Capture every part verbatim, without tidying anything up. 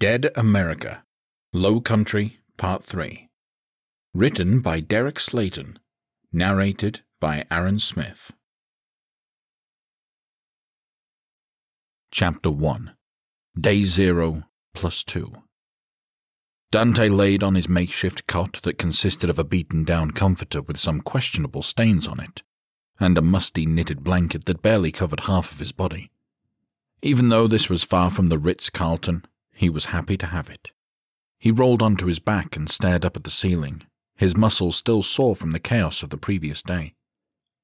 Dead America, Low Country, Part three. Written by Derek Slayton. Narrated by Aaron Smith. Chapter one. Day Zero Plus Two. Dante laid on his makeshift cot that consisted of a beaten-down comforter with some questionable stains on it, and a musty knitted blanket that barely covered half of his body. Even though this was far from the Ritz-Carlton, he was happy to have it. He rolled onto his back and stared up at the ceiling, his muscles still sore from the chaos of the previous day.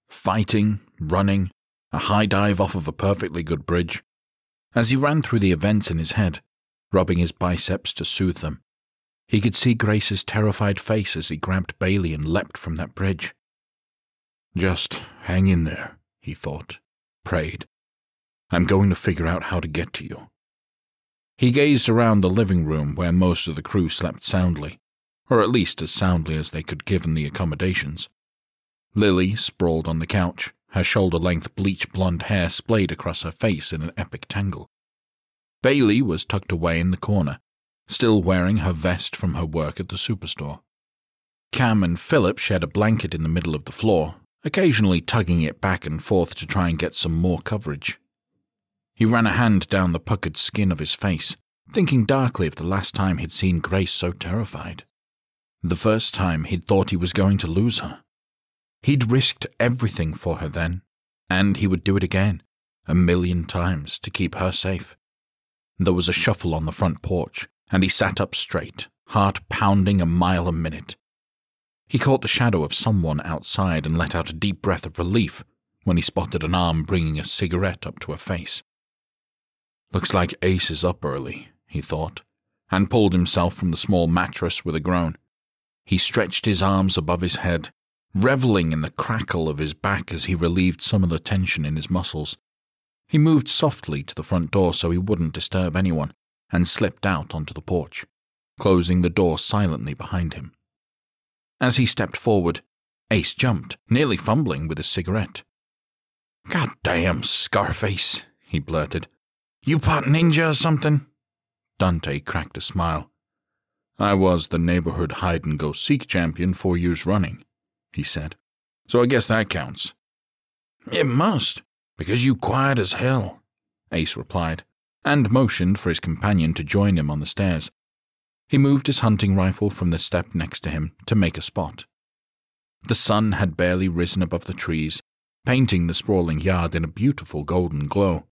Fighting, running, a high dive off of a perfectly good bridge. As he ran through the events in his head, rubbing his biceps to soothe them, he could see Grace's terrified face as he grabbed Bailey and leapt from that bridge. Just hang in there, he thought, prayed. I'm going to figure out how to get to you. He gazed around the living room where most of the crew slept soundly, or at least as soundly as they could given the accommodations. Lily sprawled on the couch, her shoulder-length bleach-blonde hair splayed across her face in an epic tangle. Bailey was tucked away in the corner, still wearing her vest from her work at the superstore. Cam and Philip shared a blanket in the middle of the floor, occasionally tugging it back and forth to try and get some more coverage. He ran a hand down the puckered skin of his face, thinking darkly of the last time he'd seen Grace so terrified. The first time he'd thought he was going to lose her. He'd risked everything for her then, and he would do it again, a million times, to keep her safe. There was a shuffle on the front porch, and he sat up straight, heart pounding a mile a minute. He caught the shadow of someone outside and let out a deep breath of relief when he spotted an arm bringing a cigarette up to her face. Looks like Ace is up early, he thought, and pulled himself from the small mattress with a groan. He stretched his arms above his head, reveling in the crackle of his back as he relieved some of the tension in his muscles. He moved softly to the front door so he wouldn't disturb anyone, and slipped out onto the porch, closing the door silently behind him. As he stepped forward, Ace jumped, nearly fumbling with his cigarette. "Goddamn Scarface," he blurted. "You part ninja or something?" Dante cracked a smile. "I was the neighborhood hide-and-go-seek champion four years running," he said. "So I guess that counts." "It must, because you quiet as hell," Ace replied, and motioned for his companion to join him on the stairs. He moved his hunting rifle from the step next to him to make a spot. The sun had barely risen above the trees, painting the sprawling yard in a beautiful golden glow.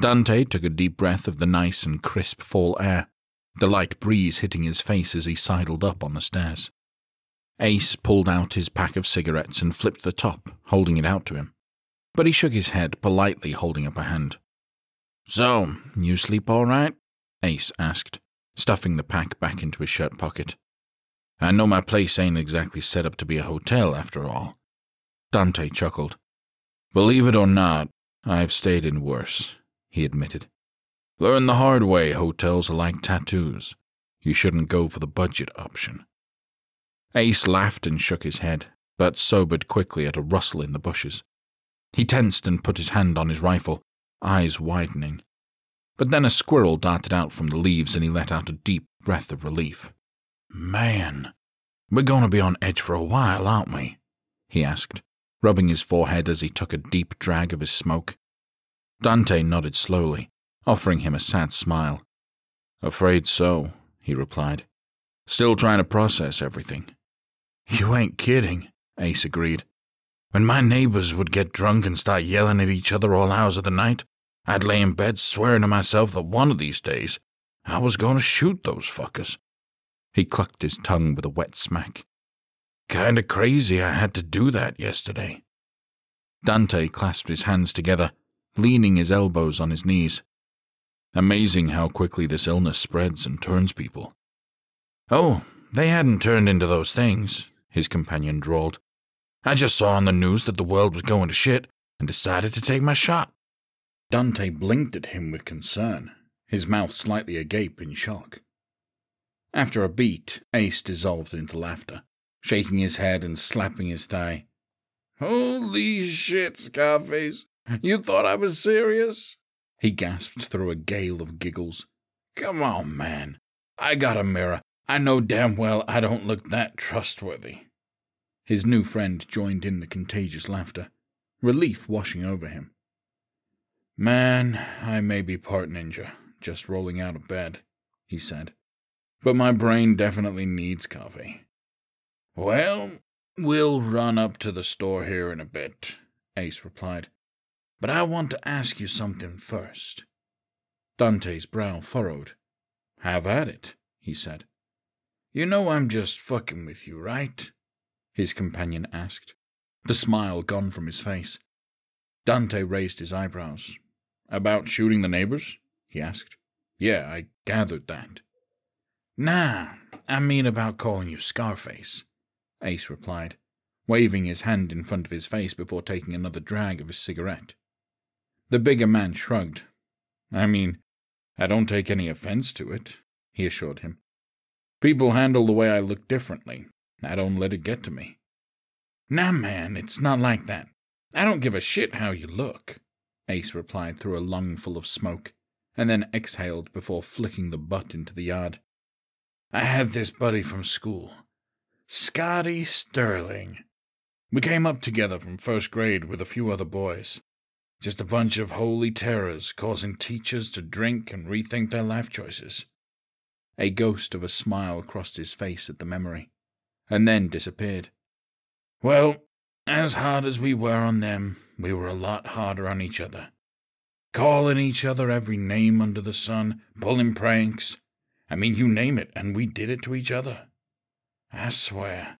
Dante took a deep breath of the nice and crisp fall air, the light breeze hitting his face as he sidled up on the stairs. Ace pulled out his pack of cigarettes and flipped the top, holding it out to him. But he shook his head, politely holding up a hand. "So, you sleep all right?" Ace asked, stuffing the pack back into his shirt pocket. "I know my place ain't exactly set up to be a hotel, after all." Dante chuckled. "Believe it or not, I've stayed in worse," he admitted. "Learn the hard way hotels are like tattoos. You shouldn't go for the budget option." Ace laughed and shook his head, but sobered quickly at a rustle in the bushes. He tensed and put his hand on his rifle, eyes widening. But then a squirrel darted out from the leaves and he let out a deep breath of relief. "Man, we're going to be on edge for a while, aren't we?" he asked, rubbing his forehead as he took a deep drag of his smoke. Dante nodded slowly, offering him a sad smile. "Afraid so," he replied. "Still trying to process everything." "You ain't kidding," Ace agreed. "When my neighbors would get drunk and start yelling at each other all hours of the night, I'd lay in bed swearing to myself that one of these days I was going to shoot those fuckers." He clucked his tongue with a wet smack. "Kinda crazy I had to do that yesterday." Dante clasped his hands together, leaning his elbows on his knees. "Amazing how quickly this illness spreads and turns people." "Oh, they hadn't turned into those things," his companion drawled. "I just saw on the news that the world was going to shit and decided to take my shot." Dante blinked at him with concern, his mouth slightly agape in shock. After a beat, Ace dissolved into laughter, shaking his head and slapping his thigh. "Holy shit, Scarface! You thought I was serious?" he gasped through a gale of giggles. "Come on, man. I got a mirror. I know damn well I don't look that trustworthy." His new friend joined in the contagious laughter, relief washing over him. "Man, I may be part ninja, just rolling out of bed," he said. "But my brain definitely needs coffee." "Well, we'll run up to the store here in a bit," Ace replied. "But I want to ask you something first." Dante's brow furrowed. "Have at it," he said. "You know I'm just fucking with you, right?" his companion asked, the smile gone from his face. Dante raised his eyebrows. "About shooting the neighbors?" he asked. "Yeah, I gathered that." "Nah, I mean about calling you Scarface," Ace replied, waving his hand in front of his face before taking another drag of his cigarette. The bigger man shrugged. "I mean, I don't take any offense to it," he assured him. "People handle the way I look differently. I don't let it get to me." "Nah, man, it's not like that. I don't give a shit how you look," Ace replied through a lungful of smoke, and then exhaled before flicking the butt into the yard. "I had this buddy from school, Scotty Sterling. We came up together from first grade with a few other boys. Just a bunch of holy terrors causing teachers to drink and rethink their life choices." A ghost of a smile crossed his face at the memory, and then disappeared. "Well, as hard as we were on them, we were a lot harder on each other. Calling each other every name under the sun, pulling pranks. I mean, you name it, and we did it to each other. I swear,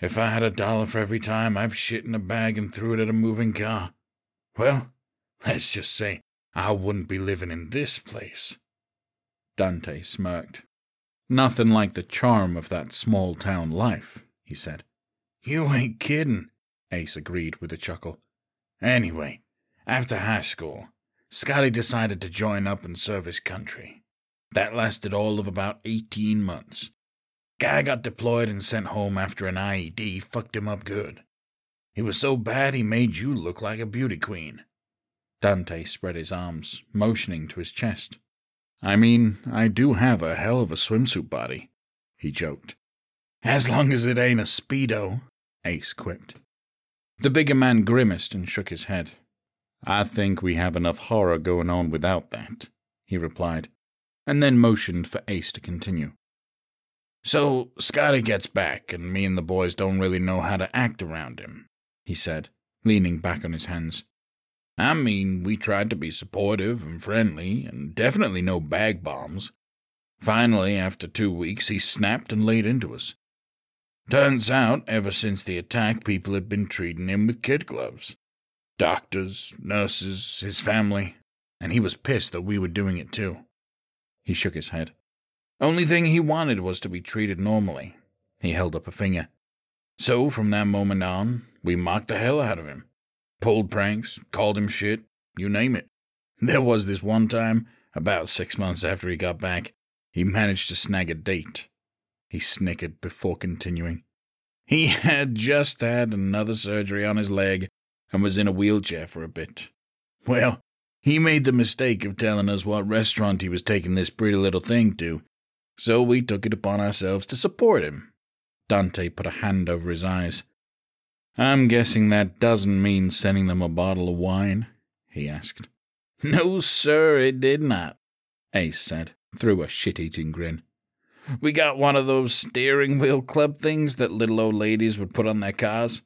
if I had a dollar for every time I've shit in a bag and threw it at a moving car, well, let's just say I wouldn't be living in this place." Dante smirked. "Nothing like the charm of that small-town life," he said. "You ain't kidding," Ace agreed with a chuckle. "Anyway, after high school, Scotty decided to join up and serve his country. That lasted all of about eighteen months. Guy got deployed and sent home after an I E D fucked him up good. He was so bad he made you look like a beauty queen." Dante spread his arms, motioning to his chest. "I mean, I do have a hell of a swimsuit body," he joked. "As long as it ain't a Speedo," Ace quipped. The bigger man grimaced and shook his head. "I think we have enough horror going on without that," he replied, and then motioned for Ace to continue. "So Scotty gets back, and me and the boys don't really know how to act around him," he said, leaning back on his hands. "I mean, we tried to be supportive and friendly, and definitely no bag bombs. Finally, after two weeks, he snapped and laid into us. Turns out, ever since the attack, people had been treating him with kid gloves. Doctors, nurses, his family, and he was pissed that we were doing it too." He shook his head. "Only thing he wanted was to be treated normally." He held up a finger. "So, from that moment on, we mocked the hell out of him. Pulled pranks, called him shit, you name it. There was this one time, about six months after he got back, he managed to snag a date." He snickered before continuing. "He had just had another surgery on his leg and was in a wheelchair for a bit. Well, he made the mistake of telling us what restaurant he was taking this pretty little thing to, so we took it upon ourselves to support him." Dante put a hand over his eyes. "I'm guessing that doesn't mean sending them a bottle of wine?" he asked. "No, sir, it did not," Ace said, through a shit-eating grin. We got one of those steering wheel club things that little old ladies would put on their cars.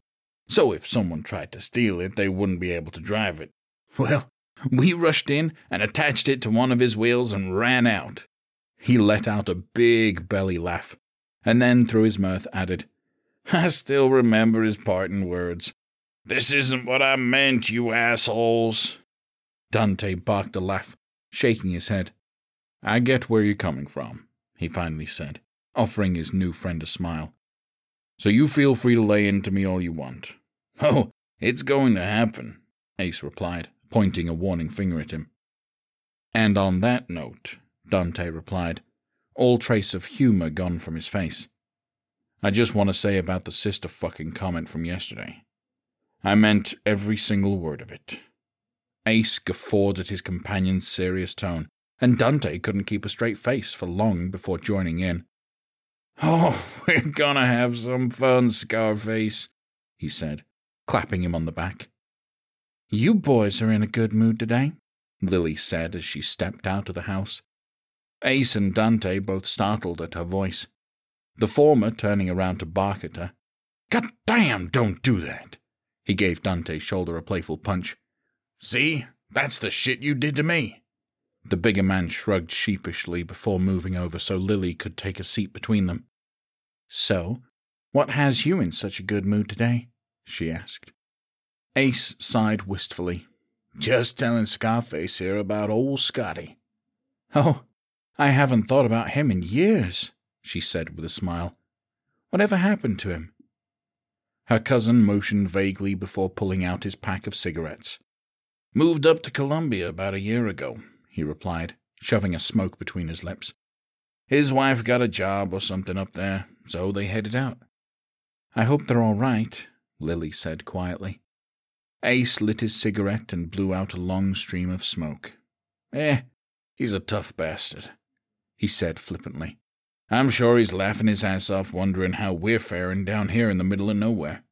So if someone tried to steal it, they wouldn't be able to drive it. Well, we rushed in and attached it to one of his wheels and ran out. He let out a big belly laugh, and then through his mirth added, I still remember his parting words. This isn't what I meant, you assholes. Dante barked a laugh, shaking his head. I get where you're coming from, he finally said, offering his new friend a smile. So you feel free to lay into me all you want. Oh, it's going to happen, Ace replied, pointing a warning finger at him. And on that note, Dante replied, all trace of humour gone from his face. I just want to say about the sister fucking comment from yesterday. I meant every single word of it. Ace guffawed at his companion's serious tone, and Dante couldn't keep a straight face for long before joining in. Oh, we're gonna have some fun, Scarface, he said, clapping him on the back. You boys are in a good mood today, Lily said as she stepped out of the house. Ace and Dante both startled at her voice, the former turning around to bark at her. God damn, don't do that! He gave Dante's shoulder a playful punch. See? That's the shit you did to me. The bigger man shrugged sheepishly before moving over so Lily could take a seat between them. So, what has you in such a good mood today? She asked. Ace sighed wistfully. Just telling Scarface here about old Scotty. Oh, I haven't thought about him in years, she said with a smile. Whatever happened to him? Her cousin motioned vaguely before pulling out his pack of cigarettes. Moved up to Colombia about a year ago, he replied, shoving a smoke between his lips. His wife got a job or something up there, so they headed out. I hope they're all right, Lily said quietly. Ace lit his cigarette and blew out a long stream of smoke. Eh, he's a tough bastard, he said flippantly. I'm sure he's laughing his ass off wondering how we're faring down here in the middle of nowhere.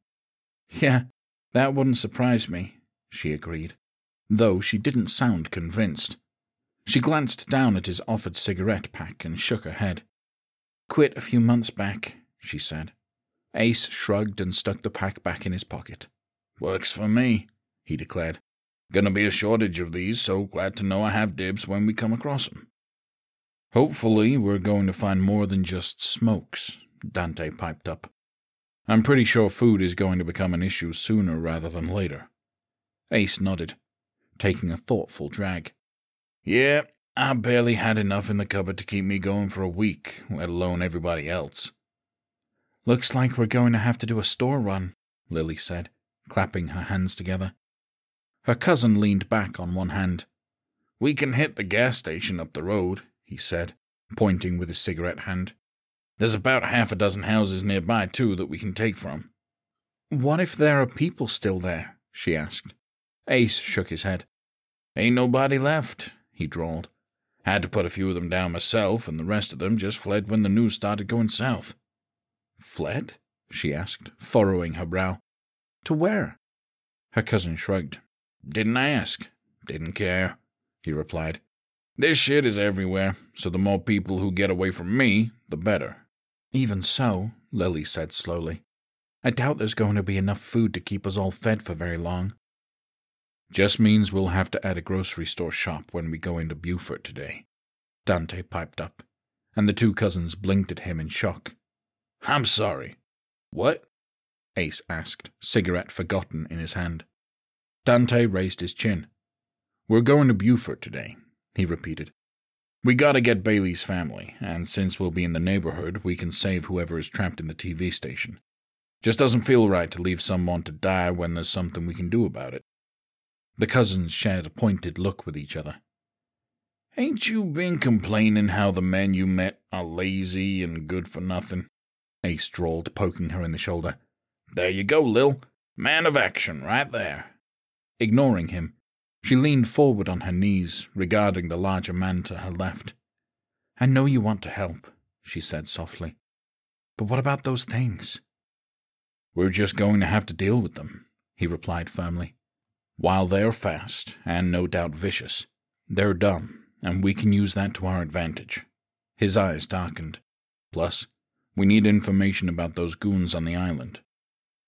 Yeah, that wouldn't surprise me, she agreed, though she didn't sound convinced. She glanced down at his offered cigarette pack and shook her head. Quit a few months back, she said. Ace shrugged and stuck the pack back in his pocket. Works for me, he declared. Gonna be a shortage of these, so glad to know I have dibs when we come across them. Hopefully we're going to find more than just smokes, Dante piped up. I'm pretty sure food is going to become an issue sooner rather than later. Ace nodded, taking a thoughtful drag. Yeah, I barely had enough in the cupboard to keep me going for a week, let alone everybody else. Looks like we're going to have to do a store run, Lily said, clapping her hands together. Her cousin leaned back on one hand. We can hit the gas station up the road, he said, pointing with his cigarette hand. There's about half a dozen houses nearby, too, that we can take from. What if there are people still there? She asked. Ace shook his head. Ain't nobody left, he drawled. Had to put a few of them down myself, and the rest of them just fled when the news started going south. Fled? She asked, furrowing her brow. To where? Her cousin shrugged. Didn't ask. Didn't care, he replied. This shit is everywhere, so the more people who get away from me, the better. Even so, Lily said slowly, I doubt there's going to be enough food to keep us all fed for very long. Just means we'll have to add a grocery store shop when we go into Beaufort today, Dante piped up, and the two cousins blinked at him in shock. I'm sorry. What? Ace asked, cigarette forgotten in his hand. Dante raised his chin. We're going to Beaufort today, he repeated. We gotta get Bailey's family, and since we'll be in the neighborhood, we can save whoever is trapped in the T V station. Just doesn't feel right to leave someone to die when there's something we can do about it. The cousins shared a pointed look with each other. Ain't you been complaining how the men you met are lazy and good for nothing? Ace drawled, poking her in the shoulder. There you go, Lil. Man of action, right there. Ignoring him, she leaned forward on her knees, regarding the larger man to her left. I know you want to help, she said softly. But what about those things? We're just going to have to deal with them, he replied firmly. While they're fast, and no doubt vicious, they're dumb, and we can use that to our advantage." His eyes darkened. "Plus, we need information about those goons on the island.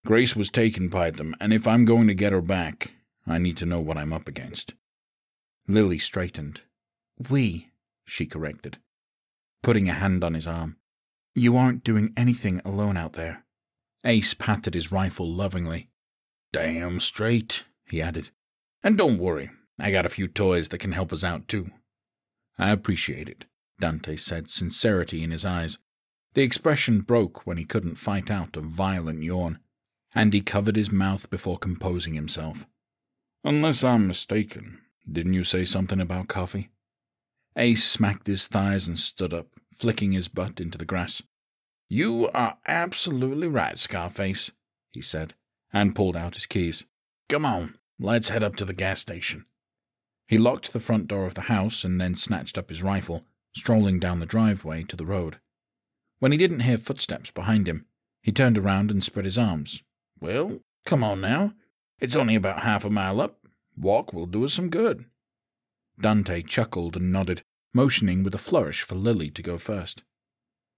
Grace was taken by them, and if I'm going to get her back, I need to know what I'm up against." Lily straightened. "We," she corrected, putting a hand on his arm. "You aren't doing anything alone out there." Ace patted his rifle lovingly. "Damn straight," he added. "And don't worry, I got a few toys that can help us out too." "I appreciate it," Dante said, sincerity in his eyes. The expression broke when he couldn't fight out a violent yawn, and he covered his mouth before composing himself. "Unless I'm mistaken, didn't you say something about coffee?" Ace smacked his thighs and stood up, flicking his butt into the grass. "You are absolutely right, Scarface," he said, and pulled out his keys. "Come on, let's head up to the gas station." He locked the front door of the house and then snatched up his rifle, strolling down the driveway to the road. When he didn't hear footsteps behind him, he turned around and spread his arms. "Well, come on now. It's only about half a mile up. Walk will do us some good." Dante chuckled and nodded, motioning with a flourish for Lily to go first.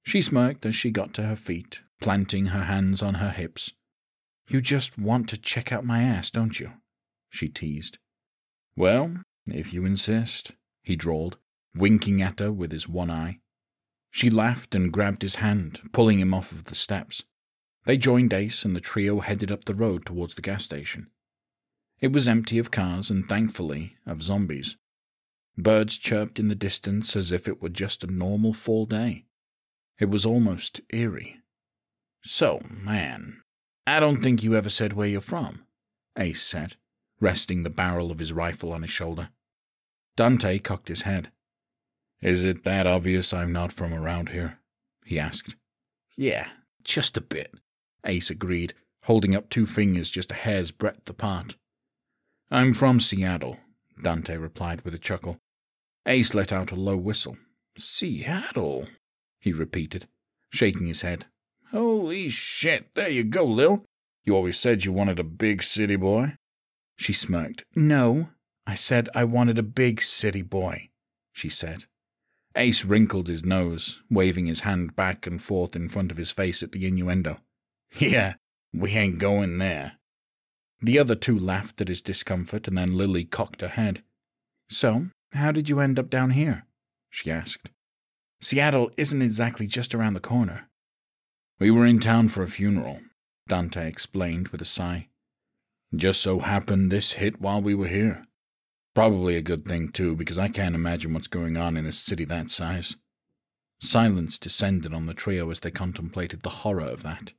She smirked as she got to her feet, planting her hands on her hips. "You just want to check out my ass, don't you?" she teased. "Well, if you insist," he drawled, winking at her with his one eye. She laughed and grabbed his hand, pulling him off of the steps. They joined Ace, and the trio headed up the road towards the gas station. It was empty of cars and, thankfully, of zombies. Birds chirped in the distance as if it were just a normal fall day. It was almost eerie. "So, man, I don't think you ever said where you're from," Ace said, resting the barrel of his rifle on his shoulder. Dante cocked his head. "Is it that obvious I'm not from around here?" he asked. "Yeah, just a bit," Ace agreed, holding up two fingers just a hair's breadth apart. "I'm from Seattle," Dante replied with a chuckle. Ace let out a low whistle. "Seattle," he repeated, shaking his head. "Holy shit, there you go, Lil. You always said you wanted a big city boy." She smirked. "No, I said I wanted a big city boy," she said. Ace wrinkled his nose, waving his hand back and forth in front of his face at the innuendo. "Yeah, we ain't going there." The other two laughed at his discomfort, and then Lily cocked her head. "So, how did you end up down here?" she asked. "Seattle isn't exactly just around the corner." "We were in town for a funeral," Dante explained with a sigh. "Just so happened this hit while we were here. Probably a good thing, too, because I can't imagine what's going on in a city that size." Silence descended on the trio as they contemplated the horror of that.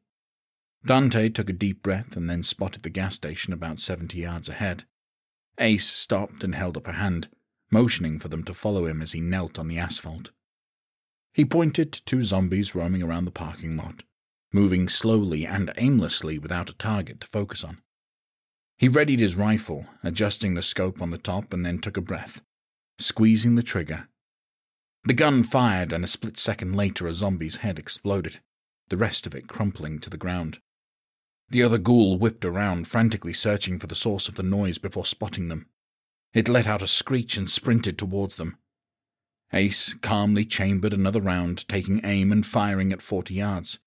Dante took a deep breath and then spotted the gas station about seventy yards ahead. Ace stopped and held up a hand, motioning for them to follow him as he knelt on the asphalt. He pointed to two zombies roaming around the parking lot, moving slowly and aimlessly without a target to focus on. He readied his rifle, adjusting the scope on the top, and then took a breath, squeezing the trigger. The gun fired, and a split second later a zombie's head exploded, the rest of it crumpling to the ground. The other ghoul whipped around, frantically searching for the source of the noise before spotting them. It let out a screech and sprinted towards them. Ace calmly chambered another round, taking aim and firing at forty yards.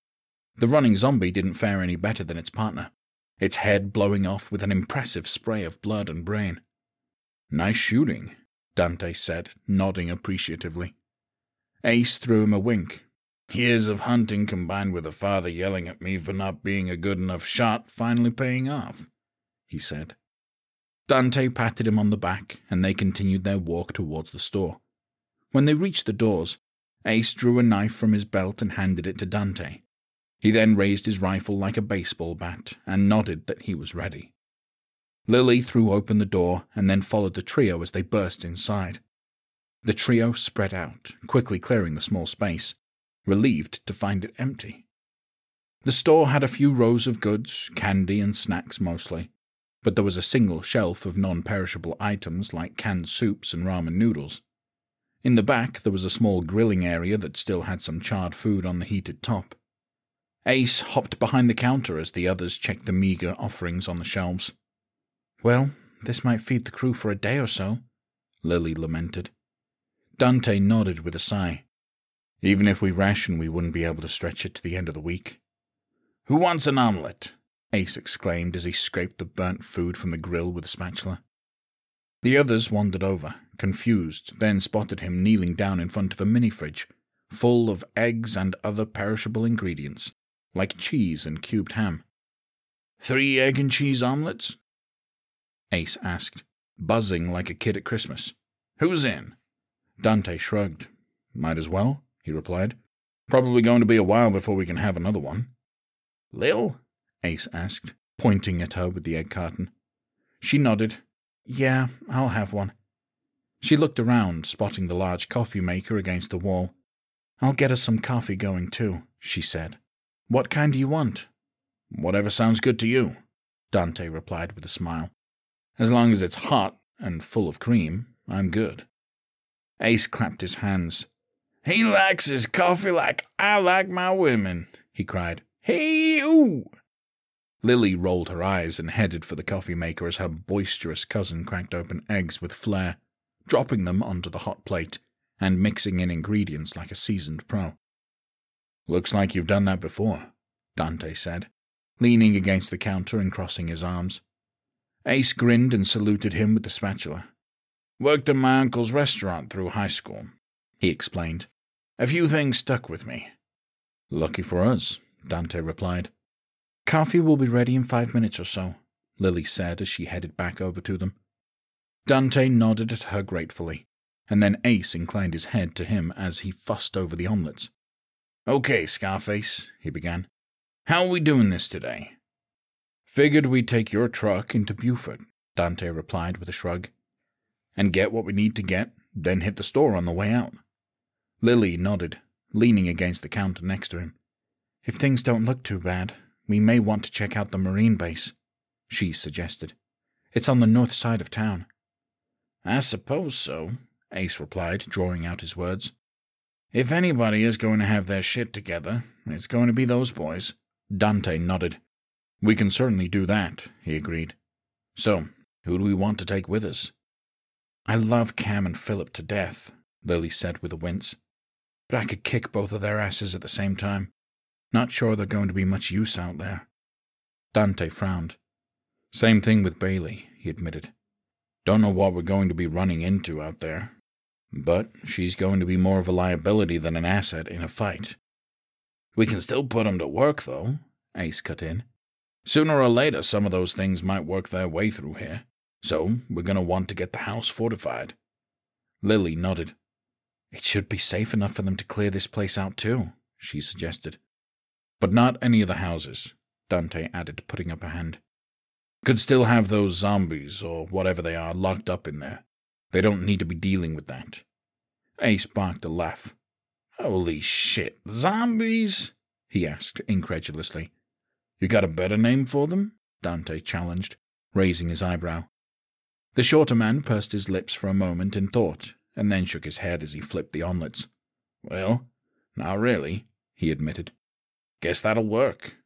The running zombie didn't fare any better than its partner, its head blowing off with an impressive spray of blood and brain. "Nice shooting," Dante said, nodding appreciatively. Ace threw him a wink. "Years of hunting combined with a father yelling at me for not being a good enough shot finally paying off," he said. Dante patted him on the back, and they continued their walk towards the store. When they reached the doors, Ace drew a knife from his belt and handed it to Dante. He then raised his rifle like a baseball bat and nodded that he was ready. Lily threw open the door and then followed the trio as they burst inside. The trio spread out, quickly clearing the small space, relieved to find it empty. The store had a few rows of goods, candy and snacks mostly, but there was a single shelf of non-perishable items like canned soups and ramen noodles. In the back there was a small grilling area that still had some charred food on the heated top. Ace hopped behind the counter as the others checked the meager offerings on the shelves. "Well, this might feed the crew for a day or so," Lily lamented. Dante nodded with a sigh. Even if we ration, we wouldn't be able to stretch it to the end of the week. Who wants an omelette? Ace exclaimed as he scraped the burnt food from the grill with a spatula. The others wandered over, confused, then spotted him kneeling down in front of a mini-fridge, full of eggs and other perishable ingredients, like cheese and cubed ham. Three egg and cheese omelettes? Ace asked, buzzing like a kid at Christmas. Who's in? Dante shrugged. Might as well, he replied. Probably going to be a while before we can have another one. Lil? Ace asked, pointing at her with the egg carton. She nodded. Yeah, I'll have one. She looked around, spotting the large coffee maker against the wall. I'll get us some coffee going too, she said. What kind do you want? Whatever sounds good to you, Dante replied with a smile. As long as it's hot and full of cream, I'm good. Ace clapped his hands. He likes his coffee like I like my women, he cried. Hey, ooh! Lily rolled her eyes and headed for the coffee maker as her boisterous cousin cracked open eggs with flair, dropping them onto the hot plate and mixing in ingredients like a seasoned pro. Looks like you've done that before, Dante said, leaning against the counter and crossing his arms. Ace grinned and saluted him with the spatula. Worked at my uncle's restaurant through high school, he explained. A few things stuck with me. Lucky for us, Dante replied. Coffee will be ready in five minutes or so, Lily said as she headed back over to them. Dante nodded at her gratefully, and then Ace inclined his head to him as he fussed over the omelettes. Okay, Scarface, he began. How are we doing this today? Figured we'd take your truck into Beaufort, Dante replied with a shrug, and get what we need to get, then hit the store on the way out. Lily nodded, leaning against the counter next to him. If things don't look too bad, we may want to check out the Marine base, she suggested. It's on the north side of town. I suppose so, Ace replied, drawing out his words. If anybody is going to have their shit together, it's going to be those boys. Dante nodded. We can certainly do that, he agreed. So, who do we want to take with us? I love Cam and Philip to death, Lily said with a wince. But I could kick both of their asses at the same time. Not sure they're going to be much use out there. Dante frowned. Same thing with Bailey, he admitted. Don't know what we're going to be running into out there. But she's going to be more of a liability than an asset in a fight. We can still put 'em to work, though, Ace cut in. Sooner or later some of those things might work their way through here. So we're going to want to get the house fortified. Lily nodded. It should be safe enough for them to clear this place out too, she suggested. But not any of the houses, Dante added, putting up a hand. Could still have those zombies, or whatever they are, locked up in there. They don't need to be dealing with that. Ace barked a laugh. Holy shit, zombies? He asked incredulously. You got a better name for them? Dante challenged, raising his eyebrow. The shorter man pursed his lips for a moment in thought, and then shook his head as he flipped the omelettes. Well, not really, he admitted. Guess that'll work.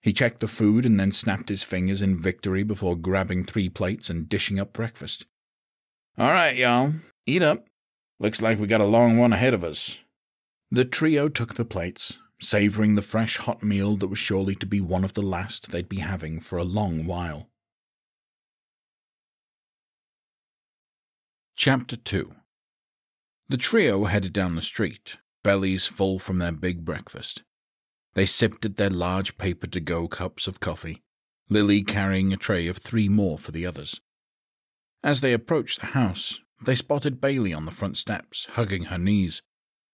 He checked the food and then snapped his fingers in victory before grabbing three plates and dishing up breakfast. All right, y'all. Eat up. Looks like we got a long one ahead of us. The trio took the plates, savoring the fresh hot meal that was surely to be one of the last they'd be having for a long while. Chapter two. The trio headed down the street, bellies full from their big breakfast. They sipped at their large paper-to-go cups of coffee, Lily carrying a tray of three more for the others. As they approached the house, they spotted Bailey on the front steps, hugging her knees.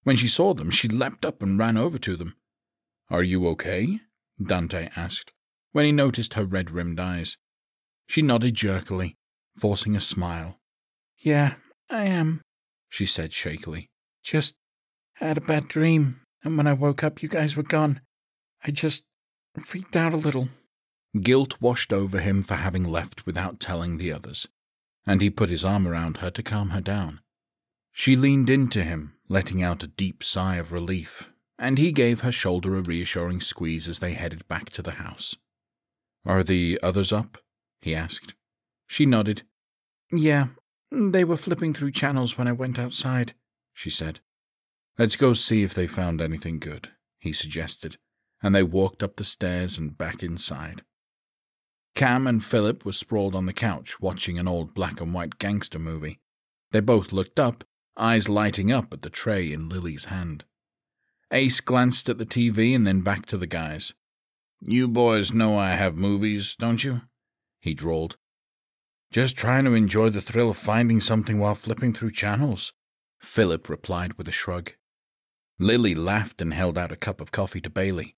When she saw them, she leapt up and ran over to them. "Are you okay?" Dante asked, when he noticed her red-rimmed eyes. She nodded jerkily, forcing a smile. "Yeah, I am," she said shakily. "Just had a bad dream, and when I woke up you guys were gone. I just freaked out a little." Guilt washed over him for having left without telling the others, and he put his arm around her to calm her down. She leaned into him, letting out a deep sigh of relief, and he gave her shoulder a reassuring squeeze as they headed back to the house. "Are the others up?" he asked. She nodded. "Yeah, they were flipping through channels when I went outside," she said. Let's go see if they found anything good, he suggested, and they walked up the stairs and back inside. Cam and Philip were sprawled on the couch watching an old black-and-white gangster movie. They both looked up, eyes lighting up at the tray in Lily's hand. Ace glanced at the T V and then back to the guys. "You boys know I have movies, don't you?" he drawled. "Just trying to enjoy the thrill of finding something while flipping through channels," Philip replied with a shrug. Lily laughed and held out a cup of coffee to Bailey.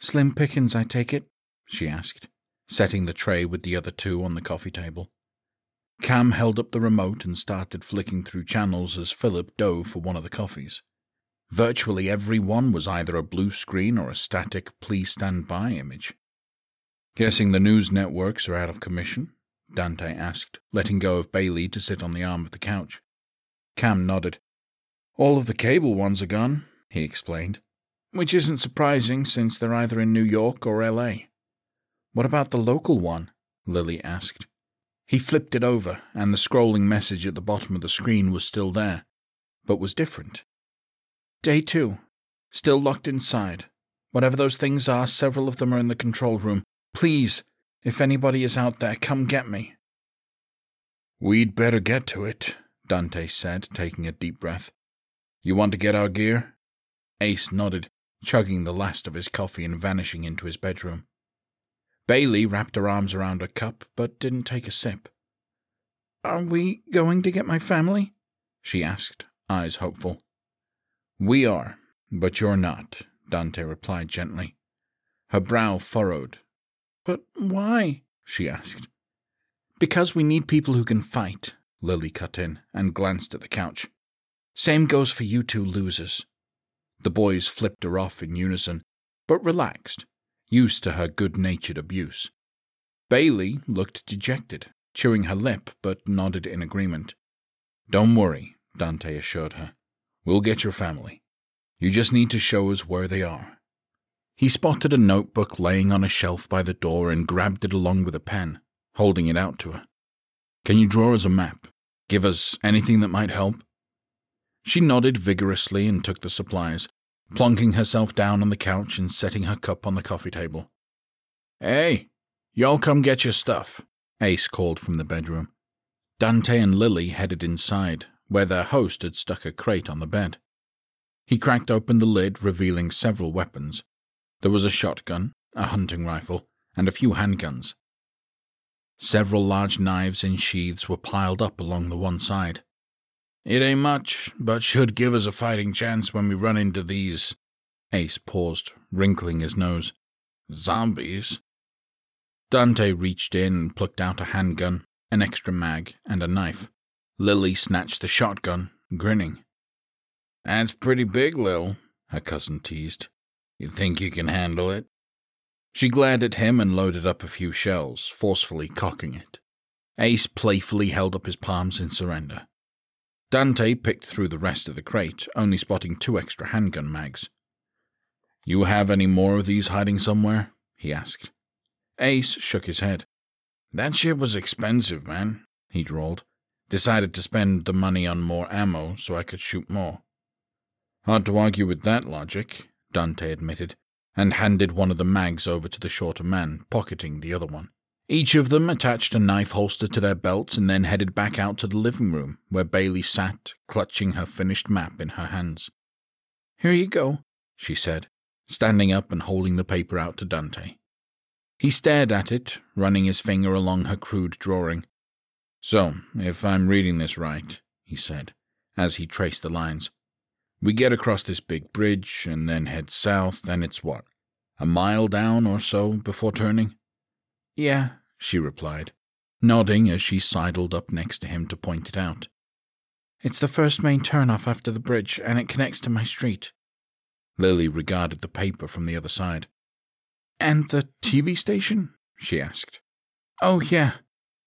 "Slim pickings, I take it?" she asked, setting the tray with the other two on the coffee table. Cam held up the remote and started flicking through channels as Philip dove for one of the coffees. Virtually every one was either a blue screen or a static "please stand by" image. "Guessing the news networks are out of commission?" Dante asked, letting go of Bailey to sit on the arm of the couch. Cam nodded. "All of the cable ones are gone," he explained, "which isn't surprising since they're either in New York or L A" "What about the local one?" Lily asked. He flipped it over, and the scrolling message at the bottom of the screen was still there, but was different. "Day two. Still locked inside. Whatever those things are, several of them are in the control room. Please, if anybody is out there, come get me." "We'd better get to it," Dante said, taking a deep breath. "You want to get our gear?" Ace nodded, chugging the last of his coffee and vanishing into his bedroom. Bailey wrapped her arms around her cup, but didn't take a sip. "Are we going to get my family?" she asked, eyes hopeful. "We are, but you're not," Dante replied gently. Her brow furrowed. "But why?" she asked. "Because we need people who can fight," Lily cut in and glanced at the couch. "Same goes for you two losers." The boys flipped her off in unison, but relaxed, used to her good-natured abuse. Bailey looked dejected, chewing her lip, but nodded in agreement. "Don't worry," Dante assured her. "We'll get your family. You just need to show us where they are." He spotted a notebook laying on a shelf by the door and grabbed it along with a pen, holding it out to her. "Can you draw us a map? Give us anything that might help?" She nodded vigorously and took the supplies, plonking herself down on the couch and setting her cup on the coffee table. "Hey, y'all come get your stuff," Ace called from the bedroom. Dante and Lily headed inside, where their host had stuck a crate on the bed. He cracked open the lid, revealing several weapons. There was a shotgun, a hunting rifle, and a few handguns. Several large knives in sheaths were piled up along the one side. "It ain't much, but should give us a fighting chance when we run into these." Ace paused, wrinkling his nose. "Zombies." Dante reached in and plucked out a handgun, an extra mag, and a knife. Lily snatched the shotgun, grinning. "That's pretty big, Lil," her cousin teased. "You think you can handle it?" She glared at him and loaded up a few shells, forcefully cocking it. Ace playfully held up his palms in surrender. Dante picked through the rest of the crate, only spotting two extra handgun mags. "You have any more of these hiding somewhere?" he asked. Ace shook his head. "That shit was expensive, man," he drawled. "Decided to spend the money on more ammo so I could shoot more." "Hard to argue with that logic," Dante admitted, and handed one of the mags over to the shorter man, pocketing the other one. Each of them attached a knife holster to their belts and then headed back out to the living room, where Bailey sat, clutching her finished map in her hands. "Here you go," she said, standing up and holding the paper out to Dante. He stared at it, running his finger along her crude drawing. "So, if I'm reading this right," he said, as he traced the lines, "we get across this big bridge and then head south, and it's what, a mile down or so before turning?" "Yeah," she replied, nodding as she sidled up next to him to point it out. "It's the first main turnoff after the bridge, and it connects to my street." Lily regarded the paper from the other side. "And the T V station?" she asked. "Oh, yeah,"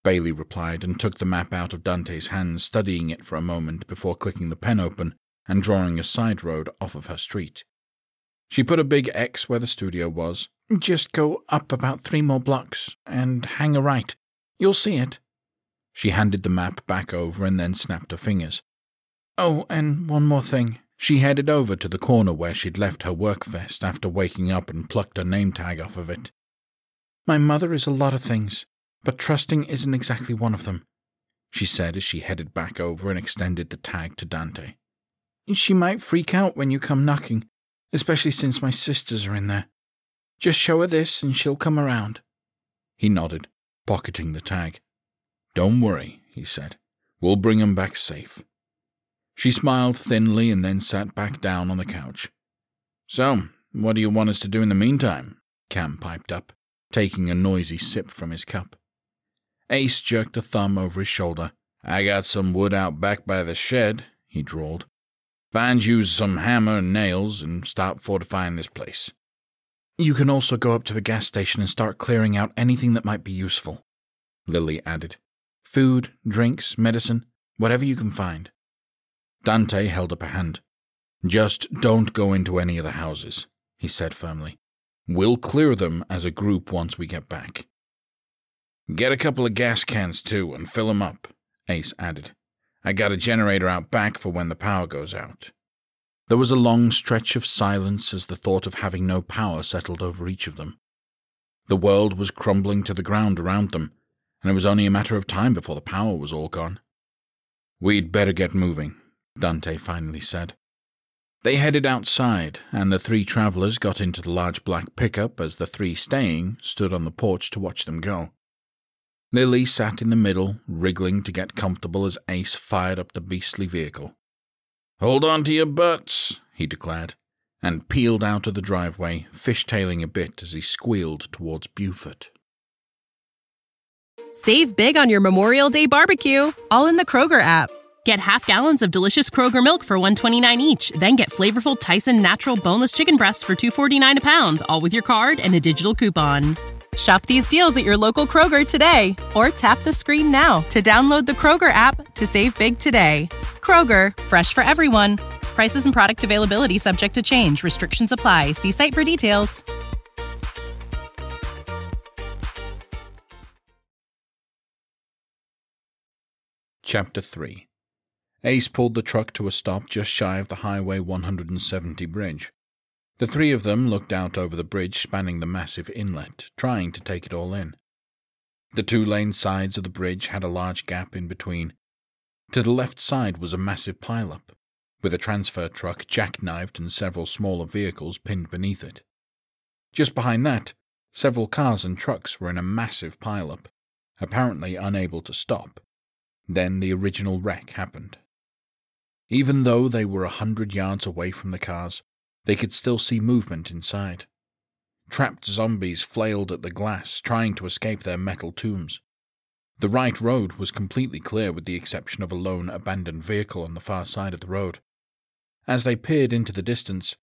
Bailey replied and took the map out of Dante's hands, studying it for a moment before clicking the pen open and drawing a side road off of her street. She put a big X where the studio was. "Just go up about three more blocks and hang a right. You'll see it." She handed the map back over and then snapped her fingers. Oh, and one more thing. She headed over to the corner where she'd left her work vest after waking up and plucked her name tag off of it. My mother is a lot of things, but trusting isn't exactly one of them, she said as she headed back over and extended the tag to Dante. She might freak out when you come knocking, especially since my sisters are in there. Just show her this and she'll come around. He nodded, pocketing the tag. Don't worry, he said. We'll bring 'em back safe. She smiled thinly and then sat back down on the couch. So, what do you want us to do in the meantime? Cam piped up, taking a noisy sip from his cup. Ace jerked a thumb over his shoulder. I got some wood out back by the shed, he drawled. Find you some hammer and nails and start fortifying this place. You can also go up to the gas station and start clearing out anything that might be useful, Lily added. Food, drinks, medicine, whatever you can find. Dante held up a hand. Just don't go into any of the houses, he said firmly. We'll clear them as a group once we get back. Get a couple of gas cans too and fill them up, Ace added. I got a generator out back for when the power goes out. There was a long stretch of silence as the thought of having no power settled over each of them. The world was crumbling to the ground around them, and it was only a matter of time before the power was all gone. We'd better get moving, Dante finally said. They headed outside, and the three travellers got into the large black pickup as the three staying stood on the porch to watch them go. Lily sat in the middle, wriggling to get comfortable as Ace fired up the beastly vehicle. Hold on to your butts, he declared, and peeled out of the driveway, fishtailing a bit as he squealed towards Beaufort. Save big on your Memorial Day barbecue, all in the Kroger app. Get half gallons of delicious Kroger milk for one dollar and twenty-nine cents each. Then get flavorful Tyson Natural Boneless Chicken Breasts for two dollars and forty-nine cents a pound, all with your card and a digital coupon. Shop these deals at your local Kroger today, or tap the screen now to download the Kroger app to save big today. Kroger, fresh for everyone. Prices and product availability subject to change. Restrictions apply. See site for details. Chapter three. Ace pulled the truck to a stop just shy of the Highway one seventy bridge. The three of them looked out over the bridge spanning the massive inlet, trying to take it all in. The two-lane sides of the bridge had a large gap in between. To the left side was a massive pile-up, with a transfer truck jackknifed and several smaller vehicles pinned beneath it. Just behind that, several cars and trucks were in a massive pile-up, apparently unable to stop. Then the original wreck happened. Even though they were a hundred yards away from the cars, they could still see movement inside. Trapped zombies flailed at the glass, trying to escape their metal tombs. The right road was completely clear with the exception of a lone abandoned vehicle on the far side of the road. As they peered into the distance,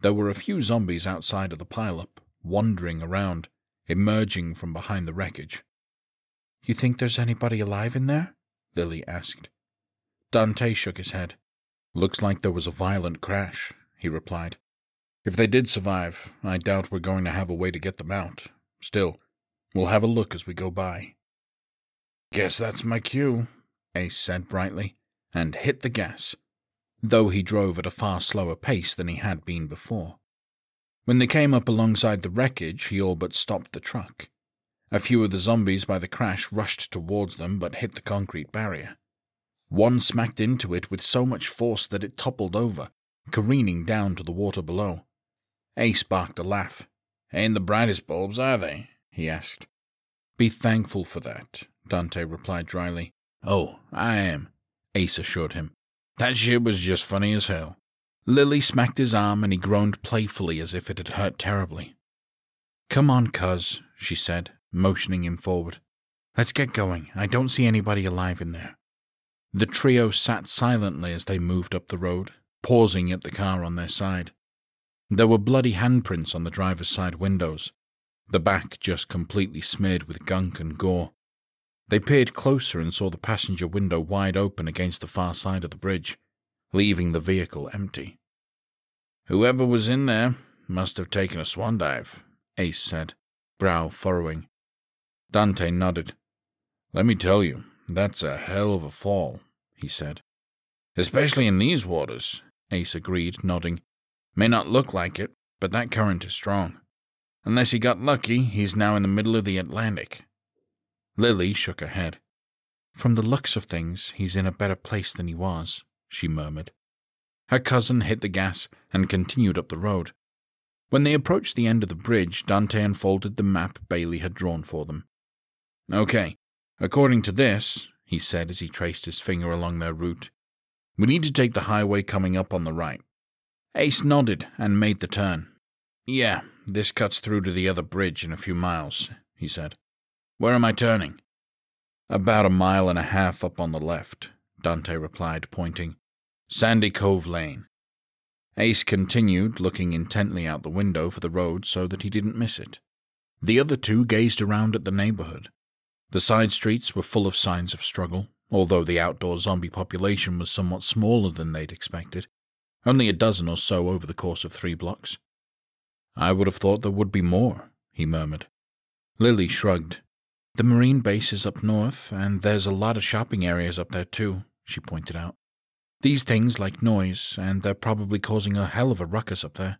there were a few zombies outside of the pile-up, wandering around, emerging from behind the wreckage. You think there's anybody alive in there? Lily asked. Dante shook his head. Looks like there was a violent crash, he replied. If they did survive, I doubt we're going to have a way to get them out. Still, we'll have a look as we go by. Guess that's my cue, Ace said brightly, and hit the gas, though he drove at a far slower pace than he had been before. When they came up alongside the wreckage, he all but stopped the truck. A few of the zombies by the crash rushed towards them but hit the concrete barrier. One smacked into it with so much force that it toppled over, careening down to the water below. Ace barked a laugh. Ain't the brightest bulbs, are they? He asked. Be thankful for that, Dante replied dryly. Oh, I am, Ace assured him. That shit was just funny as hell. Lily smacked his arm and he groaned playfully as if it had hurt terribly. Come on, cuz, she said, motioning him forward. Let's get going. I don't see anybody alive in there. The trio sat silently as they moved up the road, pausing at the car on their side. There were bloody handprints on the driver's side windows, the back just completely smeared with gunk and gore. They peered closer and saw the passenger window wide open against the far side of the bridge, leaving the vehicle empty. Whoever was in there must have taken a swan dive, Ace said, brow furrowing. Dante nodded. Let me tell you, that's a hell of a fall, he said. "Especially in these waters," Ace agreed, nodding. "May not look like it, but that current is strong. Unless he got lucky, he's now in the middle of the Atlantic." Lily shook her head. "From the looks of things, he's in a better place than he was," she murmured. Her cousin hit the gas and continued up the road. When they approached the end of the bridge, Dante unfolded the map Bailey had drawn for them. "Okay, according to this," he said as he traced his finger along their route, "we need to take the highway coming up on the right." Ace nodded and made the turn. "Yeah, this cuts through to the other bridge in a few miles," he said. "Where am I turning?" "About a mile and a half up on the left," Dante replied, pointing. "Sandy Cove Lane." Ace continued, looking intently out the window for the road so that he didn't miss it. The other two gazed around at the neighborhood. The side streets were full of signs of struggle, although the outdoor zombie population was somewhat smaller than they'd expected, only a dozen or so over the course of three blocks. "I would have thought there would be more," he murmured. Lily shrugged. "The Marine base is up north, and there's a lot of shopping areas up there too," she pointed out. "These things like noise, and they're probably causing a hell of a ruckus up there."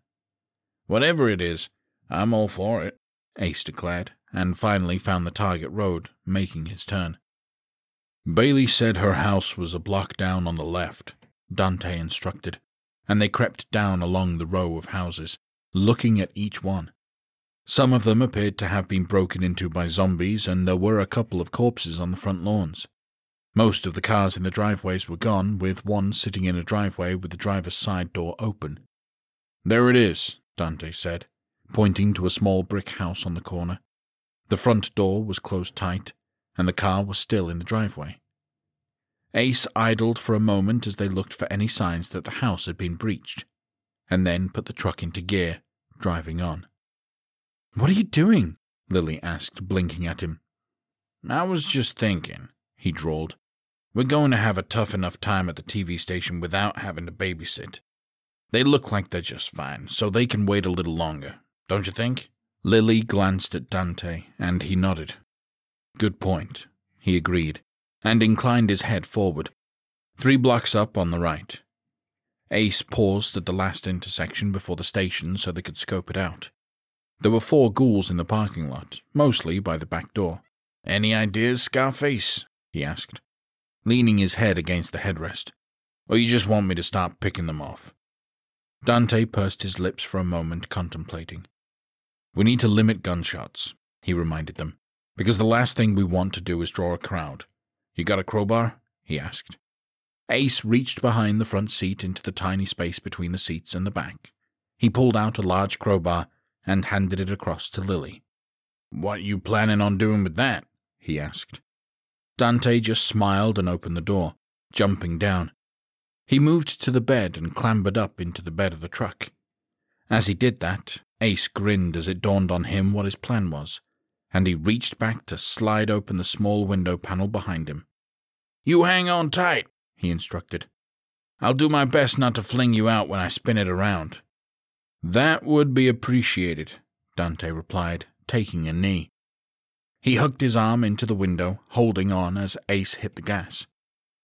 "Whatever it is, I'm all for it," Ace declared, and finally found the target road, making his turn. "Bailey said her house was a block down on the left," Dante instructed, and they crept down along the row of houses, looking at each one. Some of them appeared to have been broken into by zombies, and there were a couple of corpses on the front lawns. Most of the cars in the driveways were gone, with one sitting in a driveway with the driver's side door open. "There it is," Dante said, pointing to a small brick house on the corner. The front door was closed tight, and the car was still in the driveway. Ace idled for a moment as they looked for any signs that the house had been breached, and then put the truck into gear, driving on. "What are you doing?" Lily asked, blinking at him. "I was just thinking," he drawled. "We're going to have a tough enough time at the T V station without having to babysit. They look like they're just fine, so they can wait a little longer, don't you think?" Lily glanced at Dante, and he nodded. "Good point," he agreed, and inclined his head forward. Three blocks up on the right. Ace paused at the last intersection before the station so they could scope it out. There were four ghouls in the parking lot, mostly by the back door. "Any ideas, Scarface?" he asked, leaning his head against the headrest. "Or you just want me to start picking them off?" Dante pursed his lips for a moment, contemplating. "We need to limit gunshots," he reminded them, "because the last thing we want to do is draw a crowd. You got a crowbar?" he asked. Ace reached behind the front seat into the tiny space between the seats and the back. He pulled out a large crowbar and handed it across to Lily. "What you planning on doing with that?" he asked. Dante just smiled and opened the door, jumping down. He moved to the bed and clambered up into the bed of the truck. As he did that, Ace grinned as it dawned on him what his plan was, and he reached back to slide open the small window panel behind him. "You hang on tight," he instructed. "I'll do my best not to fling you out when I spin it around." "That would be appreciated," Dante replied, taking a knee. He hooked his arm into the window, holding on as Ace hit the gas.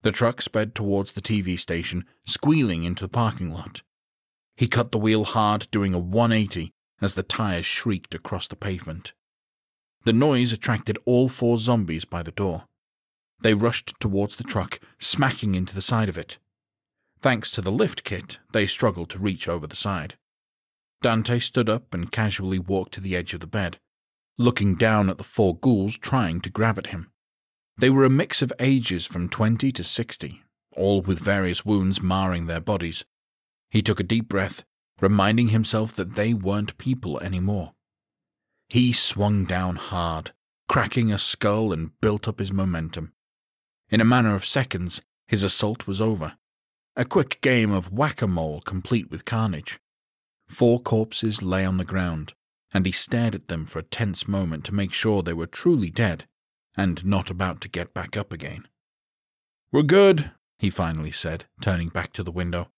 The truck sped towards the T V station, squealing into the parking lot. He cut the wheel hard, doing a one eighty as the tires shrieked across the pavement. The noise attracted all four zombies by the door. They rushed towards the truck, smacking into the side of it. Thanks to the lift kit, they struggled to reach over the side. Dante stood up and casually walked to the edge of the bed, looking down at the four ghouls trying to grab at him. They were a mix of ages from twenty to sixty, all with various wounds marring their bodies. He took a deep breath, reminding himself that they weren't people anymore. He swung down hard, cracking a skull and built up his momentum. In a matter of seconds, his assault was over. A quick game of whack-a-mole complete with carnage. Four corpses lay on the ground, and he stared at them for a tense moment to make sure they were truly dead and not about to get back up again. "We're good," he finally said, turning back to the window.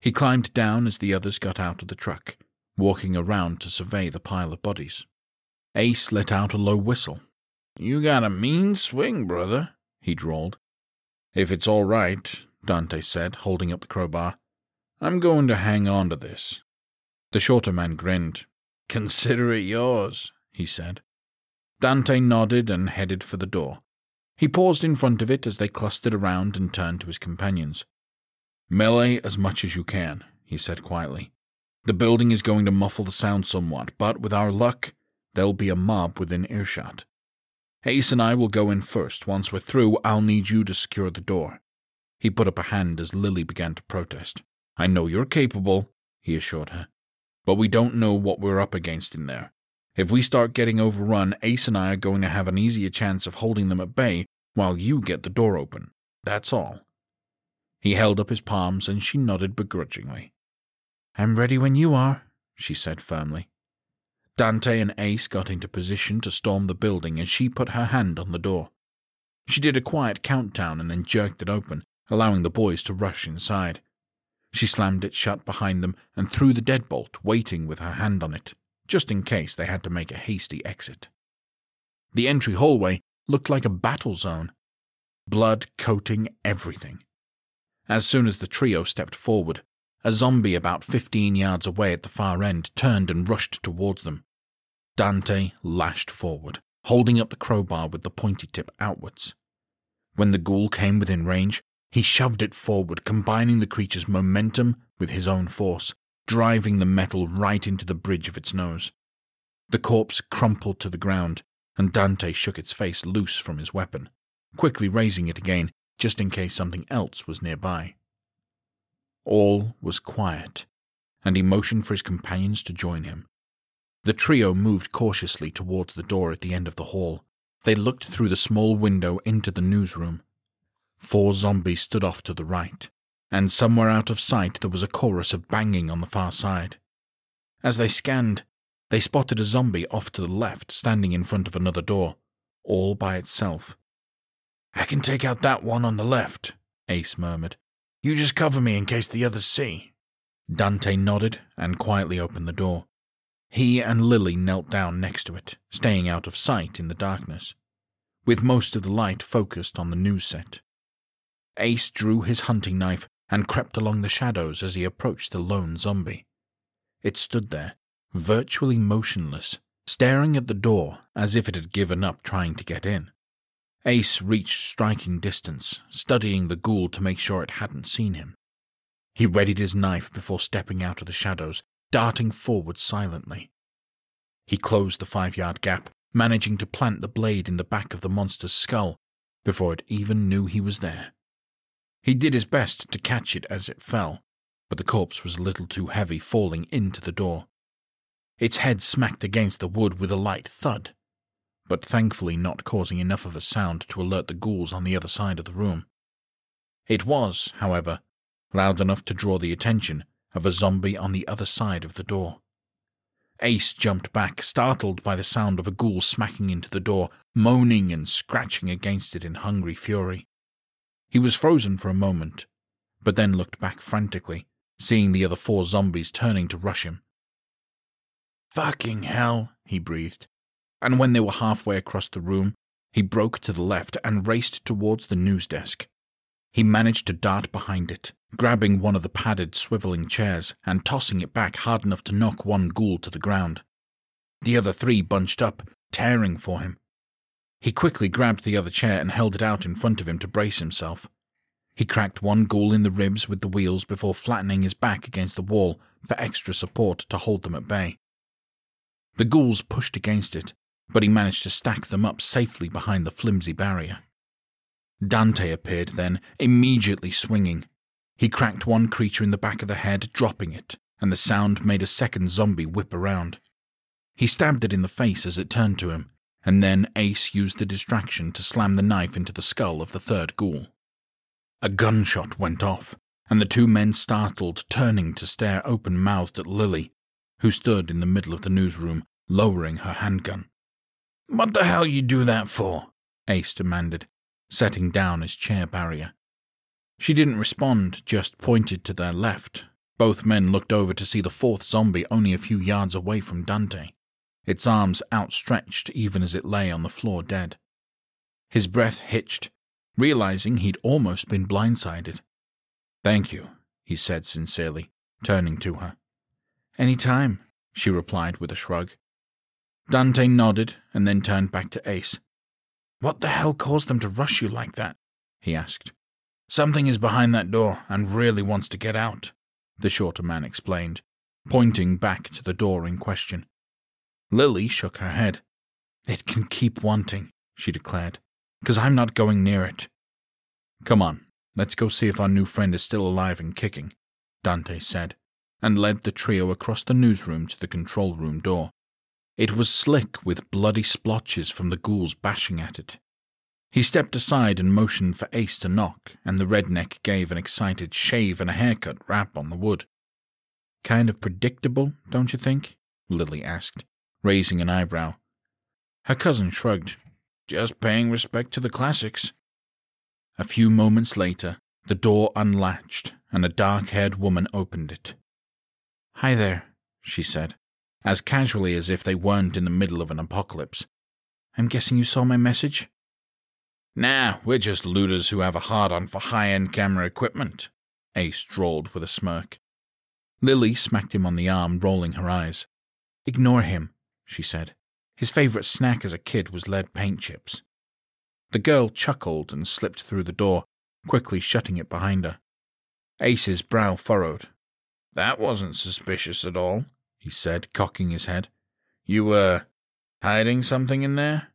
He climbed down as the others got out of the truck, walking around to survey the pile of bodies. Ace let out a low whistle. "You got a mean swing, brother," he drawled. "If it's all right, Dante said, holding up the crowbar. I'm going to hang on to this. The shorter man grinned. Consider it yours, he said. Dante nodded and headed for the door. He paused in front of it as they clustered around and turned to his companions. Melee as much as you can, he said quietly. The building is going to muffle the sound somewhat, but with our luck, there'll be a mob within earshot. Ace and I will go in first. Once we're through, I'll need you to secure the door. He put up a hand as Lily began to protest. I know you're capable, he assured her, but we don't know what we're up against in there. If we start getting overrun, Ace and I are going to have an easier chance of holding them at bay while you get the door open. That's all. He held up his palms and she nodded begrudgingly. I'm ready when you are, she said firmly. Dante and Ace got into position to storm the building as she put her hand on the door. She did a quiet countdown and then jerked it open, allowing the boys to rush inside. She slammed it shut behind them and threw the deadbolt, waiting with her hand on it, just in case they had to make a hasty exit. The entry hallway looked like a battle zone, blood coating everything. As soon as the trio stepped forward, a zombie about fifteen yards away at the far end turned and rushed towards them. Dante lashed forward, holding up the crowbar with the pointy tip outwards. When the ghoul came within range, he shoved it forward, combining the creature's momentum with his own force, driving the metal right into the bridge of its nose. The corpse crumpled to the ground, and Dante shook its face loose from his weapon, quickly raising it again just in case something else was nearby. All was quiet, and he motioned for his companions to join him. The trio moved cautiously towards the door at the end of the hall. They looked through the small window into the newsroom. Four zombies stood off to the right, and somewhere out of sight there was a chorus of banging on the far side. As they scanned, they spotted a zombie off to the left standing in front of another door, all by itself. I can take out that one on the left, Ace murmured. You just cover me in case the others see. Dante nodded and quietly opened the door. He and Lily knelt down next to it, staying out of sight in the darkness, with most of the light focused on the news set. Ace drew his hunting knife and crept along the shadows as he approached the lone zombie. It stood there, virtually motionless, staring at the door as if it had given up trying to get in. Ace reached striking distance, studying the ghoul to make sure it hadn't seen him. He readied his knife before stepping out of the shadows, darting forward silently. He closed the five-yard gap, managing to plant the blade in the back of the monster's skull before it even knew he was there. He did his best to catch it as it fell, but the corpse was a little too heavy, falling into the door. Its head smacked against the wood with a light thud, but thankfully not causing enough of a sound to alert the ghouls on the other side of the room. It was, however, loud enough to draw the attention of a zombie on the other side of the door. Ace jumped back, startled by the sound of a ghoul smacking into the door, moaning and scratching against it in hungry fury. He was frozen for a moment, but then looked back frantically, seeing the other four zombies turning to rush him. Fucking hell, he breathed, and when they were halfway across the room, he broke to the left and raced towards the news desk. He managed to dart behind it, grabbing one of the padded, swiveling chairs and tossing it back hard enough to knock one ghoul to the ground. The other three bunched up, tearing for him. He quickly grabbed the other chair and held it out in front of him to brace himself. He cracked one ghoul in the ribs with the wheels before flattening his back against the wall for extra support to hold them at bay. The ghouls pushed against it, but he managed to stack them up safely behind the flimsy barrier. Dante appeared then, immediately swinging. He cracked one creature in the back of the head, dropping it, and the sound made a second zombie whip around. He stabbed it in the face as it turned to him, and then Ace used the distraction to slam the knife into the skull of the third ghoul. A gunshot went off, and the two men startled, turning to stare open-mouthed at Lily, who stood in the middle of the newsroom, lowering her handgun. "What the hell you do that for?" Ace demanded, setting down his chair barrier. She didn't respond, just pointed to their left. Both men looked over to see the fourth zombie only a few yards away from Dante, its arms outstretched even as it lay on the floor dead. His breath hitched, realizing he'd almost been blindsided. "Thank you," he said sincerely, turning to her. "Any time," she replied with a shrug. Dante nodded and then turned back to Ace. "What the hell caused them to rush you like that?" he asked. "Something is behind that door and really wants to get out," the shorter man explained, pointing back to the door in question. Lily shook her head. "It can keep wanting," she declared, "'cause I'm not going near it." "Come on, let's go see if our new friend is still alive and kicking," Dante said, and led the trio across the newsroom to the control room door. It was slick with bloody splotches from the ghouls bashing at it. He stepped aside and motioned for Ace to knock, and the redneck gave an excited shave and a haircut rap on the wood. "Kind of predictable, don't you think?" Lily asked, raising an eyebrow. Her cousin shrugged. "Just paying respect to the classics." A few moments later, the door unlatched, and a dark-haired woman opened it. "Hi there," she said, as casually as if they weren't in the middle of an apocalypse. "I'm guessing you saw my message?" "Nah, we're just looters who have a hard-on for high-end camera equipment," Ace drawled with a smirk. Lily smacked him on the arm, rolling her eyes. "Ignore him," she said. His favourite snack as a kid was lead paint chips. The girl chuckled and slipped through the door, quickly shutting it behind her. Ace's brow furrowed. "That wasn't suspicious at all," he said, cocking his head. "You were hiding something in there?"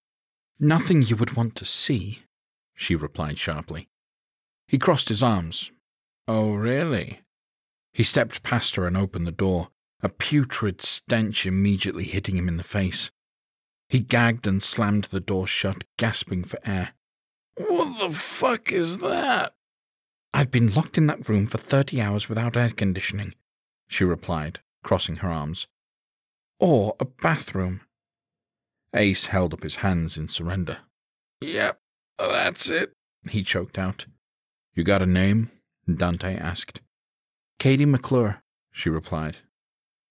"Nothing you would want to see," she replied sharply. He crossed his arms. "Oh, really?" He stepped past her and opened the door, a putrid stench immediately hitting him in the face. He gagged and slammed the door shut, gasping for air. "What the fuck is that?" "I've been locked in that room for thirty hours without air conditioning," she replied, crossing her arms. "Or a bathroom." Ace held up his hands in surrender. "Yep, that's it," he choked out. "You got a name?" Dante asked. "Katie McClure," she replied.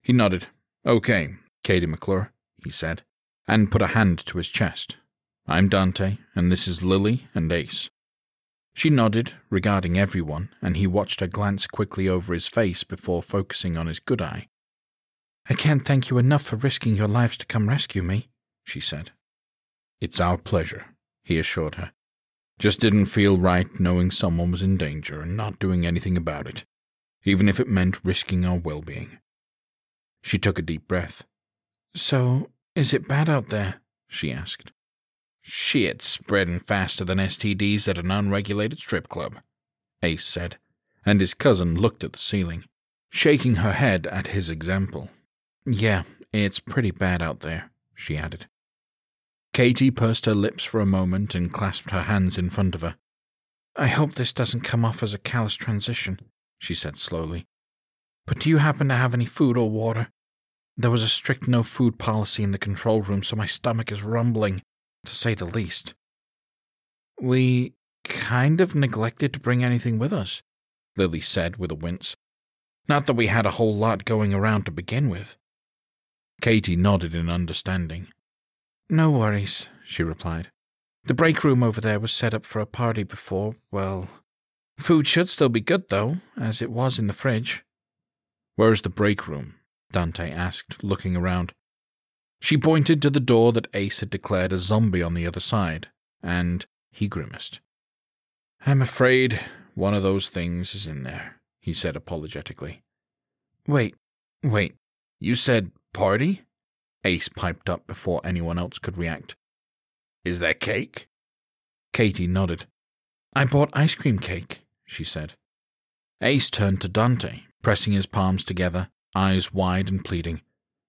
He nodded. "Okay, Katie McClure," he said, and put a hand to his chest. "I'm Dante, and this is Lily and Ace." She nodded, regarding everyone, and he watched her glance quickly over his face before focusing on his good eye. "I can't thank you enough for risking your lives to come rescue me," she said. "It's our pleasure," he assured her. "Just didn't feel right knowing someone was in danger and not doing anything about it, even if it meant risking our well-being." She took a deep breath. "So, is it bad out there?" she asked. "Shit's spreading faster than S T Ds at an unregulated strip club," Ace said, and his cousin looked at the ceiling, shaking her head at his example. "Yeah, it's pretty bad out there," she added. Katie pursed her lips for a moment and clasped her hands in front of her. "I hope this doesn't come off as a callous transition," she said slowly. "But do you happen to have any food or water? There was a strict no-food policy in the control room, so my stomach is rumbling, to say the least." "We kind of neglected to bring anything with us," Lily said with a wince. "Not that we had a whole lot going around to begin with." Katie nodded in understanding. "No worries," she replied. "The break room over there was set up for a party before, well... Food should still be good, though, as it was in the fridge." "Where's the break room?" Dante asked, looking around. She pointed to the door that Ace had declared a zombie on the other side, and he grimaced. "I'm afraid one of those things is in there," he said apologetically. Wait, wait, you said party?" Ace piped up before anyone else could react. "Is there cake?" Katie nodded. "I bought ice cream cake," she said. Ace turned to Dante, pressing his palms together, eyes wide and pleading.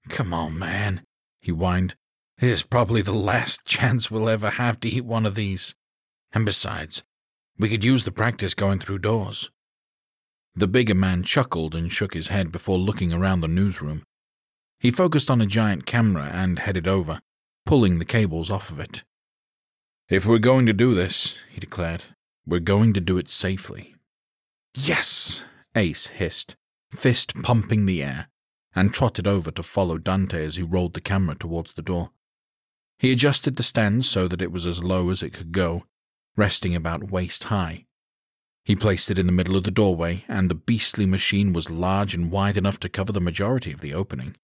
"Come on, man," he whined. "It's probably the last chance we'll ever have to eat one of these. And besides, we could use the practice going through doors." The bigger man chuckled and shook his head before looking around the newsroom. He focused on a giant camera and headed over, pulling the cables off of it. "If we're going to do this," he declared, "we're going to do it safely." "Yes!" Ace hissed, fist pumping the air, and trotted over to follow Dante as he rolled the camera towards the door. He adjusted the stand so that it was as low as it could go, resting about waist high. He placed it in the middle of the doorway, and the beastly machine was large and wide enough to cover the majority of the opening.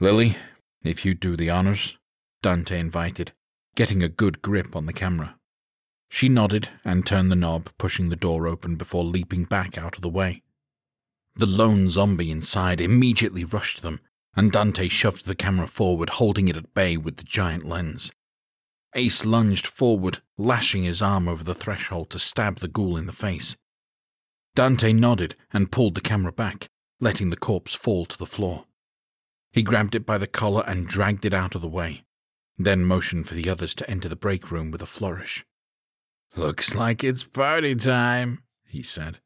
"Lily, if you do the honors," Dante invited, getting a good grip on the camera. She nodded and turned the knob, pushing the door open before leaping back out of the way. The lone zombie inside immediately rushed them, and Dante shoved the camera forward, holding it at bay with the giant lens. Ace lunged forward, lashing his arm over the threshold to stab the ghoul in the face. Dante nodded and pulled the camera back, letting the corpse fall to the floor. He grabbed it by the collar and dragged it out of the way, then motioned for the others to enter the break room with a flourish. "Looks like it's party time," he said.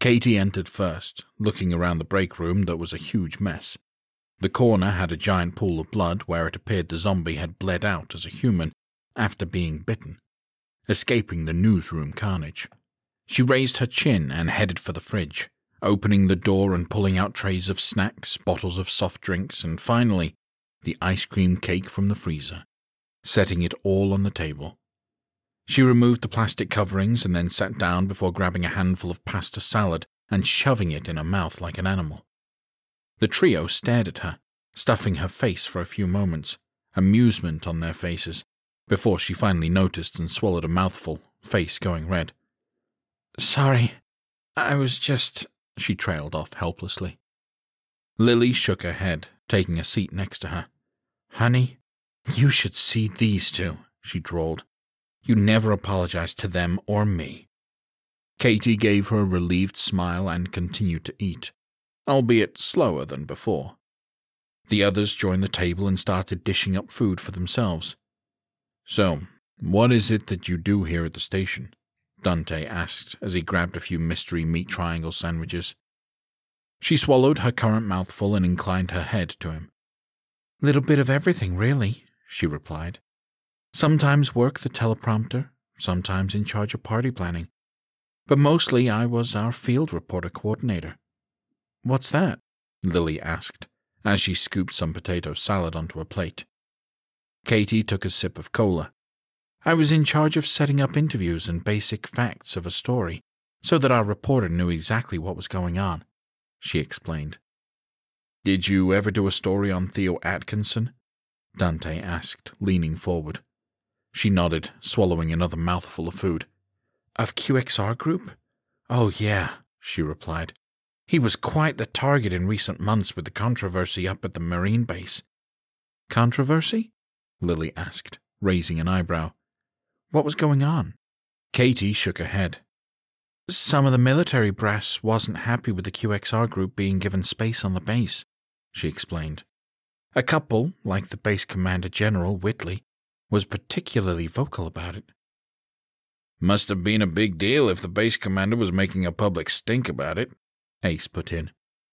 Katie entered first, looking around the break room that was a huge mess. The corner had a giant pool of blood where it appeared the zombie had bled out as a human after being bitten, escaping the newsroom carnage. She raised her chin and headed for the fridge, opening the door and pulling out trays of snacks, bottles of soft drinks, and finally, the ice cream cake from the freezer, setting it all on the table. She removed the plastic coverings and then sat down before grabbing a handful of pasta salad and shoving it in her mouth like an animal. The trio stared at her, stuffing her face for a few moments, amusement on their faces, before she finally noticed and swallowed a mouthful, face going red. "Sorry, I was just..." she trailed off helplessly. Lily shook her head, taking a seat next to her. "Honey, you should see these two," she drawled. "You never apologize to them or me." Katie gave her a relieved smile and continued to eat, albeit slower than before. The others joined the table and started dishing up food for themselves. "So, what is it that you do here at the station?" Dante asked as he grabbed a few mystery meat triangle sandwiches. She swallowed her current mouthful and inclined her head to him. "Little bit of everything, really," she replied. "Sometimes work the teleprompter, sometimes in charge of party planning. But mostly I was our field reporter coordinator." "What's that?" Lily asked, as she scooped some potato salad onto a plate. Katie took a sip of cola. "I was in charge of setting up interviews and basic facts of a story, so that our reporter knew exactly what was going on," she explained. "Did you ever do a story on Theo Atkinson?" Dante asked, leaning forward. She nodded, swallowing another mouthful of food. "Of Q X R Group? Oh, yeah," she replied. "He was quite the target in recent months with the controversy up at the Marine base." "Controversy?" Lily asked, raising an eyebrow. "What was going on?" Katie shook her head. "Some of the military brass wasn't happy with the Q X R Group being given space on the base," she explained. "A couple, like the base commander General Whitley, was particularly vocal about it." "Must have been a big deal if the base commander was making a public stink about it," Ace put in,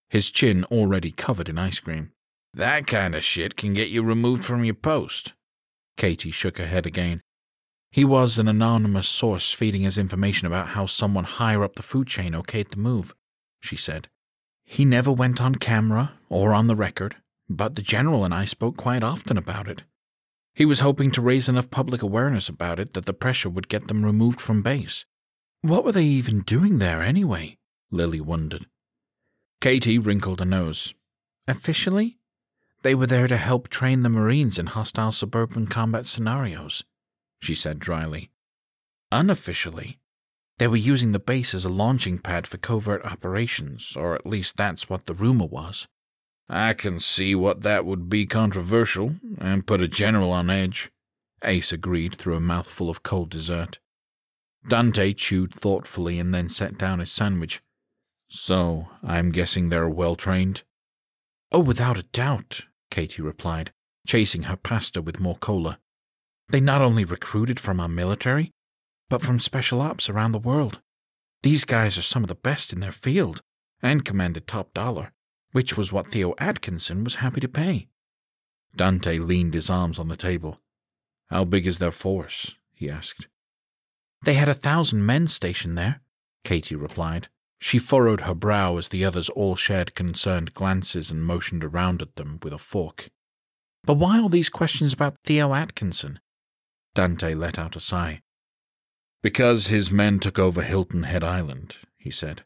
his chin already covered in ice cream. "That kind of shit can get you removed from your post." Katie shook her head again. "He was an anonymous source feeding us information about how someone higher up the food chain okayed the move," she said. "He never went on camera or on the record, but the general and I spoke quite often about it. He was hoping to raise enough public awareness about it that the pressure would get them removed from base." "What were they even doing there anyway?" Lily wondered. Katie wrinkled her nose. "Officially, they were there to help train the Marines in hostile suburban combat scenarios," she said dryly. "Unofficially, they were using the base as a launching pad for covert operations, or at least that's what the rumor was." "I can see what that would be controversial and put a general on edge," Ace agreed through a mouthful of cold dessert. Dante chewed thoughtfully and then set down his sandwich. "So, I'm guessing they're well-trained?" "Oh, without a doubt," Katie replied, chasing her pasta with more cola. "They not only recruited from our military, but from special ops around the world. These guys are some of the best in their field, and commanded top dollar, which was what Theo Atkinson was happy to pay." Dante leaned his arms on the table. "How big is their force?" he asked. "They had a thousand men stationed there," Katie replied. She furrowed her brow as the others all shared concerned glances and motioned around at them with a fork. "But why all these questions about Theo Atkinson?" Dante let out a sigh. Because his men took over Hilton Head Island, he said.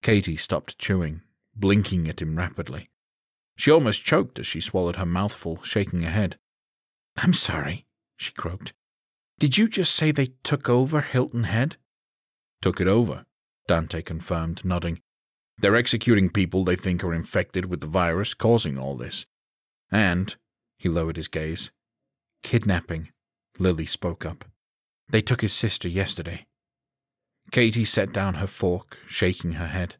Katie stopped chewing, blinking at him rapidly. She almost choked as she swallowed her mouthful, shaking her head. I'm sorry, she croaked. Did you just say they took over Hilton Head? Took it over, Dante confirmed, nodding. They're executing people they think are infected with the virus causing all this. And, he lowered his gaze, kidnapping, Lily spoke up. They took his sister yesterday. Katie set down her fork, shaking her head.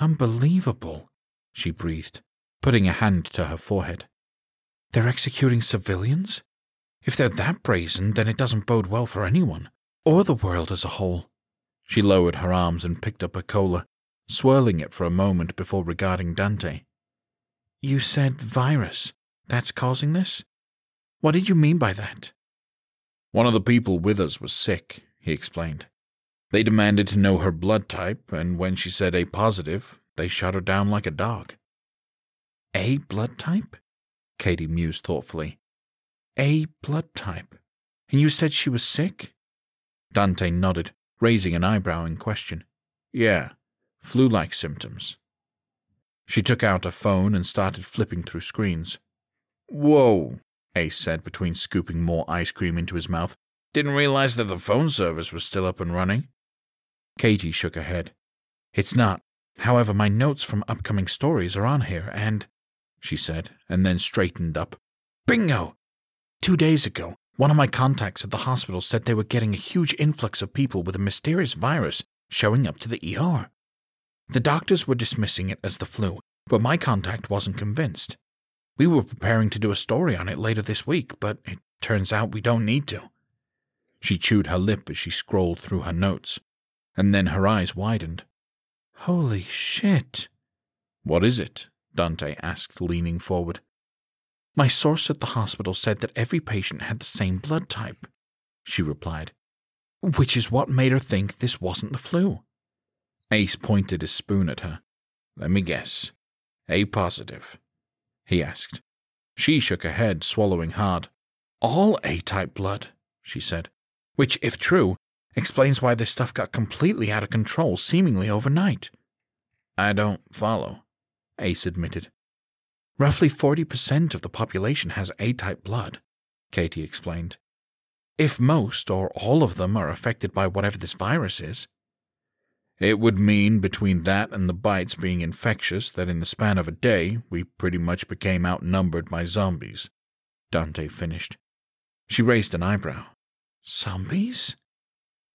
Unbelievable, she breathed, putting a hand to her forehead. They're executing civilians? If they're that brazen, then it doesn't bode well for anyone, or the world as a whole. She lowered her arms and picked up a cola, swirling it for a moment before regarding Dante. You said virus. That's causing this? What did you mean by that? One of the people with us was sick, he explained. They demanded to know her blood type, and when she said A positive, they shut her down like a dog. A blood type? Katie mused thoughtfully. A blood type? And you said she was sick? Dante nodded, raising an eyebrow in question. Yeah, flu-like symptoms. She took out her phone and started flipping through screens. Whoa, Ace said between scooping more ice cream into his mouth. Didn't realize that the phone service was still up and running. Katie shook her head. It's not. However, my notes from upcoming stories are on here, and... she said, and then straightened up. Bingo! Two days ago, one of my contacts at the hospital said they were getting a huge influx of people with a mysterious virus showing up to the E R. The doctors were dismissing it as the flu, but my contact wasn't convinced. We were preparing to do a story on it later this week, but it turns out we don't need to. She chewed her lip as she scrolled through her notes, and then her eyes widened. Holy shit! What is it? Dante asked, leaning forward. My source at the hospital said that every patient had the same blood type, she replied, which is what made her think this wasn't the flu. Ace pointed his spoon at her. Let me guess. A positive, he asked. She shook her head, swallowing hard. All A-type blood, she said, which, if true, explains why this stuff got completely out of control seemingly overnight. I don't follow, Ace admitted. Roughly forty percent of the population has A-type blood, Katie explained. If most or all of them are affected by whatever this virus is, it would mean between that and the bites being infectious that in the span of a day we pretty much became outnumbered by zombies, Dante finished. She raised an eyebrow. Zombies?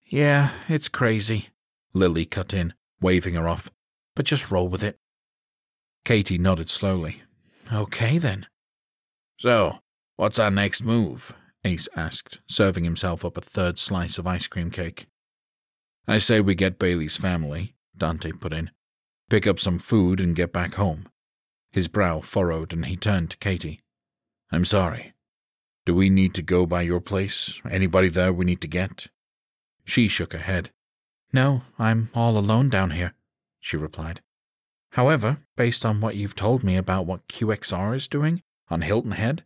Yeah, it's crazy, Lily cut in, waving her off, but just roll with it. Katie nodded slowly. Okay, then. So, what's our next move? Ace asked, serving himself up a third slice of ice cream cake. I say we get Bailey's family, Dante put in. Pick up some food and get back home. His brow furrowed and he turned to Katie. I'm sorry. Do we need to go by your place? Anybody there we need to get? She shook her head. No, I'm all alone down here, she replied. However, based on what you've told me about what Q X R is doing on Hilton Head,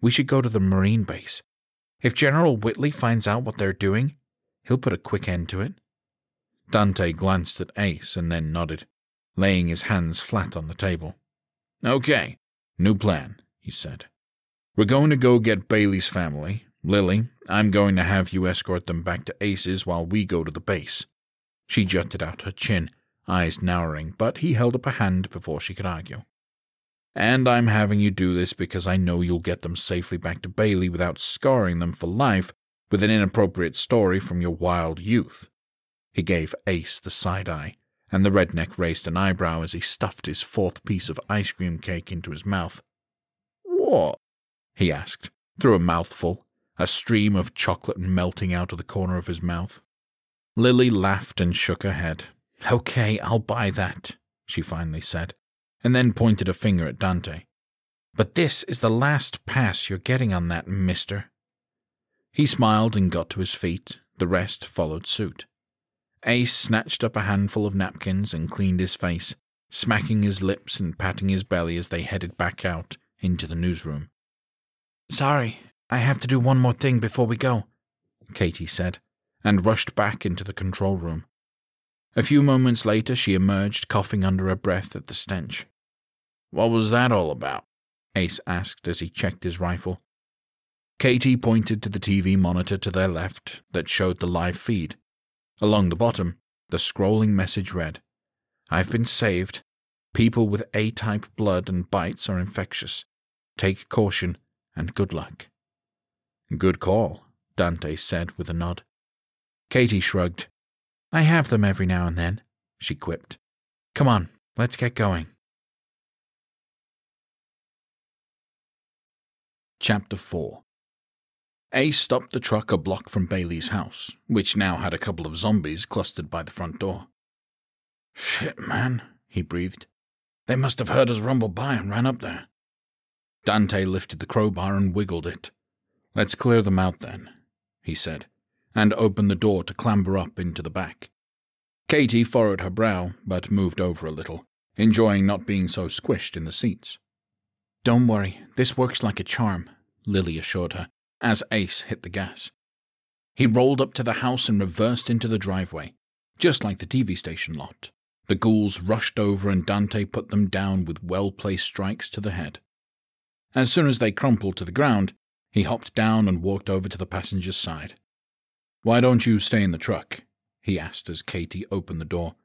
we should go to the Marine base. If General Whitley finds out what they're doing, he'll put a quick end to it. Dante glanced at Ace and then nodded, laying his hands flat on the table. Okay, new plan, he said. We're going to go get Bailey's family. Lily, I'm going to have you escort them back to Ace's while we go to the base. She jutted out her chin, eyes narrowing, but he held up a hand before she could argue. And I'm having you do this because I know you'll get them safely back to Bailey without scarring them for life with an inappropriate story from your wild youth. He gave Ace the side eye, and the redneck raised an eyebrow as he stuffed his fourth piece of ice cream cake into his mouth. What? He asked, through a mouthful, a stream of chocolate melting out of the corner of his mouth. Lily laughed and shook her head. Okay, I'll buy that, she finally said, and then pointed a finger at Dante. But this is the last pass you're getting on that, mister. He smiled and got to his feet. The rest followed suit. Ace snatched up a handful of napkins and cleaned his face, smacking his lips and patting his belly as they headed back out into the newsroom. Sorry, I have to do one more thing before we go, Katie said, and rushed back into the control room. A few moments later, she emerged, coughing under her breath at the stench. "What was that all about?" Ace asked as he checked his rifle. Katie pointed to the T V monitor to their left that showed the live feed. Along the bottom, the scrolling message read, "I've been saved. People with A-type blood and bites are infectious. Take caution and good luck." "Good call," Dante said with a nod. Katie shrugged. "I have them every now and then," she quipped. "Come on, let's get going." Chapter four. Ace stopped the truck a block from Bailey's house, which now had a couple of zombies clustered by the front door. "Shit, man," he breathed. "They must have heard us rumble by and ran up there." Dante lifted the crowbar and wiggled it. "Let's clear them out then," he said, and opened the door to clamber up into the back. Katie furrowed her brow, but moved over a little, enjoying not being so squished in the seats. "Don't worry, this works like a charm," Lily assured her, as Ace hit the gas. He rolled up to the house and reversed into the driveway. Just like the T V station lot, the ghouls rushed over and Dante put them down with well-placed strikes to the head. As soon as they crumpled to the ground, he hopped down and walked over to the passenger's side. "Why don't you stay in the truck?" he asked as Katie opened the door.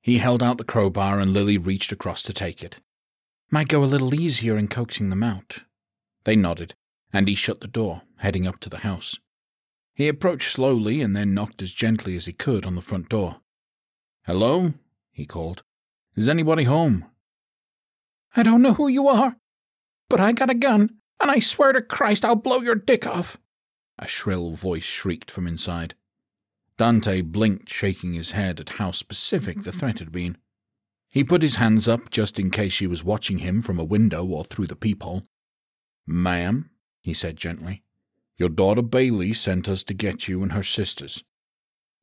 He held out the crowbar and Lily reached across to take it. "Might go a little easier in coaxing them out." They nodded, and he shut the door, heading up to the house. He approached slowly and then knocked as gently as he could on the front door. "Hello?" he called. "Is anybody home?" "I don't know who you are, but I got a gun, and I swear to Christ I'll blow your dick off," a shrill voice shrieked from inside. Dante blinked, shaking his head at how specific the threat had been. He put his hands up just in case she was watching him from a window or through the peephole. "Ma'am," he said gently, "your daughter Bailey sent us to get you and her sisters."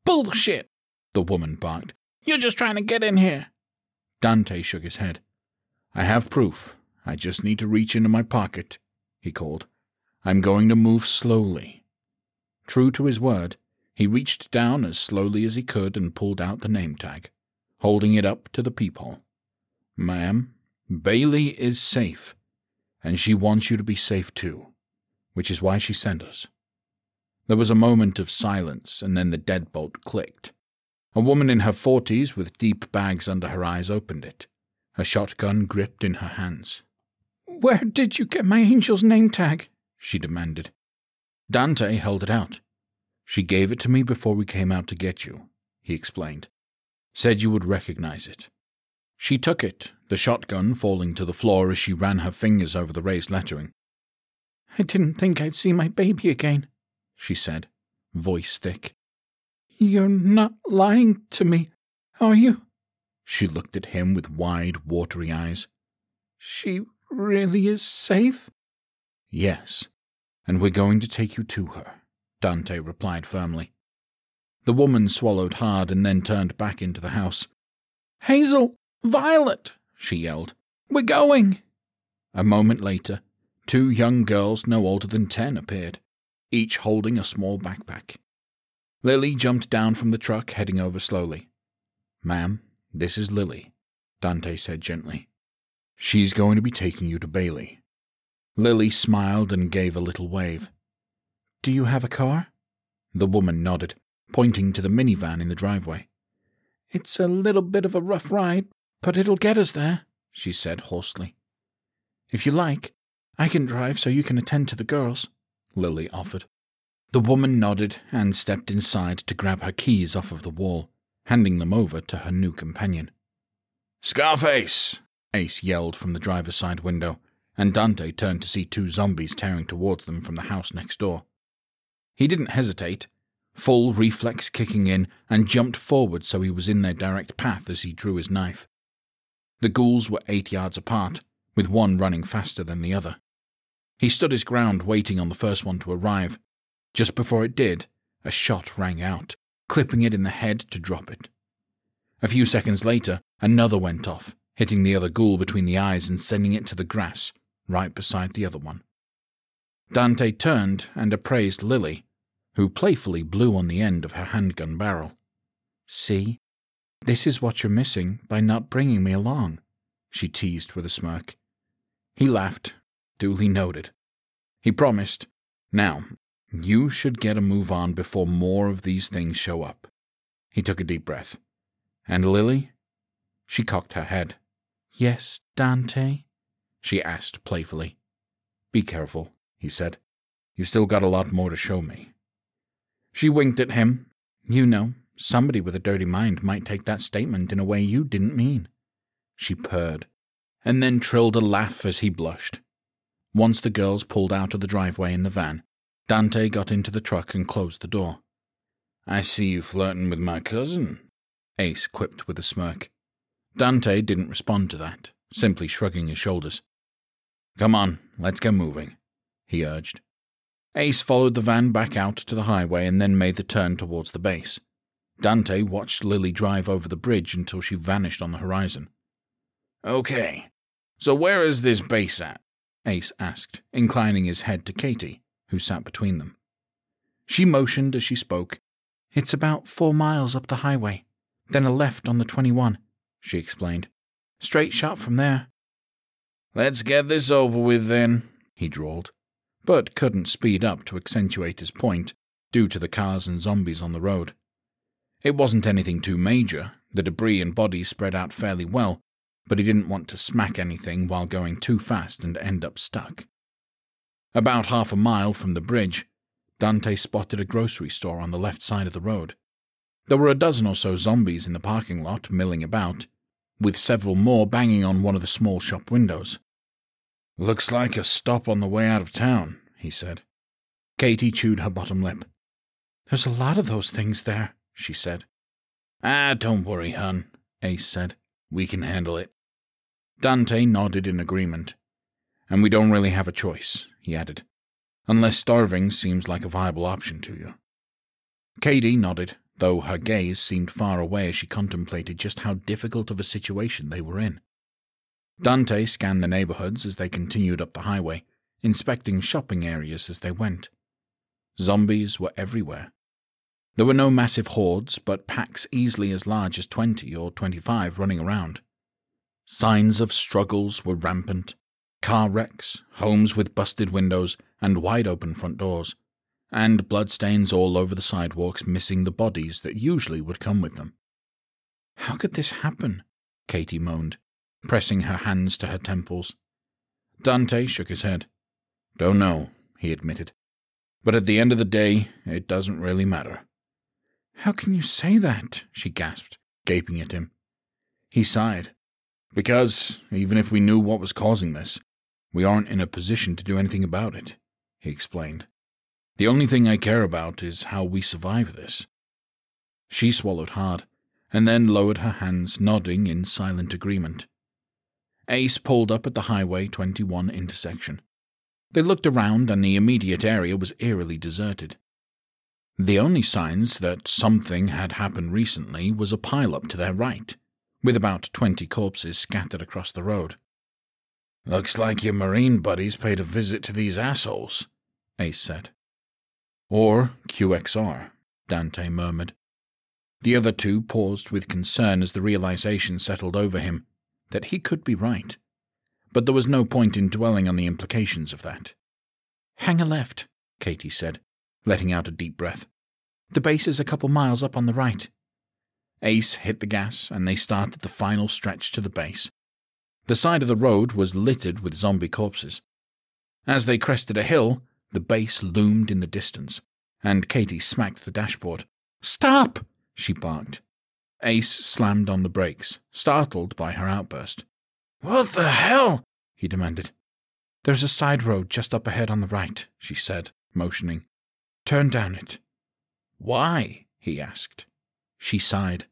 "Bullshit," the woman barked. "You're just trying to get in here." Dante shook his head. "I have proof. I just need to reach into my pocket," he called. "I'm going to move slowly." True to his word, he reached down as slowly as he could and pulled out the name tag, holding it up to the peephole. "Ma'am, Bailey is safe, and she wants you to be safe too, which is why she sent us." There was a moment of silence, and then the deadbolt clicked. A woman in her forties with deep bags under her eyes opened it, her shotgun gripped in her hands. "Where did you get my angel's name tag?" she demanded. Dante held it out. "She gave it to me before we came out to get you," he explained. "Said you would recognize it." She took it, the shotgun falling to the floor as she ran her fingers over the raised lettering. "I didn't think I'd see my baby again," she said, voice thick. "You're not lying to me, are you?" She looked at him with wide, watery eyes. "She really is safe?" "Yes, and we're going to take you to her," Dante replied firmly. The woman swallowed hard and then turned back into the house. "Hazel! Violet!" she yelled. "We're going!" A moment later, two young girls no older than ten appeared, each holding a small backpack. Lily jumped down from the truck, heading over slowly. "Ma'am, this is Lily," Dante said gently. "She's going to be taking you to Bailey." Lily smiled and gave a little wave. "Do you have a car?" The woman nodded, pointing to the minivan in the driveway. "It's a little bit of a rough ride, but it'll get us there," she said hoarsely. "If you like, I can drive so you can attend to the girls," Lily offered. The woman nodded and stepped inside to grab her keys off of the wall, handing them over to her new companion. "Scarface!" Ace yelled from the driver's side window, and Dante turned to see two zombies tearing towards them from the house next door. He didn't hesitate, full reflex kicking in, and jumped forward so he was in their direct path as he drew his knife. The ghouls were eight yards apart, with one running faster than the other. He stood his ground, waiting on the first one to arrive. Just before it did, a shot rang out, clipping it in the head to drop it. A few seconds later, another went off, hitting the other ghoul between the eyes and sending it to the grass, right beside the other one. Dante turned and appraised Lily, who playfully blew on the end of her handgun barrel. "See, this is what you're missing by not bringing me along," she teased with a smirk. He laughed, duly noted. He promised, "Now, you should get a move on before more of these things show up." He took a deep breath. "And Lily?" She cocked her head. "Yes, Dante?" she asked playfully. "Be careful," he said. "You still got a lot more to show me." She winked at him. "You know, somebody with a dirty mind might take that statement in a way you didn't mean." She purred, and then trilled a laugh as he blushed. Once the girls pulled out of the driveway in the van, Dante got into the truck and closed the door. "I see you flirting with my cousin," Ace quipped with a smirk. Dante didn't respond to that, simply shrugging his shoulders. "Come on, let's get moving," he urged. Ace followed the van back out to the highway and then made the turn towards the base. Dante watched Lily drive over the bridge until she vanished on the horizon. "Okay, so where is this base at?" Ace asked, inclining his head to Katie, who sat between them. She motioned as she spoke. "It's about four miles up the highway, then a left on the twenty-one, she explained. "Straight shot from there." "Let's get this over with then," he drawled, but couldn't speed up to accentuate his point due to the cars and zombies on the road. It wasn't anything too major, the debris and bodies spread out fairly well, but he didn't want to smack anything while going too fast and end up stuck. About half a mile from the bridge, Dante spotted a grocery store on the left side of the road. There were a dozen or so zombies in the parking lot milling about, with several more banging on one of the small shop windows. "Looks like a stop on the way out of town," he said. Katie chewed her bottom lip. "There's a lot of those things there," she said. "Ah, don't worry, hun," Ace said. "We can handle it." Dante nodded in agreement. "And we don't really have a choice," he added, "unless starving seems like a viable option to you." Katie nodded, though her gaze seemed far away as she contemplated just how difficult of a situation they were in. Dante scanned the neighborhoods as they continued up the highway, inspecting shopping areas as they went. Zombies were everywhere. There were no massive hordes, but packs easily as large as twenty or twenty-five running around. Signs of struggles were rampant. Car wrecks, homes with busted windows and wide-open front doors, and bloodstains all over the sidewalks missing the bodies that usually would come with them. "How could this happen?" Katie moaned, pressing her hands to her temples. Dante shook his head. "Don't know," he admitted. "But at the end of the day, it doesn't really matter." "How can you say that?" she gasped, gaping at him. He sighed. "Because, even if we knew what was causing this, we aren't in a position to do anything about it," he explained. "The only thing I care about is how we survive this." She swallowed hard, and then lowered her hands, nodding in silent agreement. Ace pulled up at the Highway twenty-one intersection. They looked around, and the immediate area was eerily deserted. The only signs that something had happened recently was a pile-up to their right, with about twenty corpses scattered across the road. "Looks like your Marine buddies paid a visit to these assholes," Ace said. "Or Q X R, Dante murmured. The other two paused with concern as the realization settled over him that he could be right, but there was no point in dwelling on the implications of that. "Hang a left," Katie said, letting out a deep breath. "The base is a couple miles up on the right." Ace hit the gas, and they started the final stretch to the base. The side of the road was littered with zombie corpses. As they crested a hill, the base loomed in the distance, and Katie smacked the dashboard. "Stop!" she barked. Ace slammed on the brakes, startled by her outburst. "What the hell?" he demanded. "There's a side road just up ahead on the right," she said, motioning. "Turn down it." "Why?" he asked. She sighed.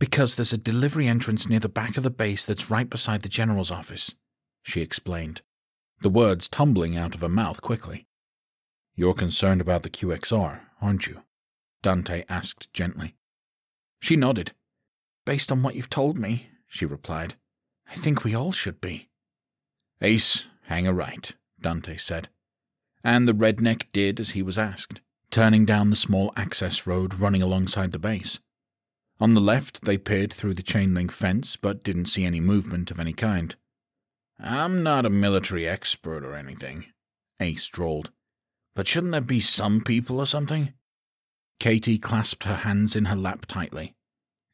"Because there's a delivery entrance near the back of the base that's right beside the general's office," she explained, the words tumbling out of her mouth quickly. "You're concerned about the Q X R, aren't you?" Dante asked gently. She nodded. "Based on what you've told me," she replied, "I think we all should be." "Ace, hang a right," Dante said. And the redneck did as he was asked, turning down the small access road running alongside the base. On the left, they peered through the chain-link fence, but didn't see any movement of any kind. "I'm not a military expert or anything," Ace drawled, "but shouldn't there be some people or something?" Katie clasped her hands in her lap tightly.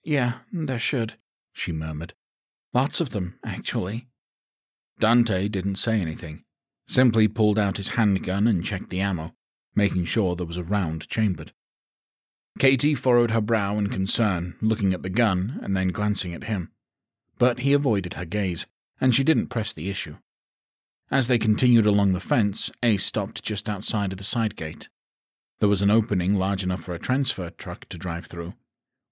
"Yeah, there should," she murmured. "Lots of them, actually." Dante didn't say anything, simply pulled out his handgun and checked the ammo, making sure there was a round chambered. Katie furrowed her brow in concern, looking at the gun and then glancing at him. But he avoided her gaze, and she didn't press the issue. As they continued along the fence, Ace stopped just outside of the side gate. There was an opening large enough for a transfer truck to drive through,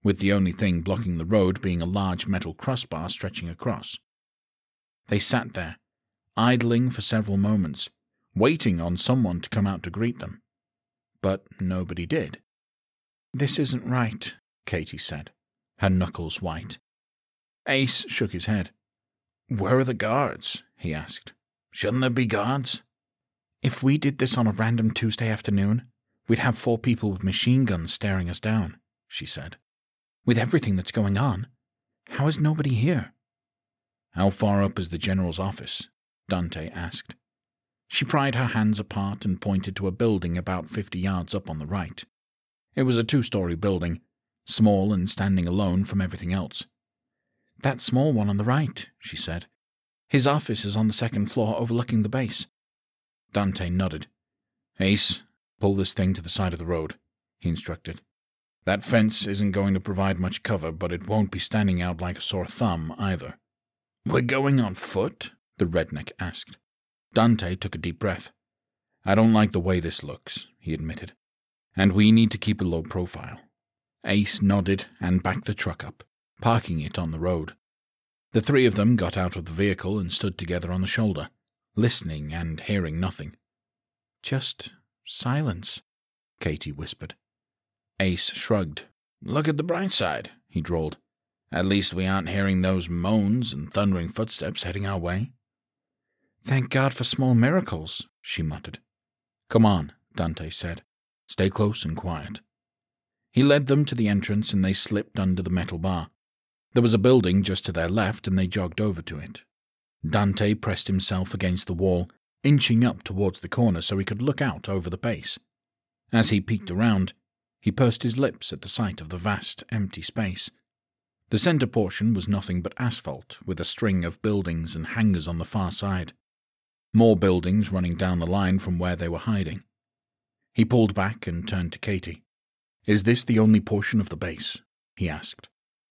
with the only thing blocking the road being a large metal crossbar stretching across. They sat there, idling for several moments, waiting on someone to come out to greet them. But nobody did. "This isn't right," Katie said, her knuckles white. Ace shook his head. "Where are the guards?" he asked. "Shouldn't there be guards?" "If we did this on a random Tuesday afternoon, we'd have four people with machine guns staring us down," she said. "With everything that's going on, how is nobody here?" "How far up is the general's office?" Dante asked. She pried her hands apart and pointed to a building about fifty yards up on the right. It was a two-story building, small and standing alone from everything else. "That small one on the right," she said. "His office is on the second floor overlooking the base." Dante nodded. "Ace, pull this thing to the side of the road," he instructed. "That fence isn't going to provide much cover, but it won't be standing out like a sore thumb either." "We're going on foot?" the redneck asked. Dante took a deep breath. "I don't like the way this looks," he admitted, "and we need to keep a low profile." Ace nodded and backed the truck up, parking it on the road. The three of them got out of the vehicle and stood together on the shoulder, listening and hearing nothing. "Just silence," Katie whispered. Ace shrugged. "Look at the bright side," he drawled. "At least we aren't hearing those moans and thundering footsteps heading our way." "Thank God for small miracles," she muttered. "Come on," Dante said. "Stay close and quiet." He led them to the entrance and they slipped under the metal bar. There was a building just to their left and they jogged over to it. Dante pressed himself against the wall, inching up towards the corner so he could look out over the base. As he peeked around, he pursed his lips at the sight of the vast, empty space. The centre portion was nothing but asphalt, with a string of buildings and hangars on the far side. More buildings running down the line from where they were hiding. He pulled back and turned to Katie. "Is this the only portion of the base?" he asked.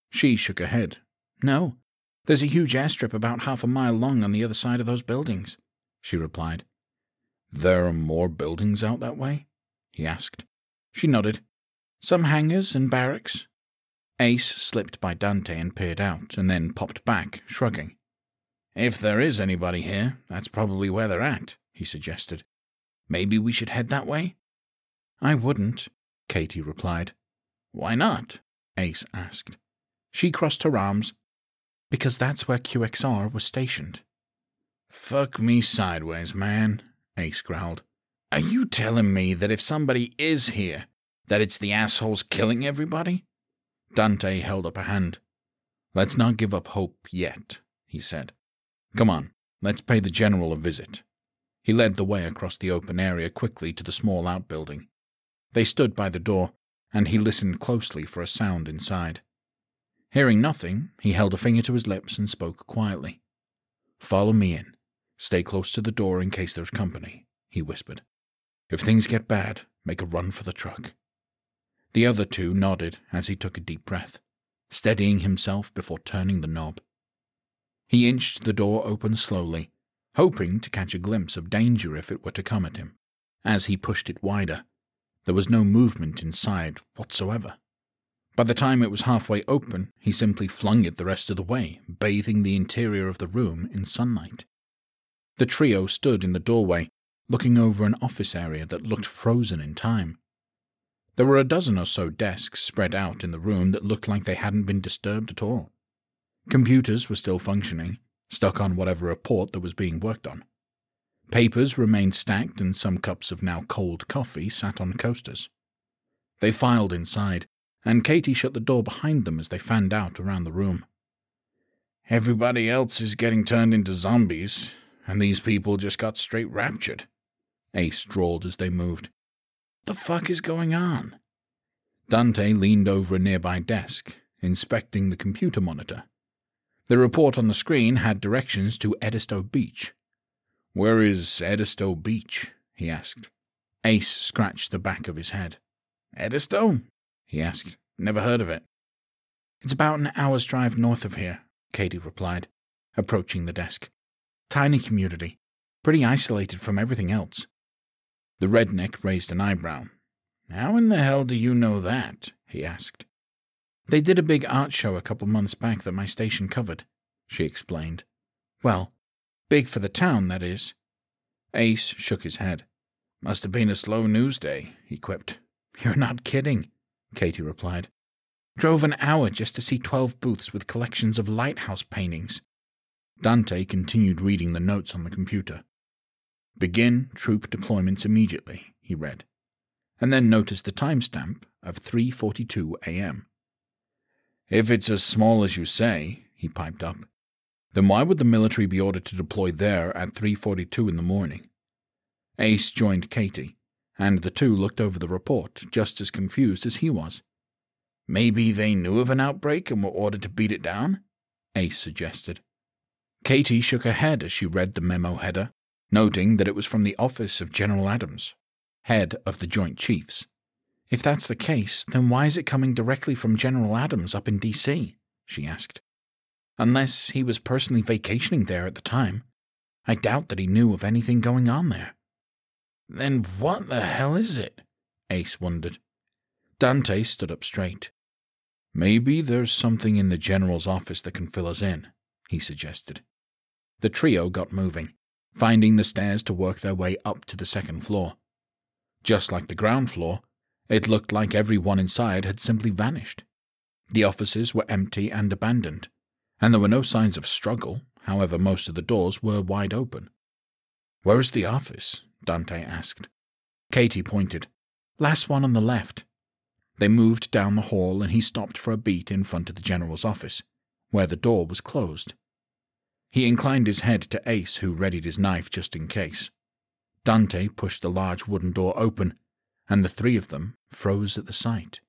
She shook her head. "No, there's a huge airstrip about half a mile long on the other side of those buildings," she replied. "There are more buildings out that way?" he asked. She nodded. "Some hangars and barracks." Ace slipped by Dante and peered out, and then popped back, shrugging. "If there is anybody here, that's probably where they're at," he suggested. "Maybe we should head that way?" "I wouldn't," Katie replied. "Why not?" Ace asked. She crossed her arms. "Because that's where Q X R was stationed." "Fuck me sideways, man," Ace growled. "Are you telling me that if somebody is here, that it's the assholes killing everybody?" Dante held up a hand. "Let's not give up hope yet," he said. "Come on, let's pay the general a visit." He led the way across the open area quickly to the small outbuilding. They stood by the door, and he listened closely for a sound inside. Hearing nothing, he held a finger to his lips and spoke quietly. "Follow me in. Stay close to the door in case there's company," he whispered. "If things get bad, make a run for the truck." The other two nodded as he took a deep breath, steadying himself before turning the knob. He inched the door open slowly, hoping to catch a glimpse of danger if it were to come at him. As he pushed it wider, there was no movement inside whatsoever. By the time it was halfway open, he simply flung it the rest of the way, bathing the interior of the room in sunlight. The trio stood in the doorway, looking over an office area that looked frozen in time. There were a dozen or so desks spread out in the room that looked like they hadn't been disturbed at all. Computers were still functioning, stuck on whatever report that was being worked on. Papers remained stacked and some cups of now cold coffee sat on coasters, They filed inside, and Katie shut the door behind them as they fanned out around the room. Everybody else is getting turned into zombies, and these people just got straight raptured, Ace drawled as they moved. The fuck is going on? Dante leaned over a nearby desk, inspecting the computer monitor. The report on the screen had directions to Edisto Beach. Where is Edisto Beach? He asked. Ace scratched the back of his head. Edisto? He asked. Never heard of it. It's about an hour's drive north of here, Katie replied, approaching the desk. Tiny community. Pretty isolated from everything else. The redneck raised an eyebrow. How in the hell do you know that? He asked. They did a big art show a couple months back that my station covered, she explained. Well, big for the town, that is. Ace shook his head. Must have been a slow news day, he quipped. You're not kidding, Katie replied. Drove an hour just to see twelve booths with collections of lighthouse paintings. Dante continued reading the notes on the computer. Begin troop deployments immediately, he read, and then noticed the timestamp of three forty-two a.m. If it's as small as you say, he piped up, then why would the military be ordered to deploy there at three forty-two in the morning? Ace joined Katie, and the two looked over the report, just as confused as he was. Maybe they knew of an outbreak and were ordered to beat it down? Ace suggested. Katie shook her head as she read the memo header, noting that it was from the office of General Adams, head of the Joint Chiefs. If that's the case, then why is it coming directly from General Adams up in D C? She asked. Unless he was personally vacationing there at the time, I doubt that he knew of anything going on there. Then what the hell is it? Ace wondered. Dante stood up straight. Maybe there's something in the General's office that can fill us in, he suggested. The trio got moving, finding the stairs to work their way up to the second floor. Just like the ground floor, it looked like everyone inside had simply vanished. The offices were empty and abandoned, and there were no signs of struggle, however most of the doors were wide open. Where is the office? Dante asked. Katie pointed. Last one on the left. They moved down the hall and he stopped for a beat in front of the General's office, where the door was closed. He inclined his head to Ace, who readied his knife just in case. Dante pushed the large wooden door open, and the three of them froze at the sight.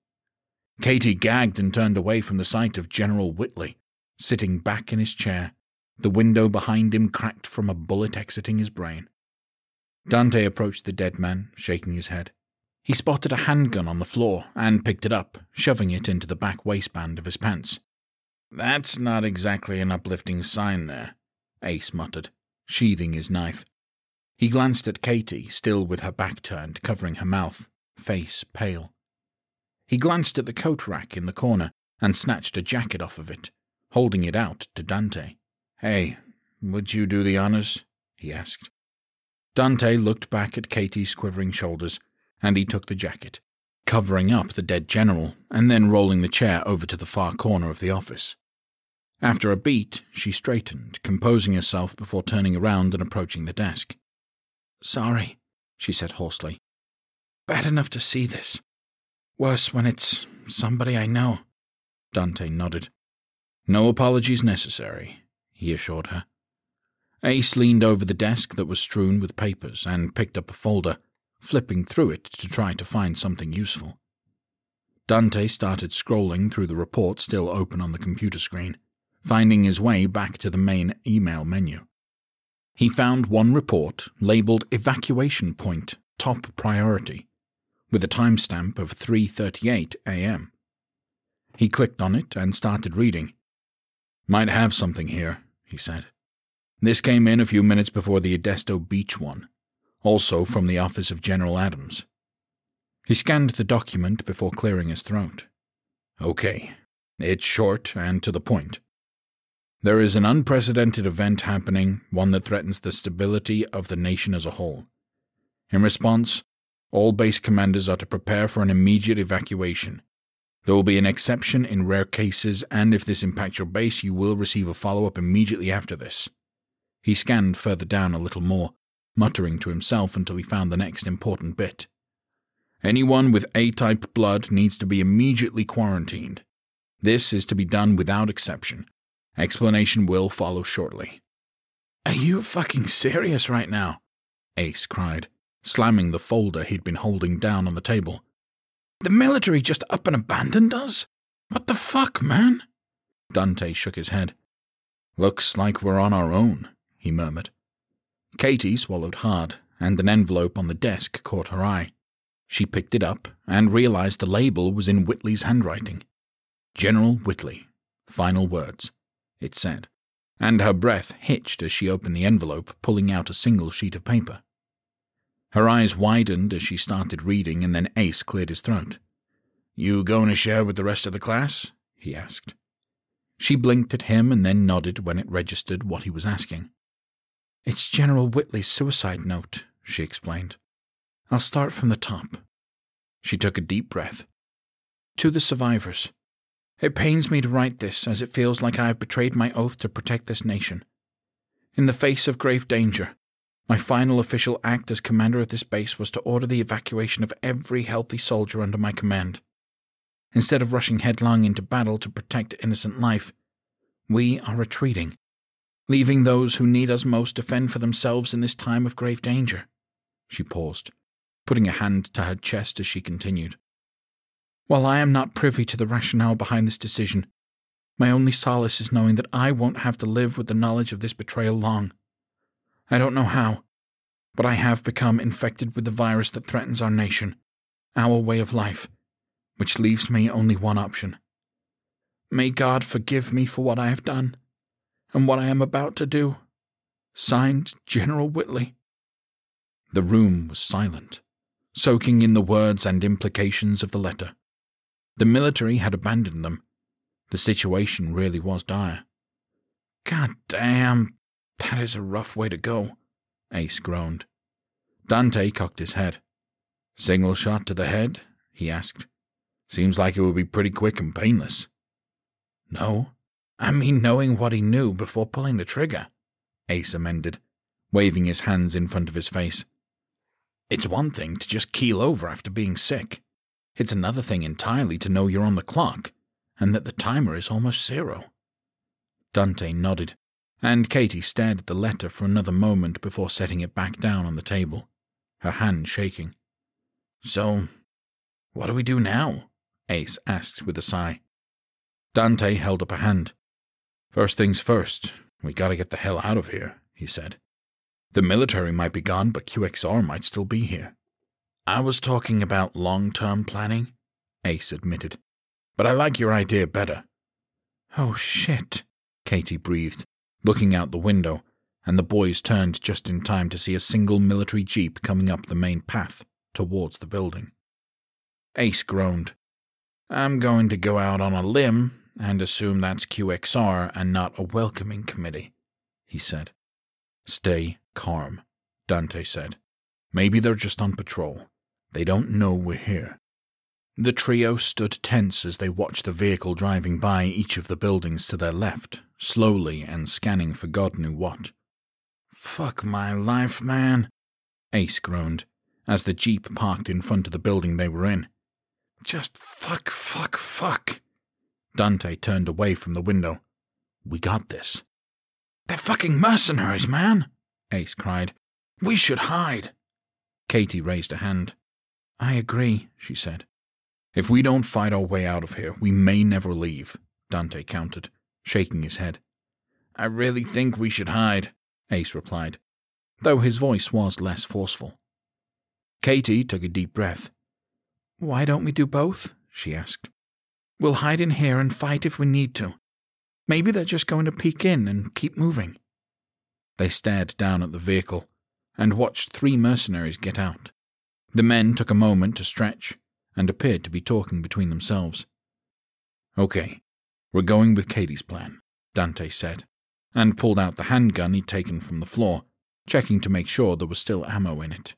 Katie gagged and turned away from the sight of General Whitley, sitting back in his chair, the window behind him cracked from a bullet exiting his brain. Dante approached the dead man, shaking his head. He spotted a handgun on the floor and picked it up, shoving it into the back waistband of his pants. That's not exactly an uplifting sign there, Ace muttered, sheathing his knife. He glanced at Katie, still with her back turned, covering her mouth, face pale. He glanced at the coat rack in the corner and snatched a jacket off of it, holding it out to Dante. Hey, would you do the honors? He asked. Dante looked back at Katie's quivering shoulders, and he took the jacket, covering up the dead general and then rolling the chair over to the far corner of the office. After a beat, she straightened, composing herself before turning around and approaching the desk. Sorry, she said hoarsely. Bad enough to see this. Worse when it's somebody I know. Dante nodded. No apologies necessary, he assured her. Ace leaned over the desk that was strewn with papers and picked up a folder, flipping through it to try to find something useful. Dante started scrolling through the report still open on the computer screen, finding his way back to the main email menu. He found one report labeled Evacuation Point, Top Priority, with a timestamp of three thirty-eight a.m. He clicked on it and started reading. Might have something here, he said. This came in a few minutes before the Edisto Beach one, also from the office of General Adams. He scanned the document before clearing his throat. Okay, it's short and to the point. There is an unprecedented event happening, one that threatens the stability of the nation as a whole. In response, all base commanders are to prepare for an immediate evacuation. There will be an exception in rare cases, and if this impacts your base, you will receive a follow-up immediately after this. He scanned further down a little more, muttering to himself until he found the next important bit. Anyone with A-type blood needs to be immediately quarantined. This is to be done without exception. Explanation will follow shortly." "Are you fucking serious right now?" Ace cried, slamming the folder he'd been holding down on the table. "The military just up and abandoned us? What the fuck, man?" Dante shook his head. "Looks like we're on our own," he murmured. Katie swallowed hard, and an envelope on the desk caught her eye. She picked it up and realized the label was in Whitley's handwriting. "General Whitley. Final words," it said, and her breath hitched as she opened the envelope, pulling out a single sheet of paper. Her eyes widened as she started reading, and then Ace cleared his throat. "You going to share with the rest of the class?" he asked. She blinked at him and then nodded when it registered what he was asking. "It's General Whitley's suicide note," she explained. "I'll start from the top." She took a deep breath. "To the survivors. It pains me to write this, as it feels like I have betrayed my oath to protect this nation. In the face of grave danger, my final official act as commander of this base was to order the evacuation of every healthy soldier under my command. Instead of rushing headlong into battle to protect innocent life, we are retreating, leaving those who need us most to fend for themselves in this time of grave danger." She paused, putting a hand to her chest as she continued. "While I am not privy to the rationale behind this decision, my only solace is knowing that I won't have to live with the knowledge of this betrayal long. I don't know how, but I have become infected with the virus that threatens our nation, our way of life, which leaves me only one option. May God forgive me for what I have done and what I am about to do. Signed, General Whitley." The room was silent, soaking in the words and implications of the letter. The military had abandoned them. The situation really was dire. "God damn, that is a rough way to go," Ace groaned. Dante cocked his head. "Single shot to the head?" he asked. "Seems like it would be pretty quick and painless." "No, I mean knowing what he knew before pulling the trigger," Ace amended, waving his hands in front of his face. "It's one thing to just keel over after being sick. It's another thing entirely to know you're on the clock and that the timer is almost zero." Dante nodded, and Katie stared at the letter for another moment before setting it back down on the table, her hand shaking. "So, what do we do now?" Ace asked with a sigh. Dante held up a hand. "First things first, we gotta get the hell out of here," he said. "The military might be gone, but Q X R might still be here." "I was talking about long-term planning," Ace admitted. "But I like your idea better." "Oh, shit," Katie breathed, looking out the window, and the boys turned just in time to see a single military jeep coming up the main path towards the building. Ace groaned. "I'm going to go out on a limb and assume that's Q X R and not a welcoming committee," he said. "Stay calm," Dante said. "Maybe they're just on patrol. They don't know we're here." The trio stood tense as they watched the vehicle driving by each of the buildings to their left, slowly and scanning for God knew what. "Fuck my life, man," Ace groaned, as the jeep parked in front of the building they were in. "Just fuck, fuck, fuck." Dante turned away from the window. "We got this." "They're fucking mercenaries, man," Ace cried. "We should hide." Katie raised a hand. "I agree," she said. "If we don't fight our way out of here, we may never leave," Dante countered, shaking his head. "I really think we should hide," Ace replied, though his voice was less forceful. Katie took a deep breath. "Why don't we do both?" she asked. "We'll hide in here and fight if we need to. Maybe they're just going to peek in and keep moving." They stared down at the vehicle and watched three mercenaries get out. The men took a moment to stretch and appeared to be talking between themselves. "Okay, we're going with Katie's plan," Dante said, and pulled out the handgun he'd taken from the floor, checking to make sure there was still ammo in it.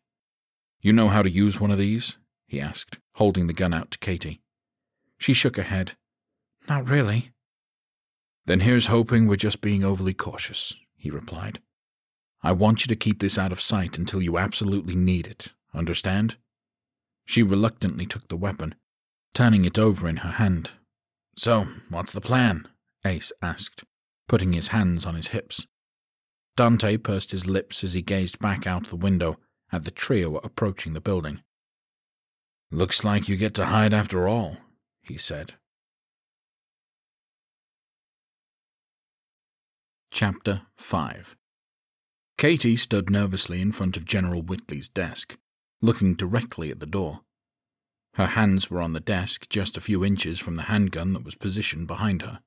"You know how to use one of these?" he asked, holding the gun out to Katie. She shook her head. "Not really." "Then here's hoping we're just being overly cautious," he replied. "I want you to keep this out of sight until you absolutely need it, understand?" She reluctantly took the weapon, turning it over in her hand. "So, what's the plan?" Ace asked, putting his hands on his hips. Dante pursed his lips as he gazed back out the window at the trio approaching the building. "Looks like you get to hide after all," he said. Chapter five. Katie stood nervously in front of General Whitley's desk, looking directly at the door. Her hands were on the desk just a few inches from the handgun that was positioned behind her.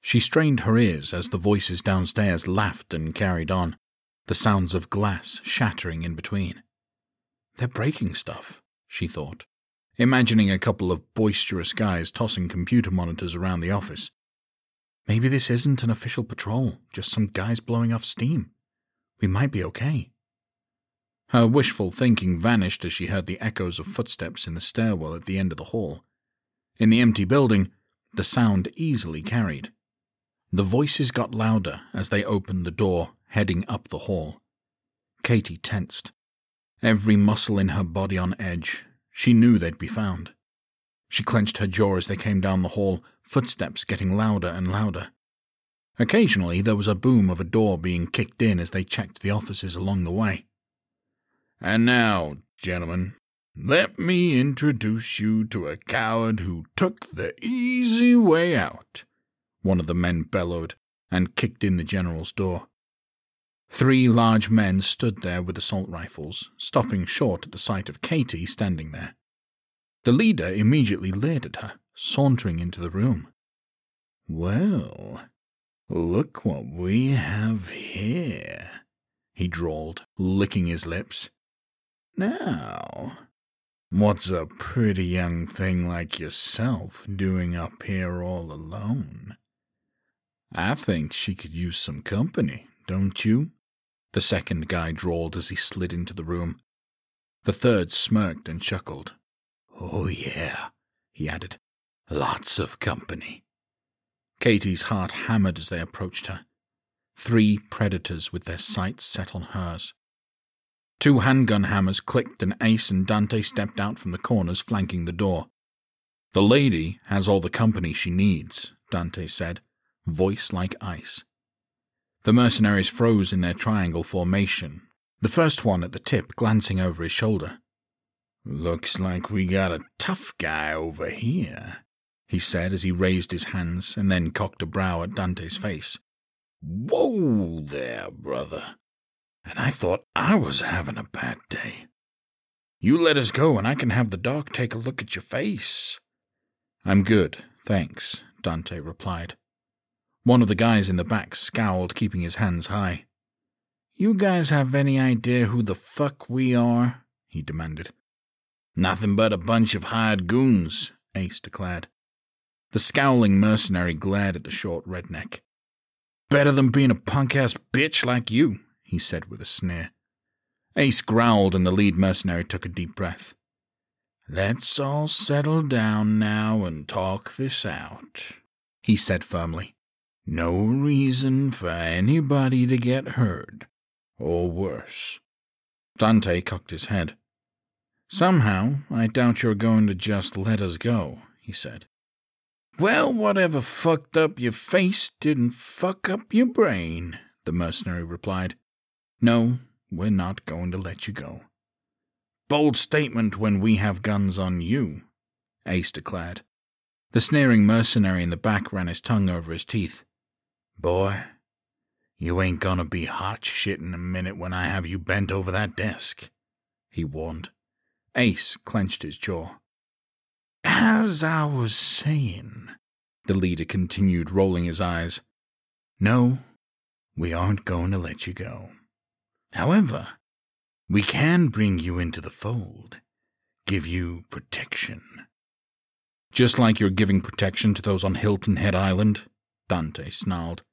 She strained her ears as the voices downstairs laughed and carried on, the sounds of glass shattering in between. "They're breaking stuff," she thought, imagining a couple of boisterous guys tossing computer monitors around the office. "Maybe this isn't an official patrol, just some guys blowing off steam. We might be okay." Her wishful thinking vanished as she heard the echoes of footsteps in the stairwell at the end of the hall. In the empty building, the sound easily carried. The voices got louder as they opened the door, heading up the hall. Katie tensed, every muscle in her body on edge. She knew they'd be found. She clenched her jaw as they came down the hall, footsteps getting louder and louder. Occasionally, there was a boom of a door being kicked in as they checked the offices along the way. "And now, gentlemen, let me introduce you to a coward who took the easy way out," one of the men bellowed and kicked in the general's door. Three large men stood there with assault rifles, stopping short at the sight of Katie standing there. The leader immediately leered at her, sauntering into the room. "Well, look what we have here," he drawled, licking his lips. "Now, what's a pretty young thing like yourself doing up here all alone? I think she could use some company, don't you?" the second guy drawled as he slid into the room. The third smirked and chuckled. "Oh yeah," he added, "lots of company." Katie's heart hammered as they approached her. Three predators with their sights set on hers. Two handgun hammers clicked and Ace and Dante stepped out from the corners flanking the door. "The lady has all the company she needs," Dante said, voice like ice. The mercenaries froze in their triangle formation, the first one at the tip glancing over his shoulder. "Looks like we got a tough guy over here," he said as he raised his hands and then cocked a brow at Dante's face. "Whoa there, brother. And I thought I was having a bad day. You let us go and I can have the doc take a look at your face." "I'm good, thanks," Dante replied. One of the guys in the back scowled, keeping his hands high. "You guys have any idea who the fuck we are?" he demanded. "Nothing but a bunch of hired goons," Ace declared. The scowling mercenary glared at the short redneck. "Better than being a punk-ass bitch like you," he said with a sneer. Ace growled and the lead mercenary took a deep breath. "Let's all settle down now and talk this out," he said firmly. "No reason for anybody to get hurt, or worse." Dante cocked his head. "Somehow, I doubt you're going to just let us go," he said. "Well, whatever fucked up your face didn't fuck up your brain," the mercenary replied. "No, we're not going to let you go." "Bold statement when we have guns on you," Ace declared. The sneering mercenary in the back ran his tongue over his teeth. "Boy, you ain't gonna be hot shit in a minute when I have you bent over that desk," he warned. Ace clenched his jaw. "As I was saying," the leader continued, rolling his eyes, "no, we aren't going to let you go. However, we can bring you into the fold, give you protection." "Just like you're giving protection to those on Hilton Head Island?" Dante snarled.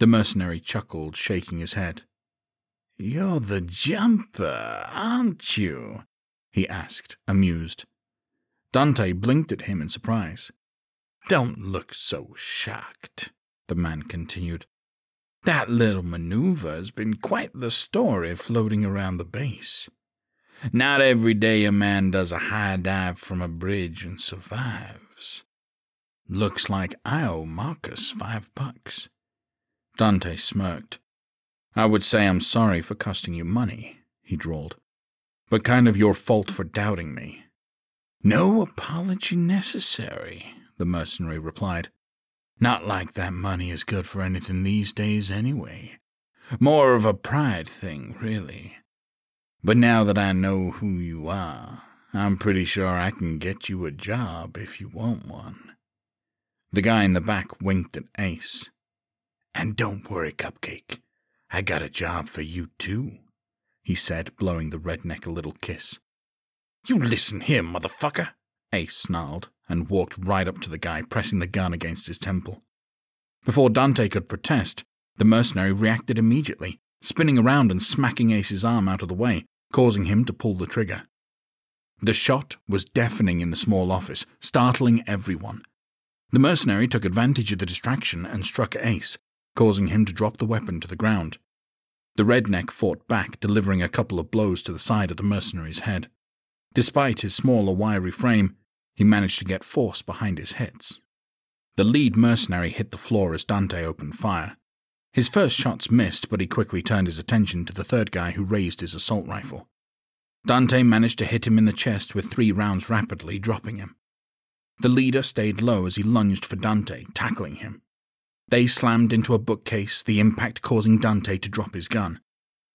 The mercenary chuckled, shaking his head. "You're the jumper, aren't you?" he asked, amused. Dante blinked at him in surprise. "Don't look so shocked," the man continued. "That little maneuver's been quite the story floating around the base. Not every day a man does a high dive from a bridge and survives. Looks like I owe Marcus five bucks. Dante smirked. I would say I'm sorry for costing you money, he drawled, but kind of your fault for doubting me. No apology necessary, the mercenary replied. Not like that money is good for anything these days anyway. More of a pride thing, really. But now that I know who you are, I'm pretty sure I can get you a job if you want one. The guy in the back winked at Ace. And don't worry, Cupcake. I got a job for you, too, he said, blowing the redneck a little kiss. You listen here, motherfucker, Ace snarled, and walked right up to the guy, pressing the gun against his temple. Before Dante could protest, the mercenary reacted immediately, spinning around and smacking Ace's arm out of the way, causing him to pull the trigger. The shot was deafening in the small office, startling everyone. The mercenary took advantage of the distraction and struck Ace, causing him to drop the weapon to the ground. The redneck fought back, delivering a couple of blows to the side of the mercenary's head. Despite his smaller, wiry frame, he managed to get force behind his hits. The lead mercenary hit the floor as Dante opened fire. His first shots missed, but he quickly turned his attention to the third guy who raised his assault rifle. Dante managed to hit him in the chest with three rounds rapidly, dropping him. The leader stayed low as he lunged for Dante, tackling him. They slammed into a bookcase, the impact causing Dante to drop his gun.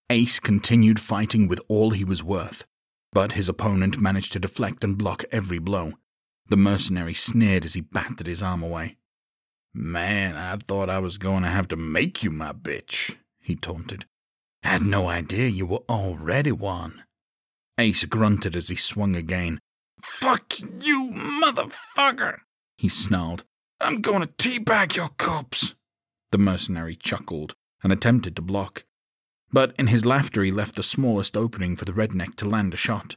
Ace continued fighting with all he was worth, but his opponent managed to deflect and block every blow. The mercenary sneered as he batted his arm away. Man, I thought I was going to have to make you my bitch, he taunted. Had no idea you were already one. Ace grunted as he swung again. Fuck you, motherfucker, he snarled. I'm going to teabag your corpse. The mercenary chuckled and attempted to block. But in his laughter he left the smallest opening for the redneck to land a shot.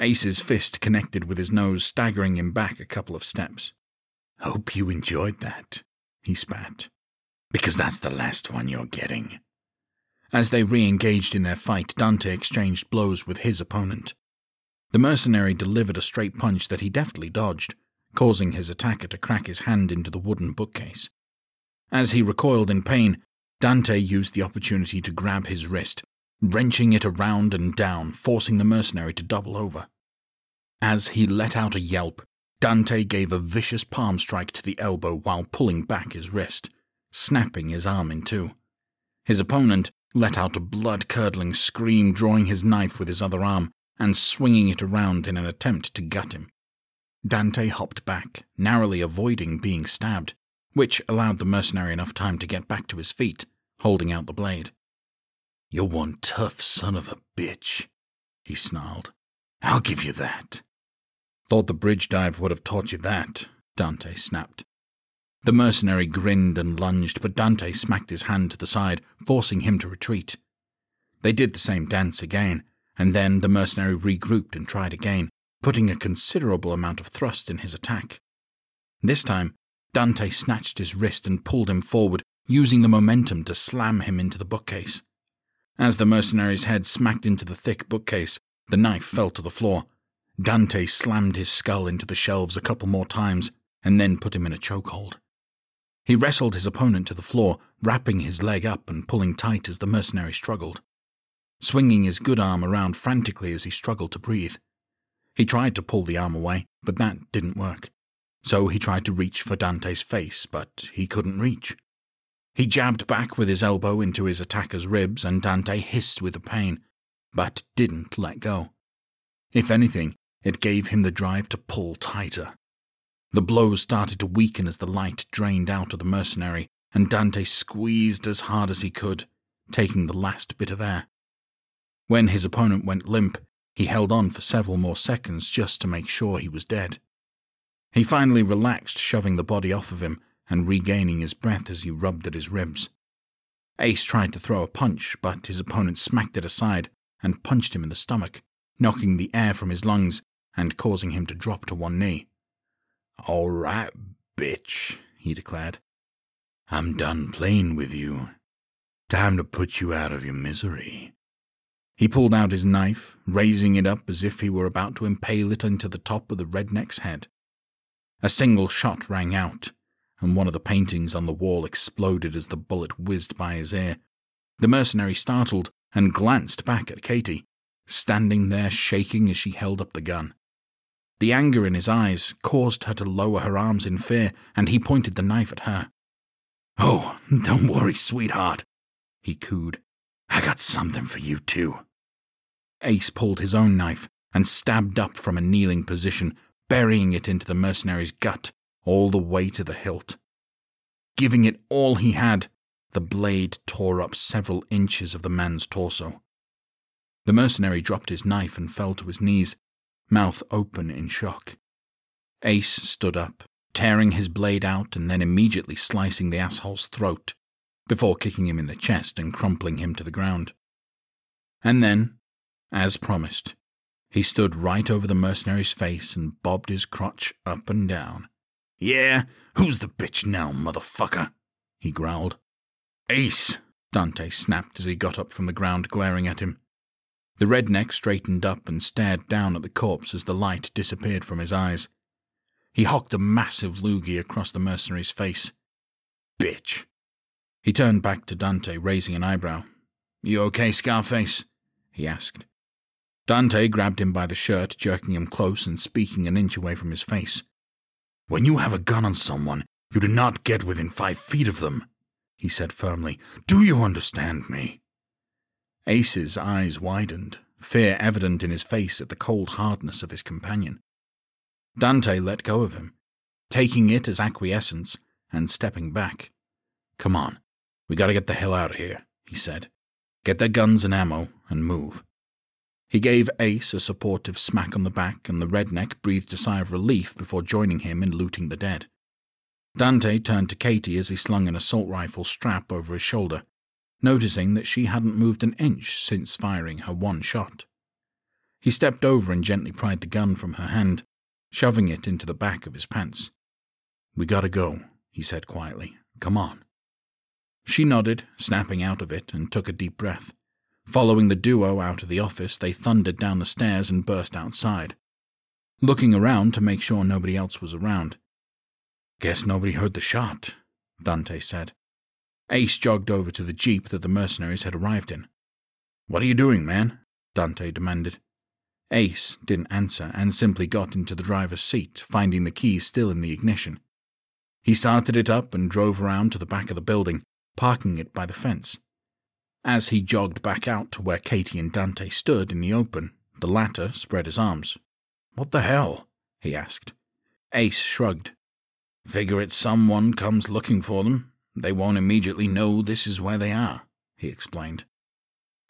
Ace's fist connected with his nose, staggering him back a couple of steps. Hope you enjoyed that, he spat, because that's the last one you're getting. As they re-engaged in their fight, Dante exchanged blows with his opponent. The mercenary delivered a straight punch that he deftly dodged, causing his attacker to crack his hand into the wooden bookcase. As he recoiled in pain, Dante used the opportunity to grab his wrist, wrenching it around and down, forcing the mercenary to double over. As he let out a yelp, Dante gave a vicious palm strike to the elbow while pulling back his wrist, snapping his arm in two. His opponent let out a blood-curdling scream, drawing his knife with his other arm and swinging it around in an attempt to gut him. Dante hopped back, narrowly avoiding being stabbed, which allowed the mercenary enough time to get back to his feet, holding out the blade. You're one tough son of a bitch, he snarled. I'll give you that. Thought the bridge dive would have taught you that, Dante snapped. The mercenary grinned and lunged, but Dante smacked his hand to the side, forcing him to retreat. They did the same dance again, and then the mercenary regrouped and tried again, putting a considerable amount of thrust in his attack. This time, Dante snatched his wrist and pulled him forward, using the momentum to slam him into the bookcase. As the mercenary's head smacked into the thick bookcase, the knife fell to the floor. Dante slammed his skull into the shelves a couple more times and then put him in a chokehold. He wrestled his opponent to the floor, wrapping his leg up and pulling tight as the mercenary struggled, swinging his good arm around frantically as he struggled to breathe. He tried to pull the arm away, but that didn't work. So he tried to reach for Dante's face, but he couldn't reach. He jabbed back with his elbow into his attacker's ribs, and Dante hissed with the pain, but didn't let go. If anything, it gave him the drive to pull tighter. The blows started to weaken as the light drained out of the mercenary, and Dante squeezed as hard as he could, taking the last bit of air. When his opponent went limp, he held on for several more seconds just to make sure he was dead. He finally relaxed, shoving the body off of him, and regaining his breath as he rubbed at his ribs. Ace tried to throw a punch, but his opponent smacked it aside and punched him in the stomach, knocking the air from his lungs and causing him to drop to one knee. All right, bitch, he declared. I'm done playing with you. Time to put you out of your misery. He pulled out his knife, raising it up as if he were about to impale it into the top of the redneck's head. A single shot rang out, and one of the paintings on the wall exploded as the bullet whizzed by his ear. The mercenary startled and glanced back at Katie, standing there shaking as she held up the gun. The anger in his eyes caused her to lower her arms in fear, and he pointed the knife at her. "Oh, don't worry, sweetheart," he cooed. "I got something for you, too." Ace pulled his own knife and stabbed up from a kneeling position, burying it into the mercenary's gut all the way to the hilt. Giving it all he had, the blade tore up several inches of the man's torso. The mercenary dropped his knife and fell to his knees, mouth open in shock. Ace stood up, tearing his blade out and then immediately slicing the asshole's throat, before kicking him in the chest and crumpling him to the ground. And then, as promised, he stood right over the mercenary's face and bobbed his crotch up and down. "Yeah, who's the bitch now, motherfucker?" he growled. "Ace!" Dante snapped as he got up from the ground, glaring at him. The redneck straightened up and stared down at the corpse as the light disappeared from his eyes. He hocked a massive loogie across the mercenary's face. "Bitch!" He turned back to Dante, raising an eyebrow. "You okay, Scarface?" he asked. Dante grabbed him by the shirt, jerking him close and speaking an inch away from his face. "When you have a gun on someone, you do not get within five feet of them," he said firmly. "Do you understand me?" Ace's eyes widened, fear evident in his face at the cold hardness of his companion. Dante let go of him, taking it as acquiescence and stepping back. "Come on, we gotta get the hell out of here," he said. "Get their guns and ammo and move." He gave Ace a supportive smack on the back, and the redneck breathed a sigh of relief before joining him in looting the dead. Dante turned to Katie as he slung an assault rifle strap over his shoulder, noticing that she hadn't moved an inch since firing her one shot. He stepped over and gently pried the gun from her hand, shoving it into the back of his pants. "We gotta go," he said quietly. "Come on." She nodded, snapping out of it, and took a deep breath. Following the duo out of the office, they thundered down the stairs and burst outside, looking around to make sure nobody else was around. "Guess nobody heard the shot," Dante said. Ace jogged over to the jeep that the mercenaries had arrived in. "What are you doing, man?" Dante demanded. Ace didn't answer and simply got into the driver's seat, finding the keys still in the ignition. He started it up and drove around to the back of the building, parking it by the fence. As he jogged back out to where Katie and Dante stood in the open, the latter spread his arms. "What the hell?" he asked. Ace shrugged. "Figure it's someone comes looking for them. They won't immediately know this is where they are," he explained.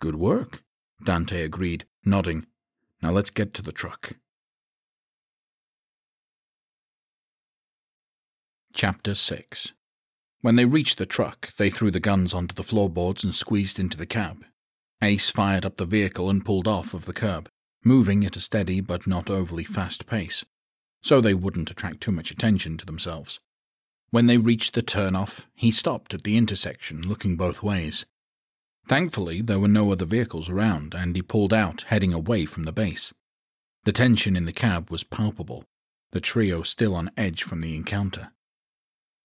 "Good work," Dante agreed, nodding. "Now let's get to the truck." Chapter six. When they reached the truck, they threw the guns onto the floorboards and squeezed into the cab. Ace fired up the vehicle and pulled off of the curb, moving at a steady but not overly fast pace, so they wouldn't attract too much attention to themselves. When they reached the turnoff, he stopped at the intersection, looking both ways. Thankfully, there were no other vehicles around, and he pulled out, heading away from the base. The tension in the cab was palpable, the trio still on edge from the encounter.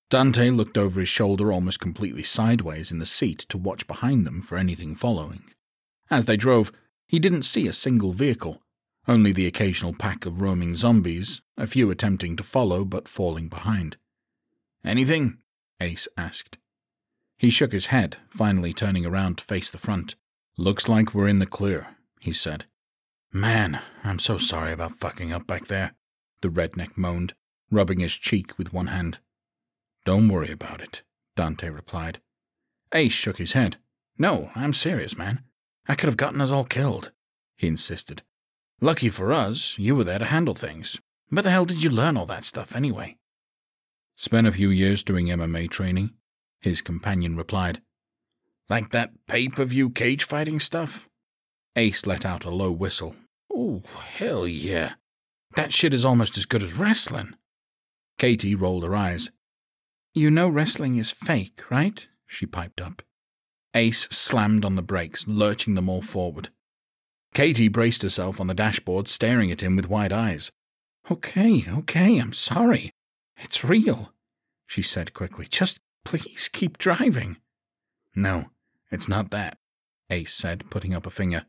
Dante looked over his shoulder almost completely sideways in the seat to watch behind them for anything following. As they drove, he didn't see a single vehicle, only the occasional pack of roaming zombies, a few attempting to follow but falling behind. "Anything?" Ace asked. He shook his head, finally turning around to face the front. "Looks like we're in the clear," he said. "Man, I'm so sorry about fucking up back there," the redneck moaned, rubbing his cheek with one hand. "Don't worry about it," Dante replied. Ace shook his head. "No, I'm serious, man. I could have gotten us all killed," he insisted. "Lucky for us, you were there to handle things. Where the hell did you learn all that stuff anyway?" "Spent a few years doing M M A training," his companion replied. "Like that pay-per-view cage-fighting stuff?" Ace let out a low whistle. "Oh, hell yeah. That shit is almost as good as wrestling." Katie rolled her eyes. "You know wrestling is fake, right?" she piped up. Ace slammed on the brakes, lurching them all forward. Katie braced herself on the dashboard, staring at him with wide eyes. "Okay, okay, I'm sorry. It's real," she said quickly. "Just please keep driving." "No, it's not that," Ace said, putting up a finger.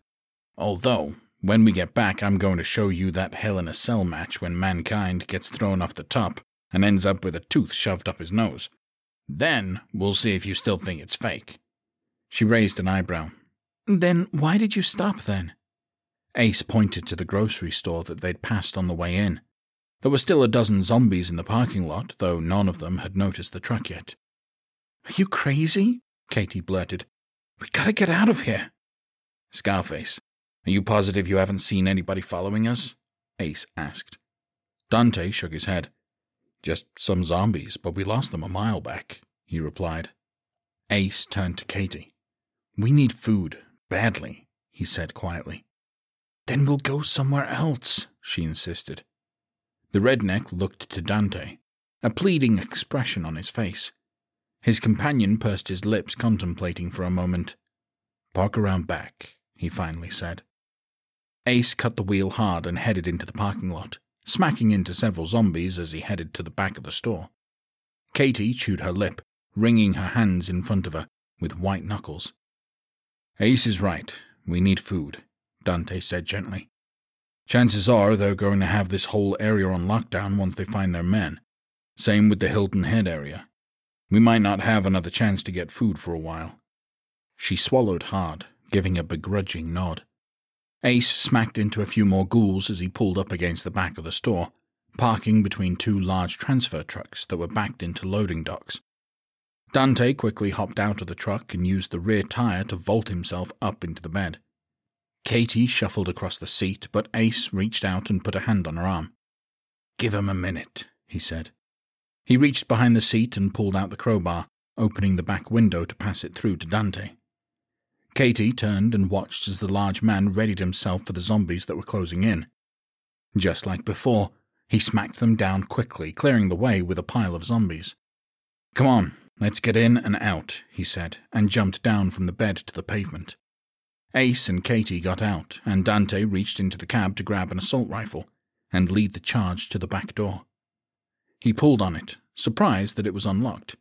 "Although, when we get back, I'm going to show you that Hell in a Cell match when mankind gets thrown off the top and ends up with a tooth shoved up his nose. Then we'll see if you still think it's fake." She raised an eyebrow. "Then why did you stop then?" Ace pointed to the grocery store that they'd passed on the way in. There were still a dozen zombies in the parking lot, though none of them had noticed the truck yet. "Are you crazy?" Katie blurted. "We gotta get out of here." "Scarface, are you positive you haven't seen anybody following us?" Ace asked. Dante shook his head. "Just some zombies, but we lost them a mile back," he replied. Ace turned to Katie. "We need food, badly," he said quietly. "Then we'll go somewhere else," she insisted. The redneck looked to Dante, a pleading expression on his face. His companion pursed his lips, contemplating for a moment. "Park around back," he finally said. Ace cut the wheel hard and headed into the parking lot, smacking into several zombies as he headed to the back of the store. Katie chewed her lip, wringing her hands in front of her with white knuckles. "Ace is right. We need food," Dante said gently. "Chances are they're going to have this whole area on lockdown once they find their men. Same with the Hilton Head area. We might not have another chance to get food for a while." She swallowed hard, giving a begrudging nod. Ace smacked into a few more ghouls as he pulled up against the back of the store, parking between two large transfer trucks that were backed into loading docks. Dante quickly hopped out of the truck and used the rear tire to vault himself up into the bed. Katie shuffled across the seat, but Ace reached out and put a hand on her arm. "Give him a minute," he said. He reached behind the seat and pulled out the crowbar, opening the back window to pass it through to Dante. Katie turned and watched as the large man readied himself for the zombies that were closing in. Just like before, he smacked them down quickly, clearing the way with a pile of zombies. "Come on, let's get in and out," he said, and jumped down from the bed to the pavement. Ace and Katie got out, and Dante reached into the cab to grab an assault rifle and lead the charge to the back door. He pulled on it, surprised that it was unlocked.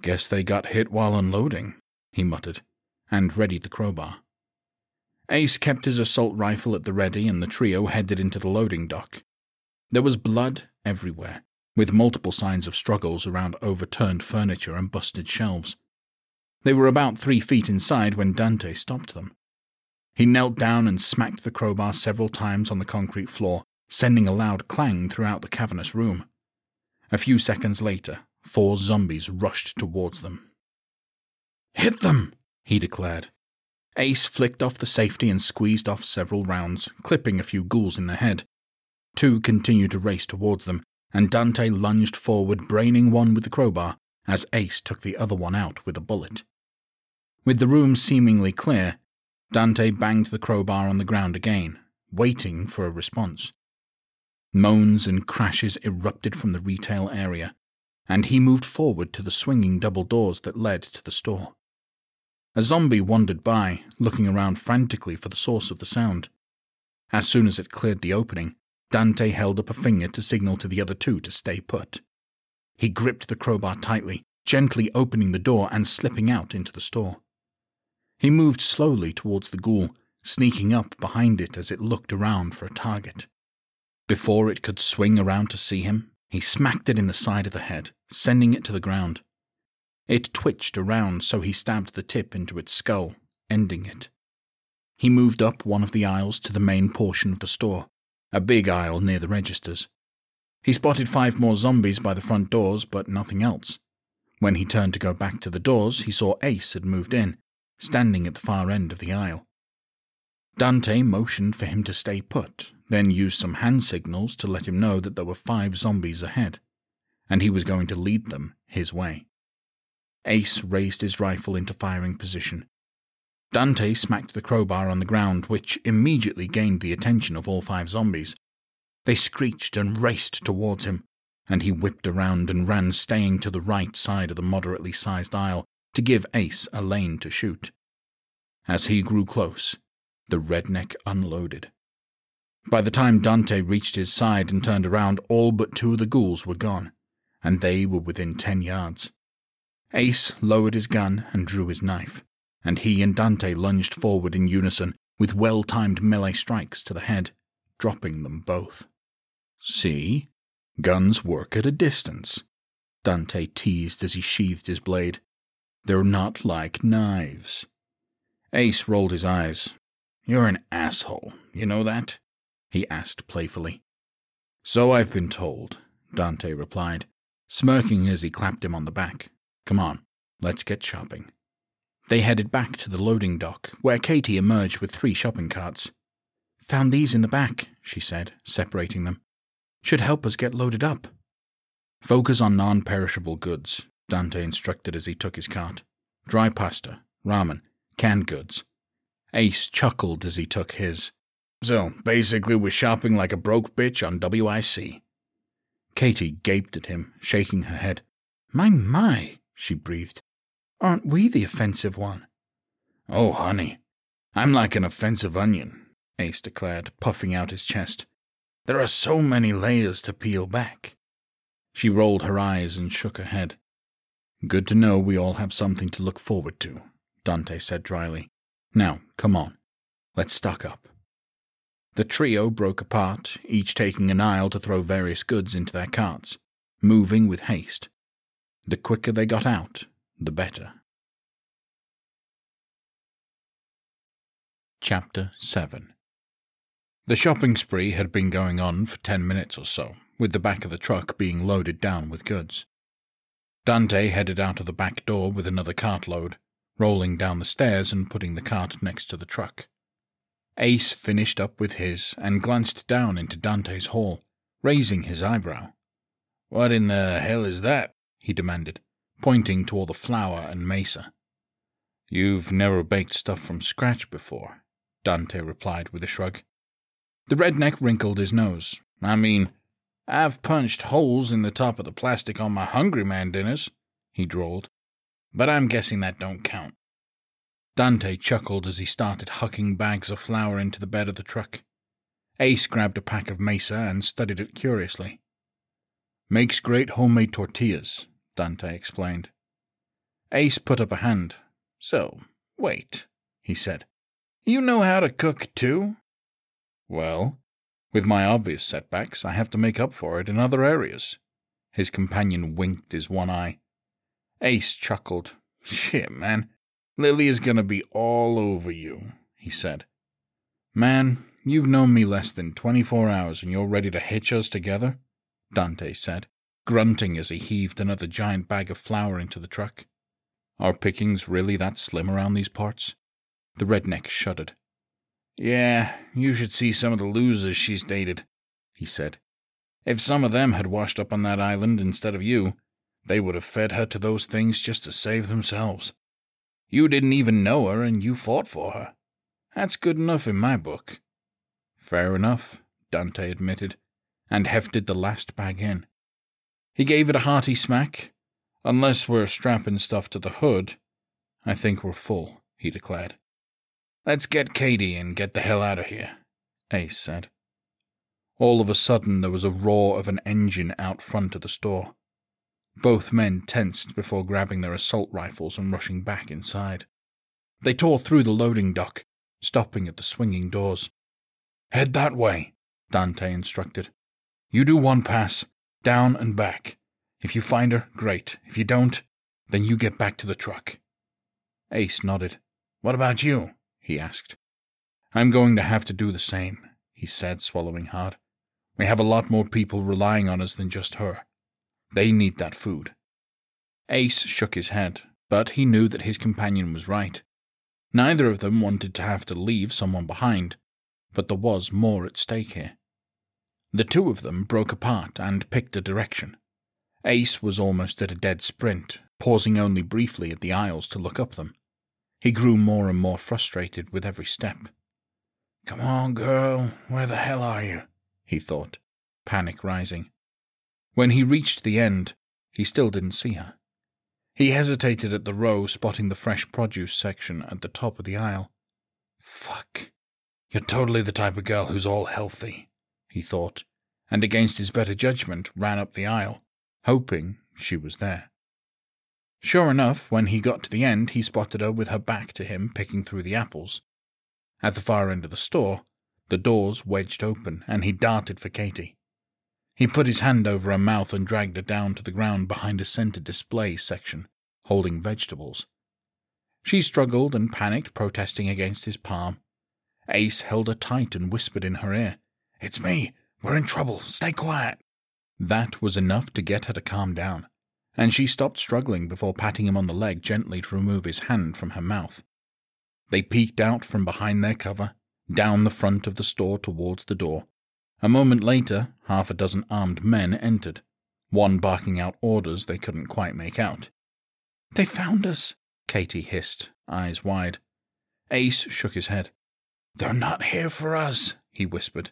"Guess they got hit while unloading," he muttered, and readied the crowbar. Ace kept his assault rifle at the ready, and the trio headed into the loading dock. There was blood everywhere, with multiple signs of struggles around overturned furniture and busted shelves. They were about three feet inside when Dante stopped them. He knelt down and smacked the crowbar several times on the concrete floor, sending a loud clang throughout the cavernous room. A few seconds later, four zombies rushed towards them. "Hit them!" he declared. Ace flicked off the safety and squeezed off several rounds, clipping a few ghouls in the head. Two continued to race towards them, and Dante lunged forward, braining one with the crowbar, as Ace took the other one out with a bullet. With the room seemingly clear, Dante banged the crowbar on the ground again, waiting for a response. Moans and crashes erupted from the retail area, and he moved forward to the swinging double doors that led to the store. A zombie wandered by, looking around frantically for the source of the sound. As soon as it cleared the opening, Dante held up a finger to signal to the other two to stay put. He gripped the crowbar tightly, gently opening the door and slipping out into the store. He moved slowly towards the ghoul, sneaking up behind it as it looked around for a target. Before it could swing around to see him, he smacked it in the side of the head, sending it to the ground. It twitched around, so he stabbed the tip into its skull, ending it. He moved up one of the aisles to the main portion of the store, a big aisle near the registers. He spotted five more zombies by the front doors, but nothing else. When he turned to go back to the doors, he saw Ace had moved in, standing at the far end of the aisle. Dante motioned for him to stay put, then used some hand signals to let him know that there were five zombies ahead, and he was going to lead them his way. Ace raised his rifle into firing position. Dante smacked the crowbar on the ground, which immediately gained the attention of all five zombies. They screeched and raced towards him, and he whipped around and ran, staying to the right side of the moderately sized aisle to give Ace a lane to shoot. As he grew close, The redneck unloaded. By the time Dante reached his side and turned around, all but two of the ghouls were gone, and they were within ten yards. Ace lowered his gun and drew his knife, and he and Dante lunged forward in unison with well-timed melee strikes to the head, dropping them both. See? Guns work at a distance, Dante teased as he sheathed his blade. They're not like knives. Ace rolled his eyes. You're an asshole, you know that? He asked playfully. So I've been told, Dante replied, smirking as he clapped him on the back. Come on, let's get shopping. They headed back to the loading dock, where Katie emerged with three shopping carts. Found these in the back, she said, separating them. Should help us get loaded up. Focus on non-perishable goods, Dante instructed as he took his cart. Dry pasta, ramen, canned goods. Ace chuckled as he took his. So, basically we're shopping like a broke bitch on W I C. Katie gaped at him, shaking her head. My, my, she breathed. Aren't we the offensive one? Oh, honey, I'm like an offensive onion, Ace declared, puffing out his chest. There are so many layers to peel back. She rolled her eyes and shook her head. Good to know we all have something to look forward to, Dante said dryly. Now, come on, let's stock up. The trio broke apart, each taking an aisle to throw various goods into their carts, moving with haste. The quicker they got out, the better. Chapter seven. The shopping spree had been going on for ten minutes or so, with the back of the truck being loaded down with goods. Dante headed out of the back door with another cartload, rolling down the stairs and putting the cart next to the truck. Ace finished up with his and glanced down into Dante's hall, raising his eyebrow. What in the hell is that? He demanded, pointing to all the flour and mesa. You've never baked stuff from scratch before, Dante replied with a shrug. The redneck wrinkled his nose. I mean, I've punched holes in the top of the plastic on my Hungry Man dinners, he drawled, but I'm guessing that don't count. Dante chuckled as he started hucking bags of flour into the bed of the truck. Ace grabbed a pack of mesa and studied it curiously. Makes great homemade tortillas, Dante explained. Ace put up a hand. So, wait, he said. You know how to cook, too? Well, with my obvious setbacks, I have to make up for it in other areas. His companion winked his one eye. Ace chuckled. Shit, man. Lily is going to be all over you, he said. Man, you've known me less than twenty-four hours and you're ready to hitch us together, Dante said, grunting as he heaved another giant bag of flour into the truck. Are pickings really that slim around these parts? The redneck shuddered. Yeah, you should see some of the losers she's dated, he said. If some of them had washed up on that island instead of you, they would have fed her to those things just to save themselves. You didn't even know her and you fought for her. That's good enough in my book. Fair enough, Dante admitted, and hefted the last bag in. He gave it a hearty smack. Unless we're strapping stuff to the hood, I think we're full, he declared. Let's get Katie and get the hell out of here, Ace said. All of a sudden there was a roar of an engine out front of the store. Both men tensed before grabbing their assault rifles and rushing back inside. They tore through the loading dock, stopping at the swinging doors. Head that way, Dante instructed. You do one pass, down and back. If you find her, great. If you don't, then you get back to the truck. Ace nodded. What about you? He asked. I'm going to have to do the same, he said, swallowing hard. We have a lot more people relying on us than just her. They need that food. Ace shook his head, but he knew that his companion was right. Neither of them wanted to have to leave someone behind, but there was more at stake here. The two of them broke apart and picked a direction. Ace was almost at a dead sprint, pausing only briefly at the aisles to look up them. He grew more and more frustrated with every step. Come on, girl, where the hell are you? He thought, panic rising. When he reached the end, he still didn't see her. He hesitated at the row spotting the fresh produce section at the top of the aisle. Fuck, You're totally the type of girl who's all healthy, he thought, and against his better judgment ran up the aisle, hoping she was there. Sure enough, when he got to the end, he spotted her with her back to him picking through the apples. At the far end of the store, the doors wedged open, and he darted for Katie. He put his hand over her mouth and dragged her down to the ground behind a center display section, holding vegetables. She struggled and panicked, protesting against his palm. Ace held her tight and whispered in her ear, "It's me! We're in trouble! Stay quiet!" That was enough to get her to calm down, and she stopped struggling before patting him on the leg gently to remove his hand from her mouth. They peeked out from behind their cover, down the front of the store towards the door. A moment later, half a dozen armed men entered, one barking out orders they couldn't quite make out. "They found us," Katie hissed, eyes wide. Ace shook his head. "They're not here for us," he whispered,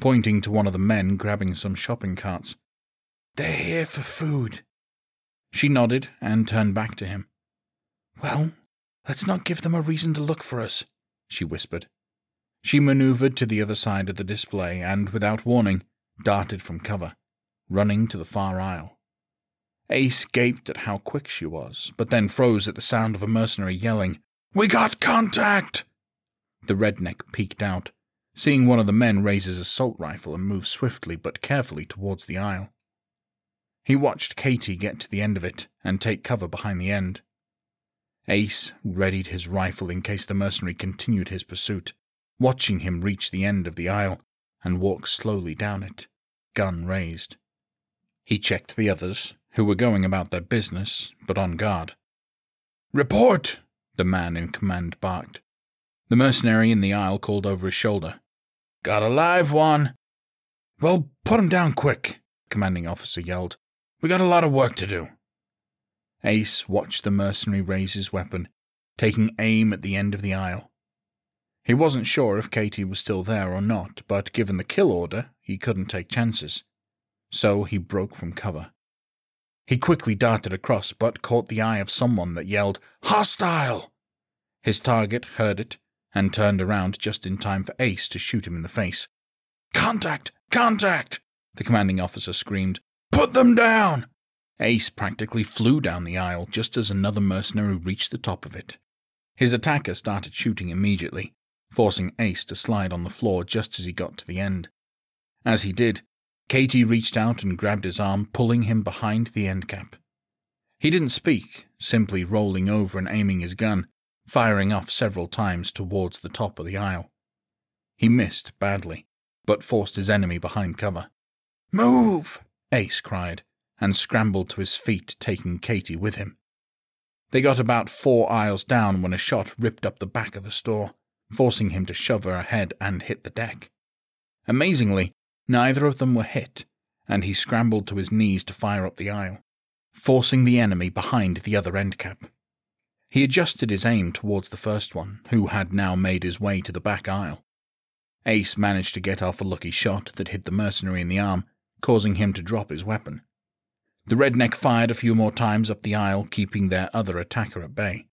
pointing to one of the men grabbing some shopping carts. "They're here for food." She nodded and turned back to him. "Well, let's not give them a reason to look for us," she whispered. She maneuvered to the other side of the display and, without warning, darted from cover, running to the far aisle. Ace gaped at how quick she was, but then froze at the sound of a mercenary yelling, "We got contact!" The redneck peeked out, seeing one of the men raise his assault rifle and move swiftly but carefully towards the aisle. He watched Katie get to the end of it and take cover behind the end. Ace readied his rifle in case the mercenary continued his pursuit, watching him reach the end of the aisle and walk slowly down it, gun raised. He checked the others, who were going about their business, but on guard. "Report!" the man in command barked. The mercenary in the aisle called over his shoulder, "Got a live one!" "Well, put him down quick!" the commanding officer yelled. "We got a lot of work to do." Ace watched the mercenary raise his weapon, taking aim at the end of the aisle. He wasn't sure if Katie was still there or not, but given the kill order, he couldn't take chances. So he broke from cover. He quickly darted across, but caught the eye of someone that yelled, "Hostile!" His target heard it and turned around just in time for Ace to shoot him in the face. "Contact! Contact!" the commanding officer screamed. "Put them down!" Ace practically flew down the aisle just as another mercenary reached the top of it. His attacker started shooting immediately, forcing Ace to slide on the floor just as he got to the end. As he did, Katie reached out and grabbed his arm, pulling him behind the end cap. He didn't speak, simply rolling over and aiming his gun, firing off several times towards the top of the aisle. He missed badly, but forced his enemy behind cover. "Move!" Ace cried, and scrambled to his feet, taking Katie with him. They got about four aisles down when a shot ripped up the back of the store, forcing him to shove her ahead and hit the deck. Amazingly, neither of them were hit, and he scrambled to his knees to fire up the aisle, forcing the enemy behind the other end cap. He adjusted his aim towards the first one, who had now made his way to the back aisle. Ace managed to get off a lucky shot that hit the mercenary in the arm, causing him to drop his weapon. The redneck fired a few more times up the aisle, keeping their other attacker at bay.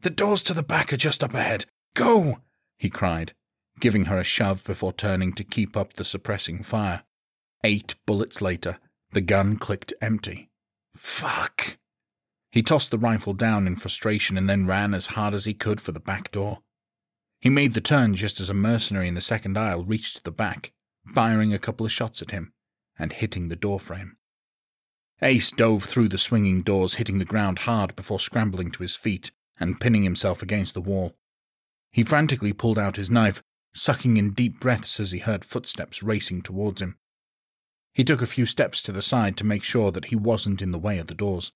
"The doors to the back are just up ahead. Go!" he cried, giving her a shove before turning to keep up the suppressing fire. Eight bullets later, the gun clicked empty. "Fuck!" He tossed the rifle down in frustration and then ran as hard as he could for the back door. He made the turn just as a mercenary in the second aisle reached the back, firing a couple of shots at him and hitting the doorframe. Ace dove through the swinging doors, hitting the ground hard before scrambling to his feet and pinning himself against the wall. He frantically pulled out his knife, sucking in deep breaths as he heard footsteps racing towards him. He took a few steps to the side to make sure that he wasn't in the way of the doors.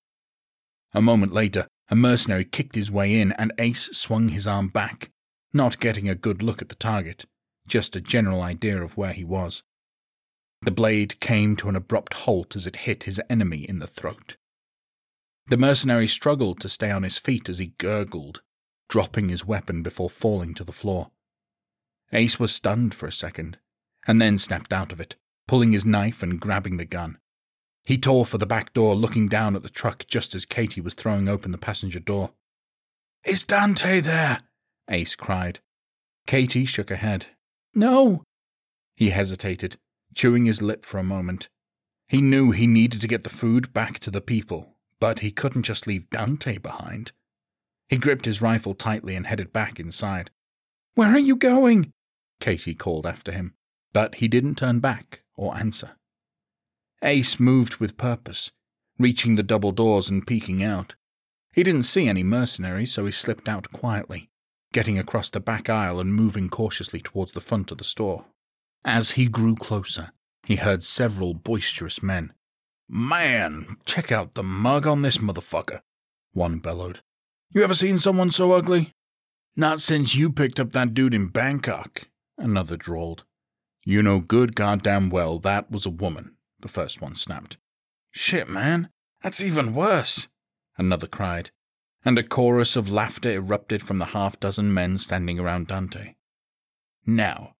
A moment later, a mercenary kicked his way in and Ace swung his arm back, not getting a good look at the target, just a general idea of where he was. The blade came to an abrupt halt as it hit his enemy in the throat. The mercenary struggled to stay on his feet as he gurgled, dropping his weapon before falling to the floor. Ace was stunned for a second, and then snapped out of it, pulling his knife and grabbing the gun. He tore for the back door, looking down at the truck just as Katie was throwing open the passenger door. "Is Dante there?" Ace cried. Katie shook her head, No. He hesitated, chewing his lip for a moment. He knew he needed to get the food back to the people, but he couldn't just leave Dante behind. He gripped his rifle tightly and headed back inside. Where are you going? Katie called after him, but he didn't turn back or answer. Ace moved with purpose, reaching the double doors and peeking out. He didn't see any mercenaries, so he slipped out quietly, getting across the back aisle and moving cautiously towards the front of the store. As he grew closer, he heard several boisterous men. "Man, check out the mug on this motherfucker," one bellowed. "You ever seen someone so ugly?" "Not since you picked up that dude in Bangkok," another drawled. "You know good goddamn well that was a woman," the first one snapped. "Shit, man, that's even worse," another cried, and a chorus of laughter erupted from the half-dozen men standing around Dante. "Now,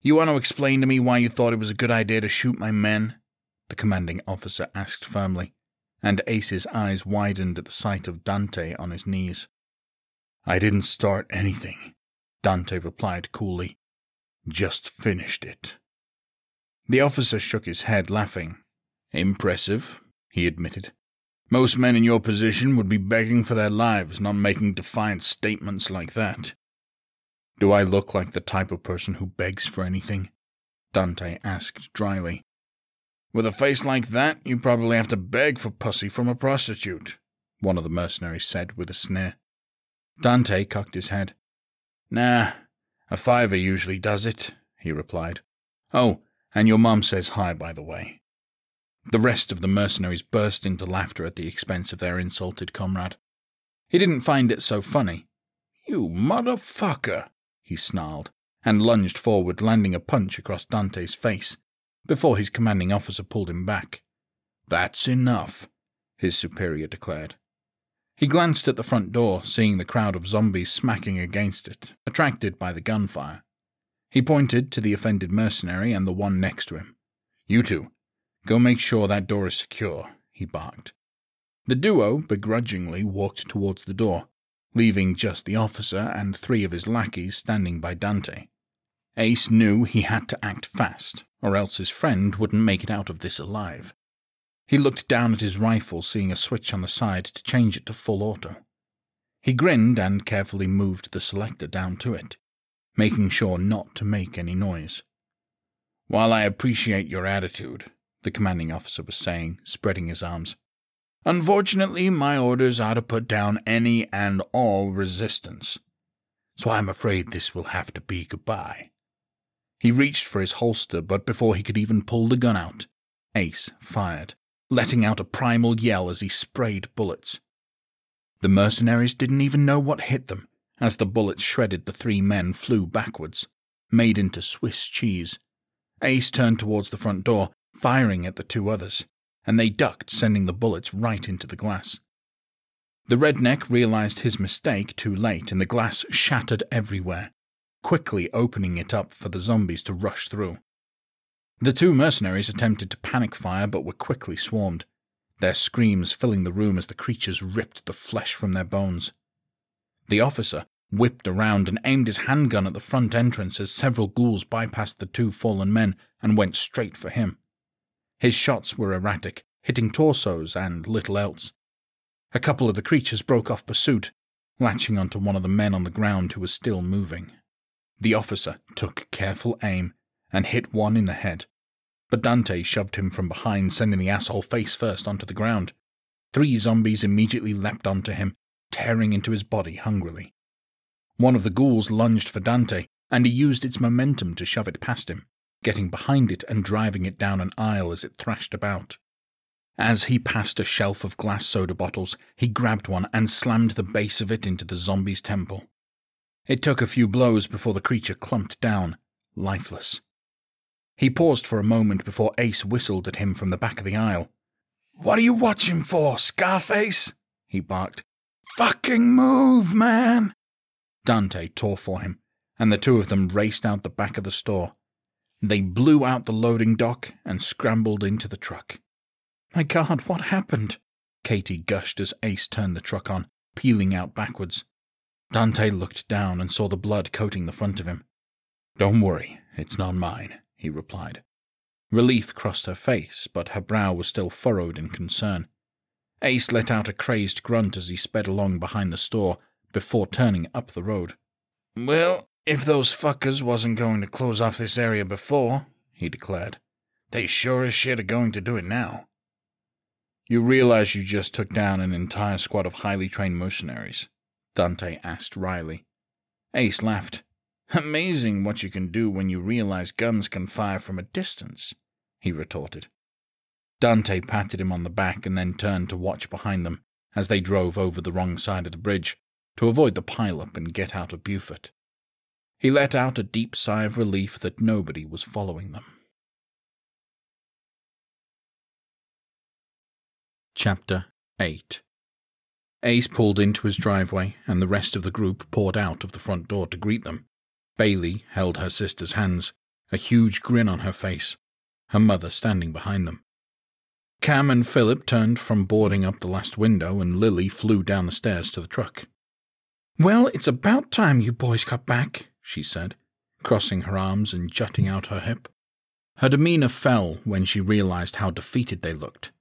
you want to explain to me why you thought it was a good idea to shoot my men?" the commanding officer asked firmly, and Ace's eyes widened at the sight of Dante on his knees. "I didn't start anything," Dante replied coolly. "Just finished it." The officer shook his head, laughing. "Impressive," he admitted. "Most men in your position would be begging for their lives, not making defiant statements like that." "Do I look like the type of person who begs for anything?" Dante asked dryly. "With a face like that, you probably have to beg for pussy from a prostitute," one of the mercenaries said with a sneer. Dante cocked his head. "Nah, a fiver usually does it," he replied. "Oh, and your mum says hi, by the way." The rest of the mercenaries burst into laughter at the expense of their insulted comrade. He didn't find it so funny. "You motherfucker," he snarled, and lunged forward, landing a punch across Dante's face, before his commanding officer pulled him back. "That's enough," his superior declared. He glanced at the front door, seeing the crowd of zombies smacking against it, attracted by the gunfire. He pointed to the offended mercenary and the one next to him. "You two, go make sure that door is secure," he barked. The duo begrudgingly walked towards the door, leaving just the officer and three of his lackeys standing by Dante. Ace knew he had to act fast, or else his friend wouldn't make it out of this alive. He looked down at his rifle, seeing a switch on the side to change it to full auto. He grinned and carefully moved the selector down to it, making sure not to make any noise. "While I appreciate your attitude," the commanding officer was saying, spreading his arms, "unfortunately, my orders are to put down any and all resistance. So I'm afraid this will have to be goodbye." He reached for his holster, but before he could even pull the gun out, Ace fired, letting out a primal yell as he sprayed bullets. The mercenaries didn't even know what hit them, as the bullets shredded the three men flew backwards, made into Swiss cheese. Ace turned towards the front door, firing at the two others, and they ducked, sending the bullets right into the glass. The redneck realized his mistake too late, and the glass shattered everywhere, quickly opening it up for the zombies to rush through. The two mercenaries attempted to panic fire but were quickly swarmed, their screams filling the room as the creatures ripped the flesh from their bones. The officer whipped around and aimed his handgun at the front entrance as several ghouls bypassed the two fallen men and went straight for him. His shots were erratic, hitting torsos and little else. A couple of the creatures broke off pursuit, latching onto one of the men on the ground who was still moving. The officer took careful aim and hit one in the head, but Dante shoved him from behind, sending the asshole face first onto the ground. Three zombies immediately leapt onto him, tearing into his body hungrily. One of the ghouls lunged for Dante, and he used its momentum to shove it past him, getting behind it and driving it down an aisle as it thrashed about. As he passed a shelf of glass soda bottles, he grabbed one and slammed the base of it into the zombie's temple. It took a few blows before the creature clumped down, lifeless. He paused for a moment before Ace whistled at him from the back of the aisle. "What are you watching for, Scarface?" he barked. "Fucking move, man!" Dante tore for him, and the two of them raced out the back of the store. They blew out the loading dock and scrambled into the truck. "My God, what happened?" Katie gushed as Ace turned the truck on, peeling out backwards. Dante looked down and saw the blood coating the front of him. "Don't worry, it's not mine," he replied. Relief crossed her face, but her brow was still furrowed in concern. Ace let out a crazed grunt as he sped along behind the store, before turning up the road. "Well, if those fuckers wasn't going to close off this area before," he declared, "they sure as shit are going to do it now." "You realize you just took down an entire squad of highly trained mercenaries?" Dante asked wryly. Ace laughed. "Amazing what you can do when you realize guns can fire from a distance," he retorted. Dante patted him on the back and then turned to watch behind them as they drove over the wrong side of the bridge to avoid the pileup and get out of Beaufort. He let out a deep sigh of relief that nobody was following them. Chapter eight. Ace pulled into his driveway, and the rest of the group poured out of the front door to greet them. Bailey held her sister's hands, a huge grin on her face, her mother standing behind them. Cam and Philip turned from boarding up the last window, and Lily flew down the stairs to the truck. "Well, it's about time you boys got back," she said, crossing her arms and jutting out her hip. Her demeanour fell when she realised how defeated they looked.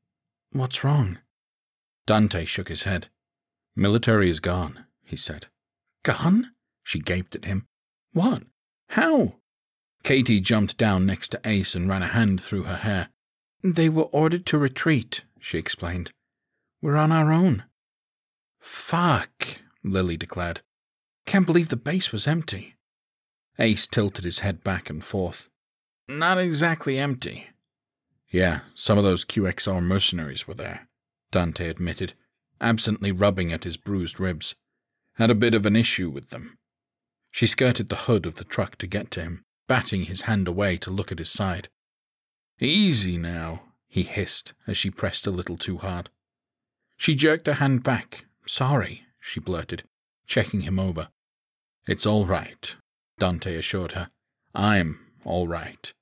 "What's wrong?" Dante shook his head. "Military is gone," he said. "Gone?" She gaped at him. "What? How?" Katie jumped down next to Ace and ran a hand through her hair. "They were ordered to retreat," she explained. "We're on our own." "Fuck," Lily declared. "Can't believe the base was empty." Ace tilted his head back and forth. "Not exactly empty." "Yeah, some of those Q X R mercenaries were there," Dante admitted, absently rubbing at his bruised ribs. "Had a bit of an issue with them." She skirted the hood of the truck to get to him, batting his hand away to look at his side. "Easy now," he hissed as she pressed a little too hard. She jerked her hand back. "Sorry," she blurted, checking him over. "It's all right," Dante assured her. "I'm all right."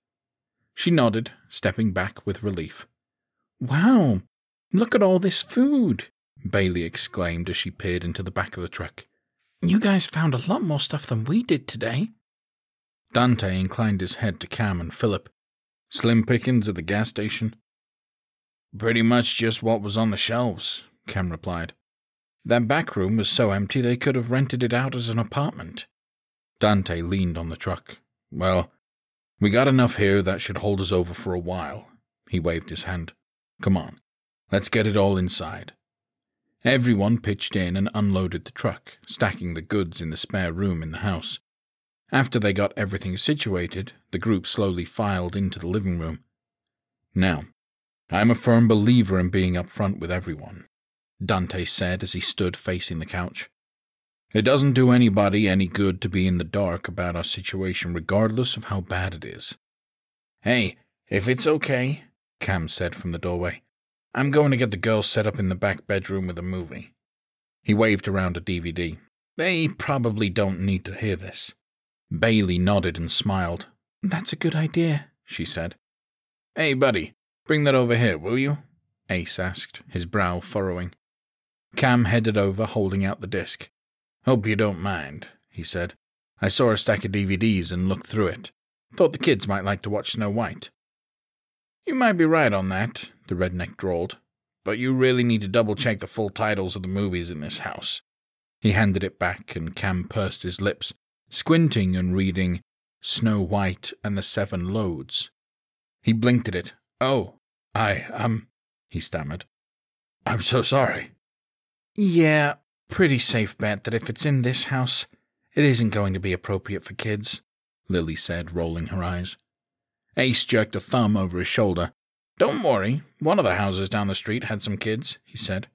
She nodded, stepping back with relief. "Wow, look at all this food," Bailey exclaimed as she peered into the back of the truck. "You guys found a lot more stuff than we did today." Dante inclined his head to Cam and Philip. "Slim pickings at the gas station?" "Pretty much just what was on the shelves," Cam replied. "That back room was so empty they could have rented it out as an apartment." Dante leaned on the truck. "Well, we got enough here that should hold us over for a while." He waved his hand. "Come on, let's get it all inside." Everyone pitched in and unloaded the truck, stacking the goods in the spare room in the house. After they got everything situated, the group slowly filed into the living room. "Now, I'm a firm believer in being up front with everyone," Dante said as he stood facing the couch. "It doesn't do anybody any good to be in the dark about our situation regardless of how bad it is." "Hey, if it's okay," Cam said from the doorway, "I'm going to get the girls set up in the back bedroom with a movie." He waved around a D V D. "They probably don't need to hear this." Bailey nodded and smiled. "That's a good idea," she said. "Hey, buddy, bring that over here, will you?" Ace asked, his brow furrowing. Cam headed over, holding out the disc. "Hope you don't mind," he said. "I saw a stack of D V Ds and looked through it. Thought the kids might like to watch Snow White." "You might be right on that," the redneck drawled, "but you really need to double-check the full titles of the movies in this house." He handed it back, and Cam pursed his lips, squinting and reading Snow White and the Seven Loads. He blinked at it. "Oh, I, um," he stammered. "I'm so sorry." "Yeah, pretty safe bet that if it's in this house, it isn't going to be appropriate for kids," Lily said, rolling her eyes. Ace jerked a thumb over his shoulder. "Don't worry, one of the houses down the street had some kids," he said.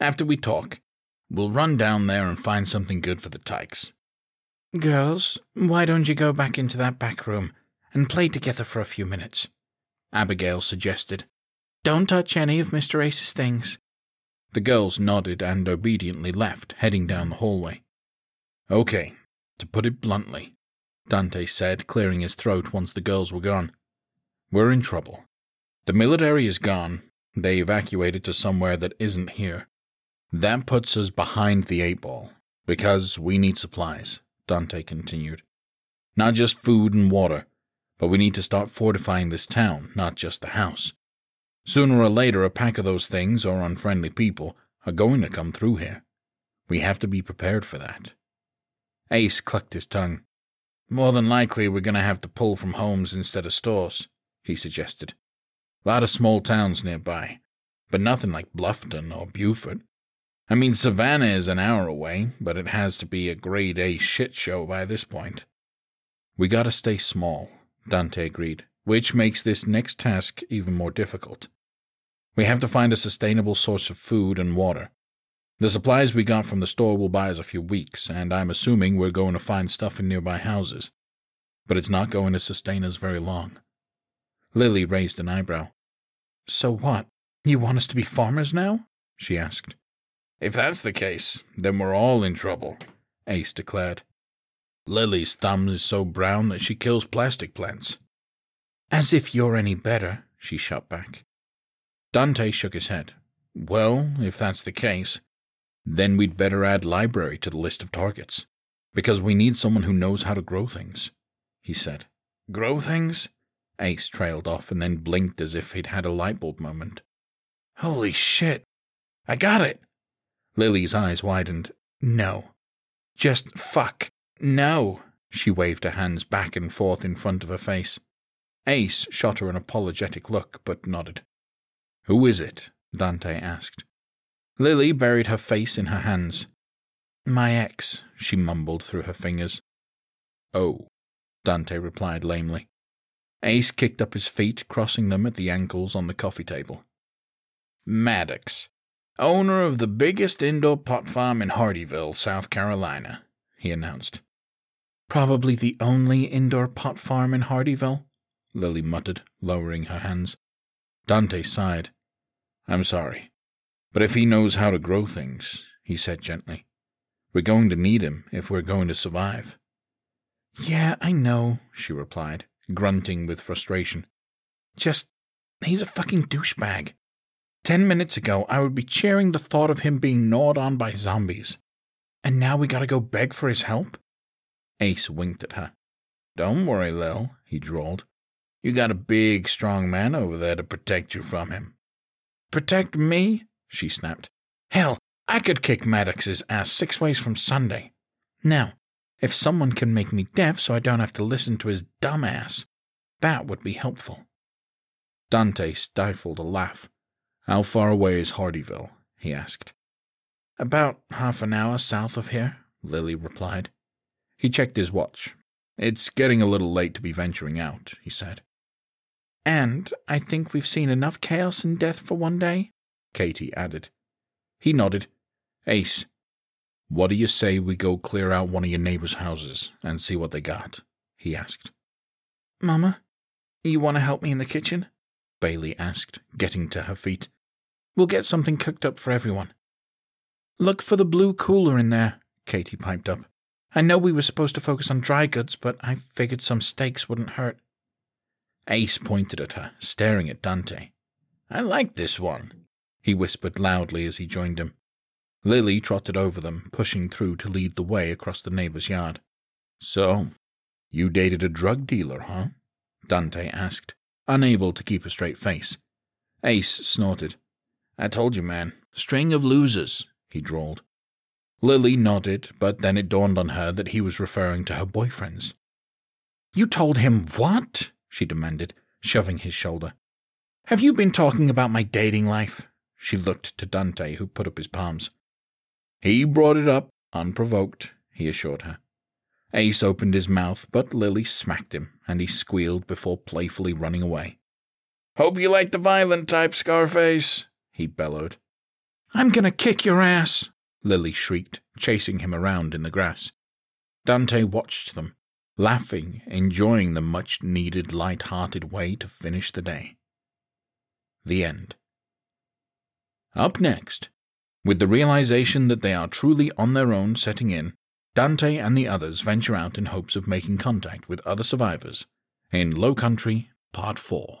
"After we talk, we'll run down there and find something good for the tykes." "Girls, why don't you go back into that back room and play together for a few minutes?" Abigail suggested. "Don't touch any of Mister Ace's things." The girls nodded and obediently left, heading down the hallway. "Okay, to put it bluntly," Dante said, clearing his throat once the girls were gone, "we're in trouble. The military is gone. They evacuated to somewhere that isn't here. That puts us behind the eight ball, because we need supplies," Dante continued. not just food and water. But we need to start fortifying this town, not just the house. Sooner or later, a pack of those things, or unfriendly people, are going to come through here. We have to be prepared for that. Ace clucked his tongue. More than likely, we're going to have to pull from homes instead of stores, he suggested. A lot of small towns nearby, but nothing like Bluffton or Beaufort. I mean, Savannah is an hour away, but it has to be a grade A shit show by this point. We gotta stay small, Dante agreed, which makes this next task even more difficult. We have to find a sustainable source of food and water. The supplies we got from the store will buy us a few weeks, and I'm assuming we're going to find stuff in nearby houses. But it's not going to sustain us very long. Lily raised an eyebrow. So what? You want us to be farmers now? She asked. If that's the case, then we're all in trouble, Ace declared. Lily's thumb is so brown that she kills plastic plants. As if you're any better, she shot back. Dante shook his head. Well, if that's the case, then we'd better add library to the list of targets, because we need someone who knows how to grow things, he said. Grow things? Ace trailed off and then blinked as if he'd had a light bulb moment. Holy shit! I got it! Lily's eyes widened. No. Just fuck. No, she waved her hands back and forth in front of her face. Ace shot her an apologetic look, but nodded. Who is it? Dante asked. Lily buried her face in her hands. My ex, she mumbled through her fingers. Oh, Dante replied lamely. Ace kicked up his feet, crossing them at the ankles on the coffee table. Maddox, owner of the biggest indoor pot farm in Hardyville, South Carolina, he announced. Probably the only indoor pot farm in Hardyville, Lily muttered, lowering her hands. Dante sighed. I'm sorry, but if he knows how to grow things, he said gently, we're going to need him if we're going to survive. Yeah, I know, she replied, grunting with frustration. Just, he's a fucking douchebag. Ten minutes ago, I would be cheering the thought of him being gnawed on by zombies. And now we gotta go beg for his help? Ace winked at her. Don't worry, Lil, he drawled. You got a big, strong man over there to protect you from him. Protect me? She snapped. Hell, I could kick Maddox's ass six ways from Sunday. Now, if someone can make me deaf so I don't have to listen to his dumb ass, that would be helpful. Dante stifled a laugh. How far away is Hardyville? He asked. About half an hour south of here, Lily replied. He checked his watch. It's getting a little late to be venturing out, he said. And I think we've seen enough chaos and death for one day, Katie added. He nodded. Ace, what do you say we go clear out one of your neighbors' houses and see what they got? He asked. Mama, you want to help me in the kitchen? Bailey asked, getting to her feet. We'll get something cooked up for everyone. Look for the blue cooler in there, Katie piped up. I know we were supposed to focus on dry goods, but I figured some steaks wouldn't hurt. Ace pointed at her, staring at Dante. I like this one, he whispered loudly as he joined him. Lily trotted over them, pushing through to lead the way across the neighbor's yard. So, you dated a drug dealer, huh? Dante asked, unable to keep a straight face. Ace snorted. I told you, man. String of losers, he drawled. Lily nodded, but then it dawned on her that he was referring to her boyfriends. You told him what? She demanded, shoving his shoulder. Have you been talking about my dating life? She looked to Dante, who put up his palms. He brought it up, unprovoked, he assured her. Ace opened his mouth, but Lily smacked him, and he squealed before playfully running away. Hope you like the violent type, Scarface, he bellowed. I'm gonna kick your ass, Lily shrieked, chasing him around in the grass. Dante watched them, laughing, enjoying the much-needed light-hearted way to finish the day. The end. Up next, with the realization that they are truly on their own setting in, Dante and the others venture out in hopes of making contact with other survivors in Low Country, Part four.